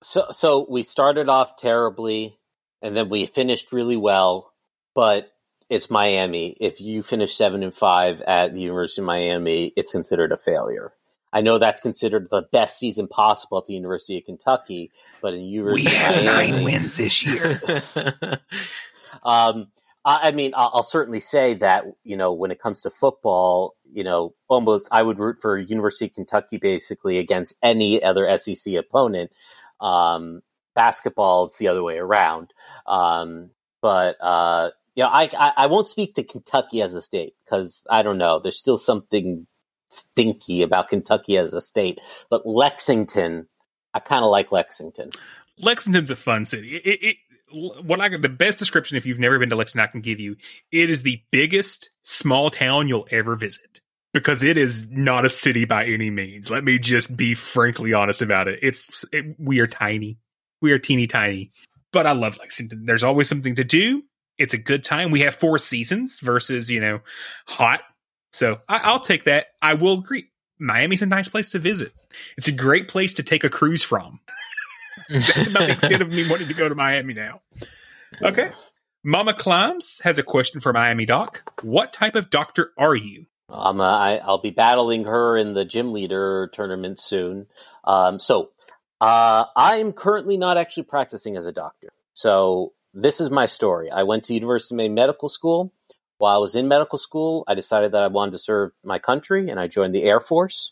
So we started off terribly, and then we finished really well, but it's Miami. If you finish 7-5 at the University of Miami, it's considered a failure. I know that's considered the best season possible at the University of Kentucky, but in University of Miami, we have 9 wins this year. I mean, I'll certainly say that, you know, when it comes to football, you know, almost I would root for University of Kentucky basically against any other SEC opponent. Basketball, it's the other way around. Yeah, I won't speak to Kentucky as a state because I don't know. There's still something stinky about Kentucky as a state. But Lexington, I kind of like Lexington. Lexington's a fun city. The best description, if you've never been to Lexington, I can give you, it is the biggest small town you'll ever visit because it is not a city by any means. Let me just be frankly honest about it. We are tiny. We are teeny tiny. But I love Lexington. There's always something to do. It's a good time. We have 4 seasons versus, you know, hot. So I'll take that. I will agree. Miami's a nice place to visit. It's a great place to take a cruise from. That's about the extent of me wanting to go to Miami now. Okay. Mama Climbs has a question for Miami Doc. What type of doctor are you? I'll be battling her in the gym leader tournament soon. So I'm currently not actually practicing as a doctor. So this is my story. I went to University of Maine Medical School. While I was in medical school, I decided that I wanted to serve my country, and I joined the Air Force.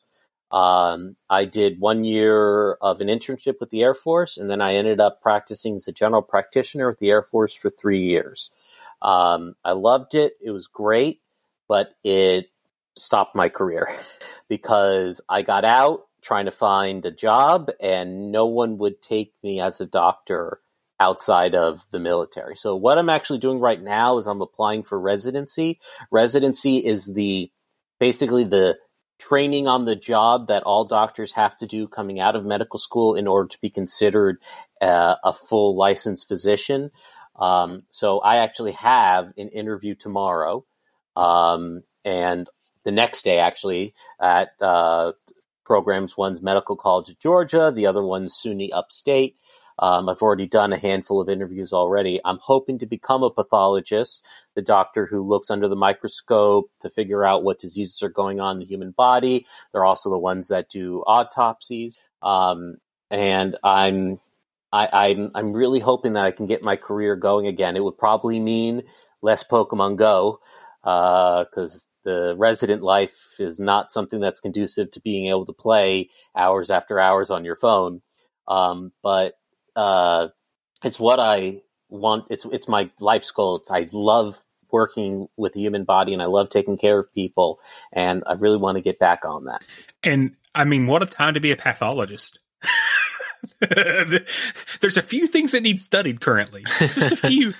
I did 1 year of an internship with the Air Force, and then I ended up practicing as a general practitioner with the Air Force for 3 years. I loved it. It was great, but it stopped my career because I got out trying to find a job, and no one would take me as a doctor outside of the military. So what I'm actually doing right now is I'm applying for residency. Residency is basically the training on the job that all doctors have to do coming out of medical school in order to be considered a full licensed physician. So I actually have an interview tomorrow and the next day actually at programs. One's Medical College of Georgia, the other one's SUNY Upstate. I've already done a handful of interviews already. I'm hoping to become a pathologist, the doctor who looks under the microscope to figure out what diseases are going on in the human body. They're also the ones that do autopsies. And I'm really hoping that I can get my career going again. It would probably mean less Pokemon Go, because the resident life is not something that's conducive to being able to play hours after hours on your phone. But it's what I want. It's my life's goal. I love working with the human body and I love taking care of people. And I really want to get back on that. And I mean, what a time to be a pathologist. There's a few things that need studied currently. Just a few.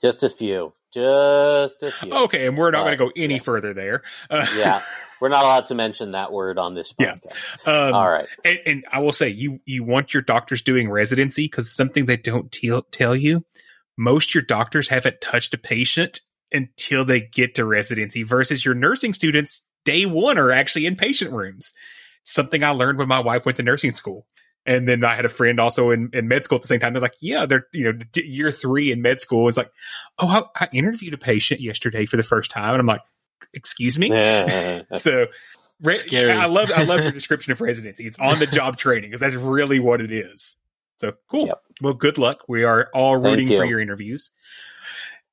Just a few. Okay. And we're not going to go any further there. Yeah. We're not allowed to mention that word on this podcast. Yeah. All right. And I will say you want your doctors doing residency because something they don't tell you. Most your doctors haven't touched a patient until they get to residency versus your nursing students day one are actually in patient rooms. Something I learned when my wife went to nursing school. And then I had a friend also in med school at the same time. They're like, yeah, they're, year three in med school. It's like, oh, I interviewed a patient yesterday for the first time. And I'm like, excuse me? So scary. I love your description of residency. It's on the job training because that's really what it is. So cool. Yep. Well, good luck. We are all rooting for your interviews.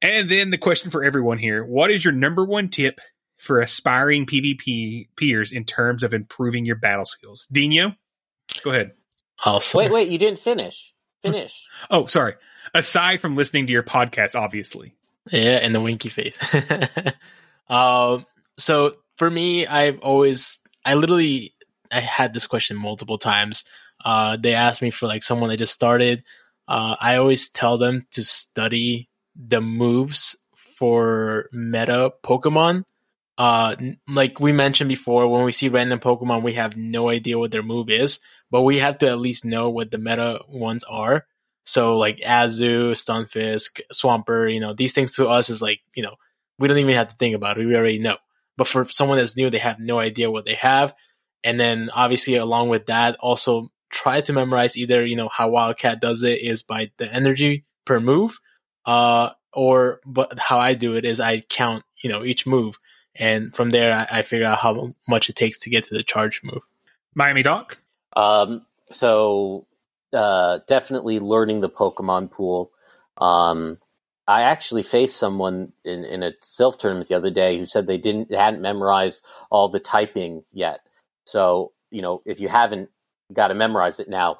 And then the question for everyone here, what is your number one tip for aspiring PvPers in terms of improving your battle skills? Dino, go ahead. Awesome. Wait, you didn't finish. Oh, sorry. Aside from listening to your podcast, obviously. Yeah, and the winky face. So for me, I had this question multiple times. They asked me for like someone that just started. I always tell them to study the moves for meta Pokemon. Like we mentioned before, when we see random Pokemon, we have no idea what their move is, but we have to at least know what the meta ones are. So like Azu, Stunfisk, Swampert, these things to us is like, we don't even have to think about it. We already know. But for someone that's new, they have no idea what they have. And then obviously along with that, also try to memorize either, how Wildcat does it is by the energy per move, but how I do it is I count, each move. And from there, I figure out how much it takes to get to the charge move. Miami Doc? So definitely learning the Pokemon pool. I actually faced someone in a Sylph tournament the other day who said they hadn't memorized all the typing yet. So, if you haven't, you got to memorize it now.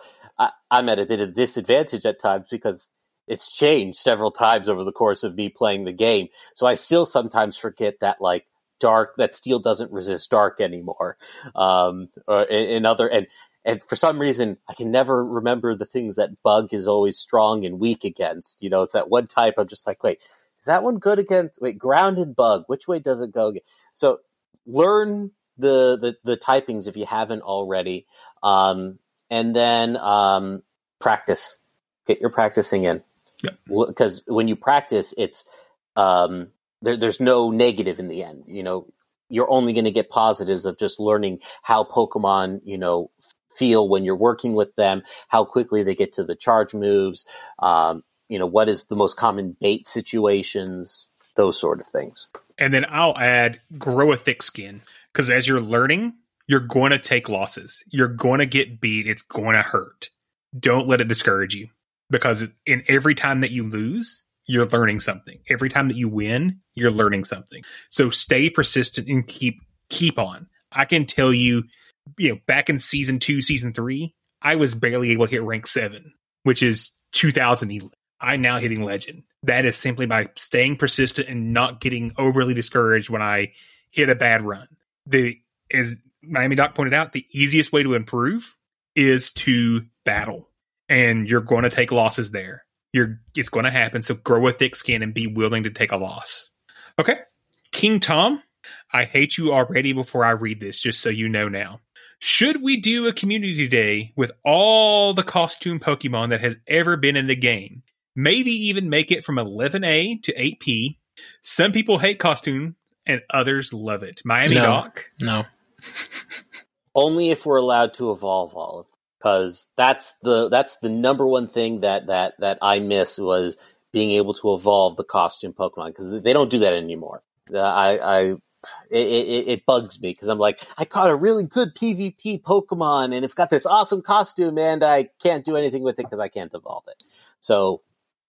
I'm at a bit of disadvantage at times because it's changed several times over the course of me playing the game. So I still sometimes forget that, like, dark, that steel doesn't resist dark anymore. And for some reason I can never remember the things that bug is always strong and weak against. It's that one type I'm just like, wait, is that one good against? Wait, ground and bug, which way does it go again? So learn the typings if you haven't already. And then practice. Get your practicing in. Because when you practice, it's there's no negative in the end. You're only going to get positives of just learning how Pokemon, feel when you're working with them, how quickly they get to the charge moves, you know, what is the most common bait situations, those sort of things. And then I'll add, grow a thick skin, because as you're learning, you're going to take losses. You're going to get beat. It's going to hurt. Don't let it discourage you, because in every time that you lose, you're learning something. Every time that you win, you're learning something. So stay persistent and keep on. I can tell you, back in season 2, season 3, I was barely able to hit rank 7, which is 2011. I'm now hitting legend. That is simply by staying persistent and not getting overly discouraged when I hit a bad run. As Miami Doc pointed out, the easiest way to improve is to battle, and you're going to take losses there. It's going to happen. So grow a thick skin and be willing to take a loss. Okay. King Tom, I hate you already before I read this, just so you know now. Should we do a community day with all the costume Pokemon that has ever been in the game? Maybe even make it from 11A to 8P. Some people hate costume and others love it. Miami Doc? No. Only if we're allowed to evolve all of them. Because that's the number one thing that I miss was being able to evolve the costume Pokemon, because they don't do that anymore. It bugs me, because I'm like, I caught a really good PvP Pokemon and it's got this awesome costume and I can't do anything with it because I can't evolve it. So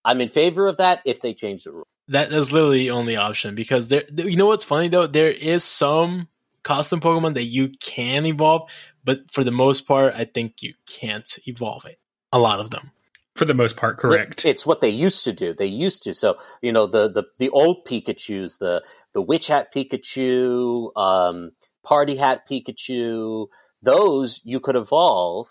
I'm in favor of that if they change the rule. That's literally the only option, because you know what's funny though? There is some costume Pokemon that you can evolve, but for the most part, I think you can't evolve it. A lot of them. For the most part, correct. It's what they used to do. They used to. So, the old Pikachus, the Witch Hat Pikachu, Party Hat Pikachu, those you could evolve,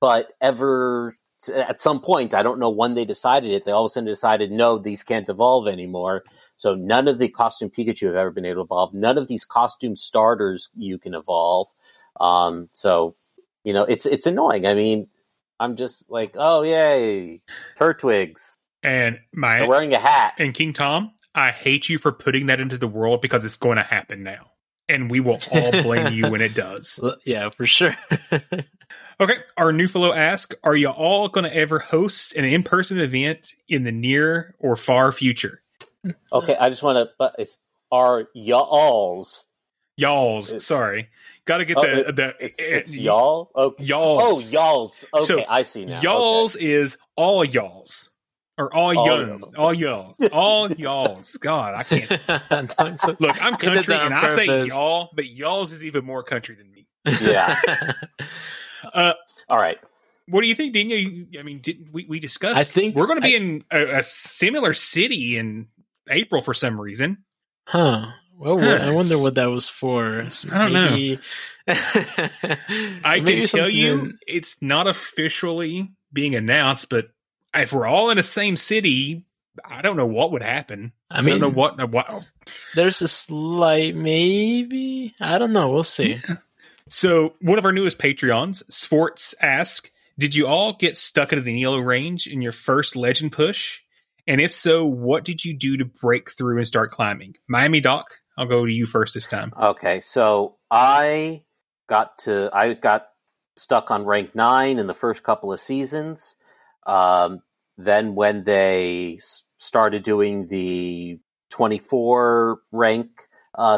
but at some point, I don't know when they decided it, they all of a sudden decided, no, these can't evolve anymore. So none of the costume Pikachu have ever been able to evolve. None of these costume starters you can evolve. It's annoying. I mean, I'm just like, oh, yay, Turtwigs. And they're wearing a hat. And King Tom, I hate you for putting that into the world, because it's going to happen now. And we will all blame you when it does. Yeah, for sure. Okay, our new fellow asks, are you all going to ever host an in-person event in the near or far future? Okay, I just want to, it's our y'alls. Y'alls, sorry. Got to get it's y'all? Okay. Y'alls. Oh, y'alls. Okay, so, I see now. Y'alls is all y'alls. Or all y'alls. All y'alls. All y'alls. God, I can't. Look, I'm country and I say y'all, but y'alls is even more country than me. Yeah. All right. What do you think, Dina? I mean, didn't we discussed? I think we're going to be in a similar city in April for some reason. Huh. Well, I wonder what that was for. I don't know. I can tell you it's not officially being announced, but if we're all in the same city, I don't know what would happen. I don't know what. There's a slight maybe. I don't know. We'll see. Yeah. So one of our newest Patreons, Sforts, asks, did you all get stuck at the Nilo Range in your first legend push? And if so, what did you do to break through and start climbing? Miami Doc, I'll go to you first this time. Okay, so I got stuck on rank 9 in the first couple of seasons. Then when they started doing the 24 rank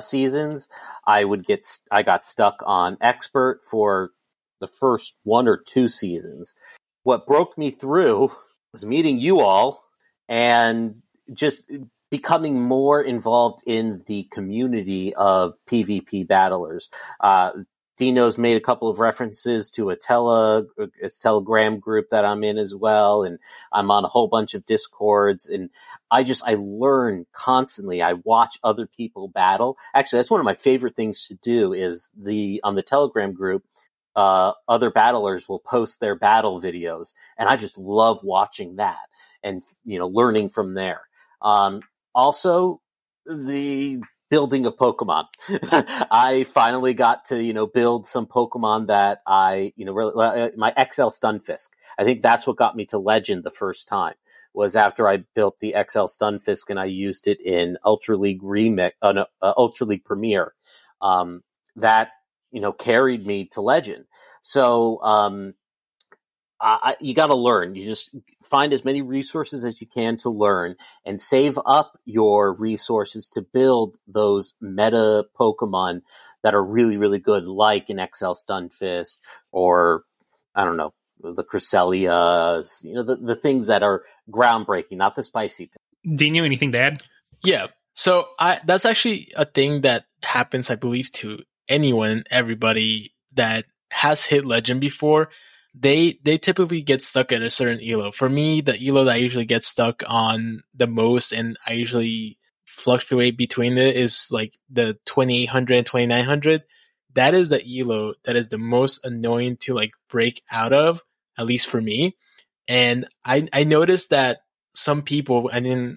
seasons, I got stuck on expert for the first 1 or 2 seasons. What broke me through was meeting you all and just becoming more involved in the community of PvP battlers. Dino's made a couple of references to a Telegram group that I'm in as well, and I'm on a whole bunch of Discords, and I learn constantly. I watch other people battle. Actually, that's one of my favorite things to do is on the Telegram group, other battlers will post their battle videos, and I just love watching that and, learning from there. Also, the building of Pokemon. I finally got to, build some Pokemon that I, really, my XL Stunfisk. I think that's what got me to Legend the first time, was after I built the XL Stunfisk and I used it in Ultra League Ultra League Premier. That, carried me to Legend. So, You got to learn. You just find as many resources as you can to learn and save up your resources to build those meta Pokemon that are really, really good, like an XL Stunfisk or, I don't know, the Cresselia, the things that are groundbreaking, not the spicy thing. Dino, anything to add? Yeah. So that's actually a thing that happens, I believe, to anyone, everybody that has hit Legend before. They typically get stuck at a certain ELO. For me, the ELO that I usually get stuck on the most, and I usually fluctuate between it, is like the 2800 and 2900. That is the ELO that is the most annoying to like break out of, at least for me. And I noticed that some people, and then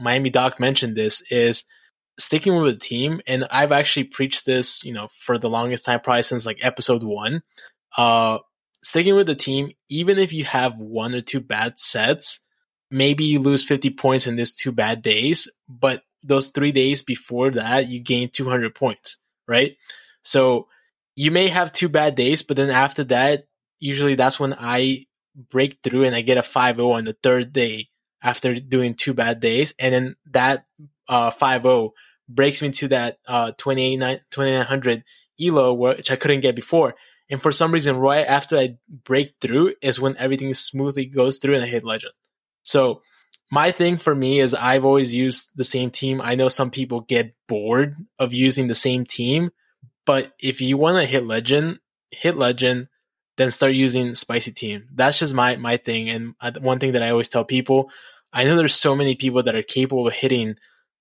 Miami Doc mentioned this, is sticking with a team. And I've actually preached this, for the longest time, probably since like episode 1. Sticking with the team, even if you have one or two bad sets, maybe you lose 50 points in those 2 bad days, but those 3 days before that, you gain 200 points, right? So you may have 2 bad days, but then after that, usually that's when I break through and I get a 5-0 on the 3rd day after doing 2 bad days. And then that 5-0 breaks me to that 2900 ELO, which I couldn't get before. And for some reason, right after I break through is when everything smoothly goes through and I hit Legend. So my thing for me is I've always used the same team. I know some people get bored of using the same team, but if you want to hit Legend, then start using spicy team. That's just my thing. And one thing that I always tell people, I know there's so many people that are capable of hitting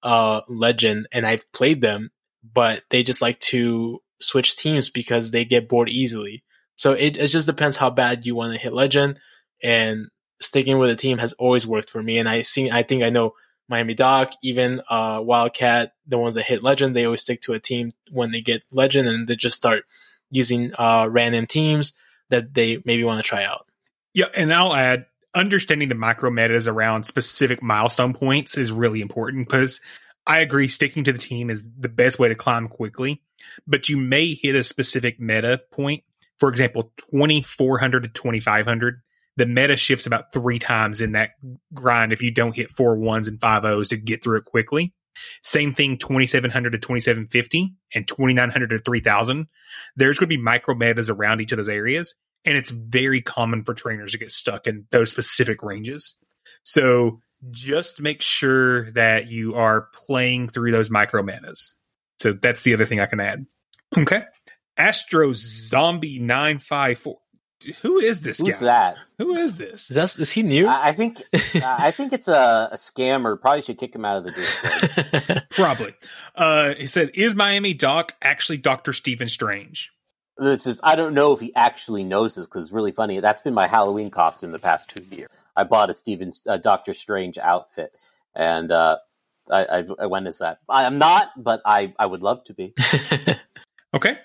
Legend, and I've played them, but they just like to switch teams because they get bored easily. So it just depends how bad you want to hit Legend, and sticking with a team has always worked for me. And I think I know Miami Doc, even Wildcat, the ones that hit Legend, they always stick to a team when they get Legend, and they just start using random teams that they maybe want to try out. Yeah, and I'll add, understanding the micro metas around specific milestone points is really important, because I agree sticking to the team is the best way to climb quickly, but you may hit a specific meta point. For example, 2400 to 2500, the meta shifts about 3 times in that grind if you don't hit 4 1s and 5 0s to get through it quickly. Same thing, 2700 to 2750 and 2900 to 3000. There's going to be micro metas around each of those areas, and it's very common for trainers to get stuck in those specific ranges. So just make sure that you are playing through those micro metas. So that's the other thing I can add. Okay. Astro Zombie 954. Who is this guy? Who's that? Who is this? Is he new? I think it's a scammer. Probably should kick him out of the Discord. Probably. He said, "Is Miami Doc actually Dr. Stephen Strange?" This is, I don't know if he actually knows this, because it's really funny. That's been my Halloween costume the past 2 years. I bought a Dr. Strange outfit, and I went as that. I'm not, but I would love to be. Okay.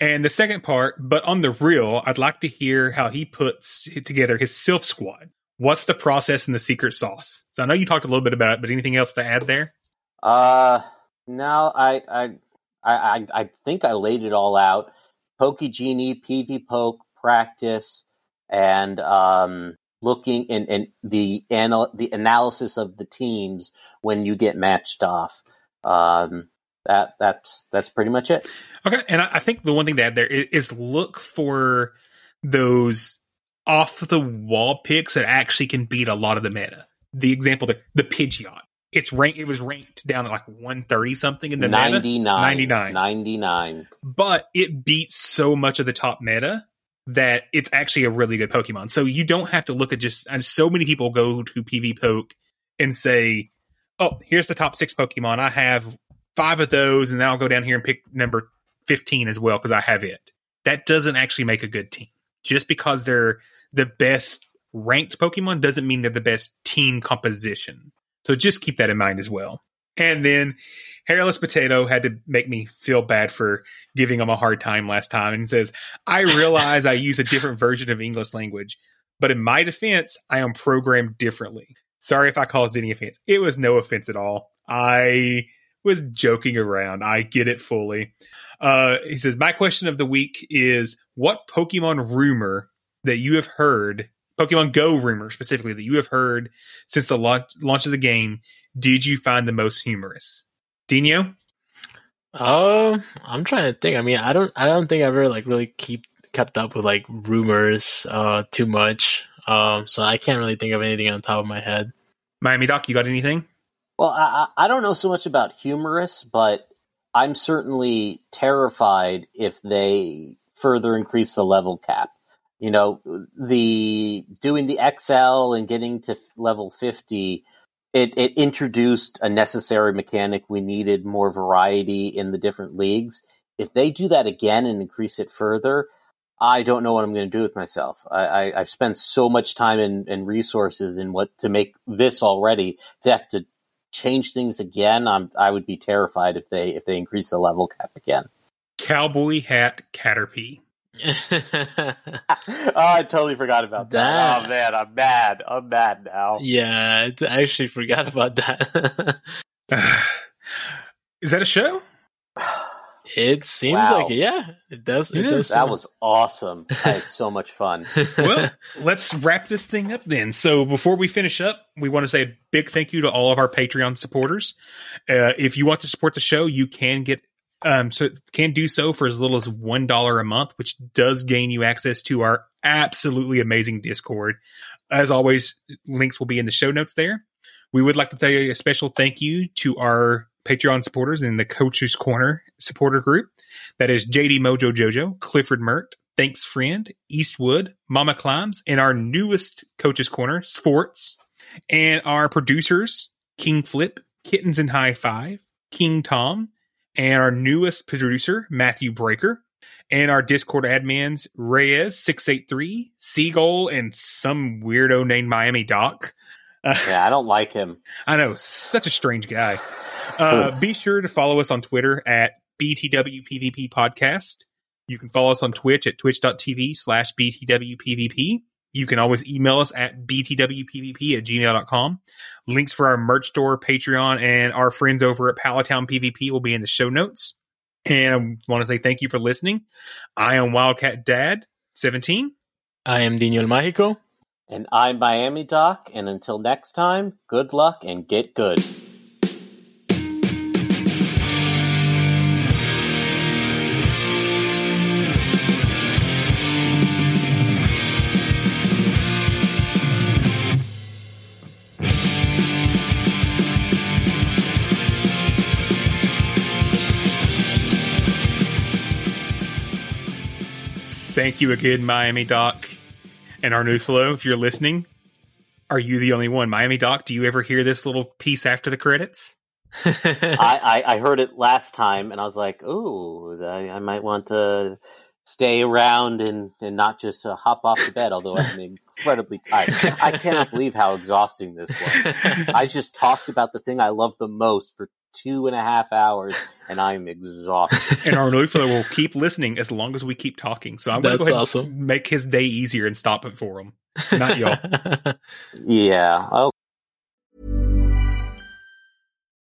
And the second part, but on the real, I'd like to hear how he puts together his Sylph Squad. What's the process and the secret sauce? So I know you talked a little bit about it, but anything else to add there? No, I think I laid it all out. Pokegenie, PV Poke, practice, and looking and the analysis of the teams when you get matched off. That's pretty much it. Okay, and I think the one thing to add there is look for those off the wall picks that actually can beat a lot of the meta. The example there, the Pidgeot. It was ranked down at like 130 something in the 99. But it beats so much of the top meta that it's actually a really good Pokemon. So you don't have to look at just, and so many people go to PV Poke and say, "Oh, here's the top 6 Pokemon. I have 5 of those, and then I'll go down here and pick number 15 as well because I have it." That doesn't actually make a good team. Just because they're the best ranked Pokemon doesn't mean they're the best team composition. So just keep that in mind as well. And then Hairless Potato had to make me feel bad for giving him a hard time last time, and says, "I realize I use a different version of English language, but in my defense, I am programmed differently. Sorry if I caused any offense." It was no offense at all. I was joking around. I get it fully. He says, "My question of the week is, what Pokemon rumor that you have heard Pokemon Go rumor specifically that you have heard since the launch of the game, did you find the most humorous? Dino? I'm trying to think. I mean, I don't think I've ever like really kept up with like rumors too much. So I can't really think of anything on top of my head. Miami Doc, you got anything? Well, I don't know so much about humorous, but I'm certainly terrified if they further increase the level cap. You know, the doing the XL and getting to level 50, it introduced a necessary mechanic. We needed more variety in the different leagues. If they do that again and increase it further, I don't know what I'm going to do with myself. I've spent so much time and resources in what to make this already. To have to change things again, I would be terrified if they increase the level cap again. Cowboy hat Caterpie. Oh, I totally forgot about that. Oh man, I'm mad now. Yeah, I actually forgot about that. Is that a show? It seems like it. Yeah, it does. It does. That was awesome. I had so much fun. Well, let's wrap this thing up then. So before we finish up, we want to say a big thank you to all of our Patreon supporters. If you want to support the show, you can get can do so for as little as $1 a month, which does gain you access to our absolutely amazing Discord. As always, links will be in the show notes there. We would like to say a special thank you to our Patreon supporters in the Coach's Corner supporter group. That is JD Mojo Jojo, Clifford Mert, Thanks Friend, Eastwood, Mama Climbs, and our newest Coach's Corner, Sports, and our producers, King Flip, Kittens and High Five, King Tom, and our newest producer, Matthew Breaker, and our Discord admins, Reyes683, Seagull, and some weirdo named Miami Doc. Yeah, I don't like him. I know, such a strange guy. Be sure to follow us on Twitter at BTWPVP Podcast. You can follow us on Twitch at twitch.tv/BTWPVP. You can always email us at btwpvp@gmail.com. Links for our merch store, Patreon, and our friends over at Palatown PvP will be in the show notes. And I want to say thank you for listening. I am Wildcat Dad 17. I am Dino El Mágico. And I'm Miami Doc. And until next time, good luck and get good. Thank you again, Miami Doc and Arnufalo. If you're listening, are you the only one? Miami Doc, do you ever hear this little piece after the credits? I heard it last time, and I was like, ooh, I might want to stay around and not just hop off the bed, although I'm incredibly tired. I cannot believe how exhausting this was. I just talked about the thing I love the most for 2.5 hours, and I'm exhausted. And Arnulfo will keep listening as long as we keep talking. So I'm going to go ahead and make his day easier and stop it for him. Not y'all. Yeah. Okay.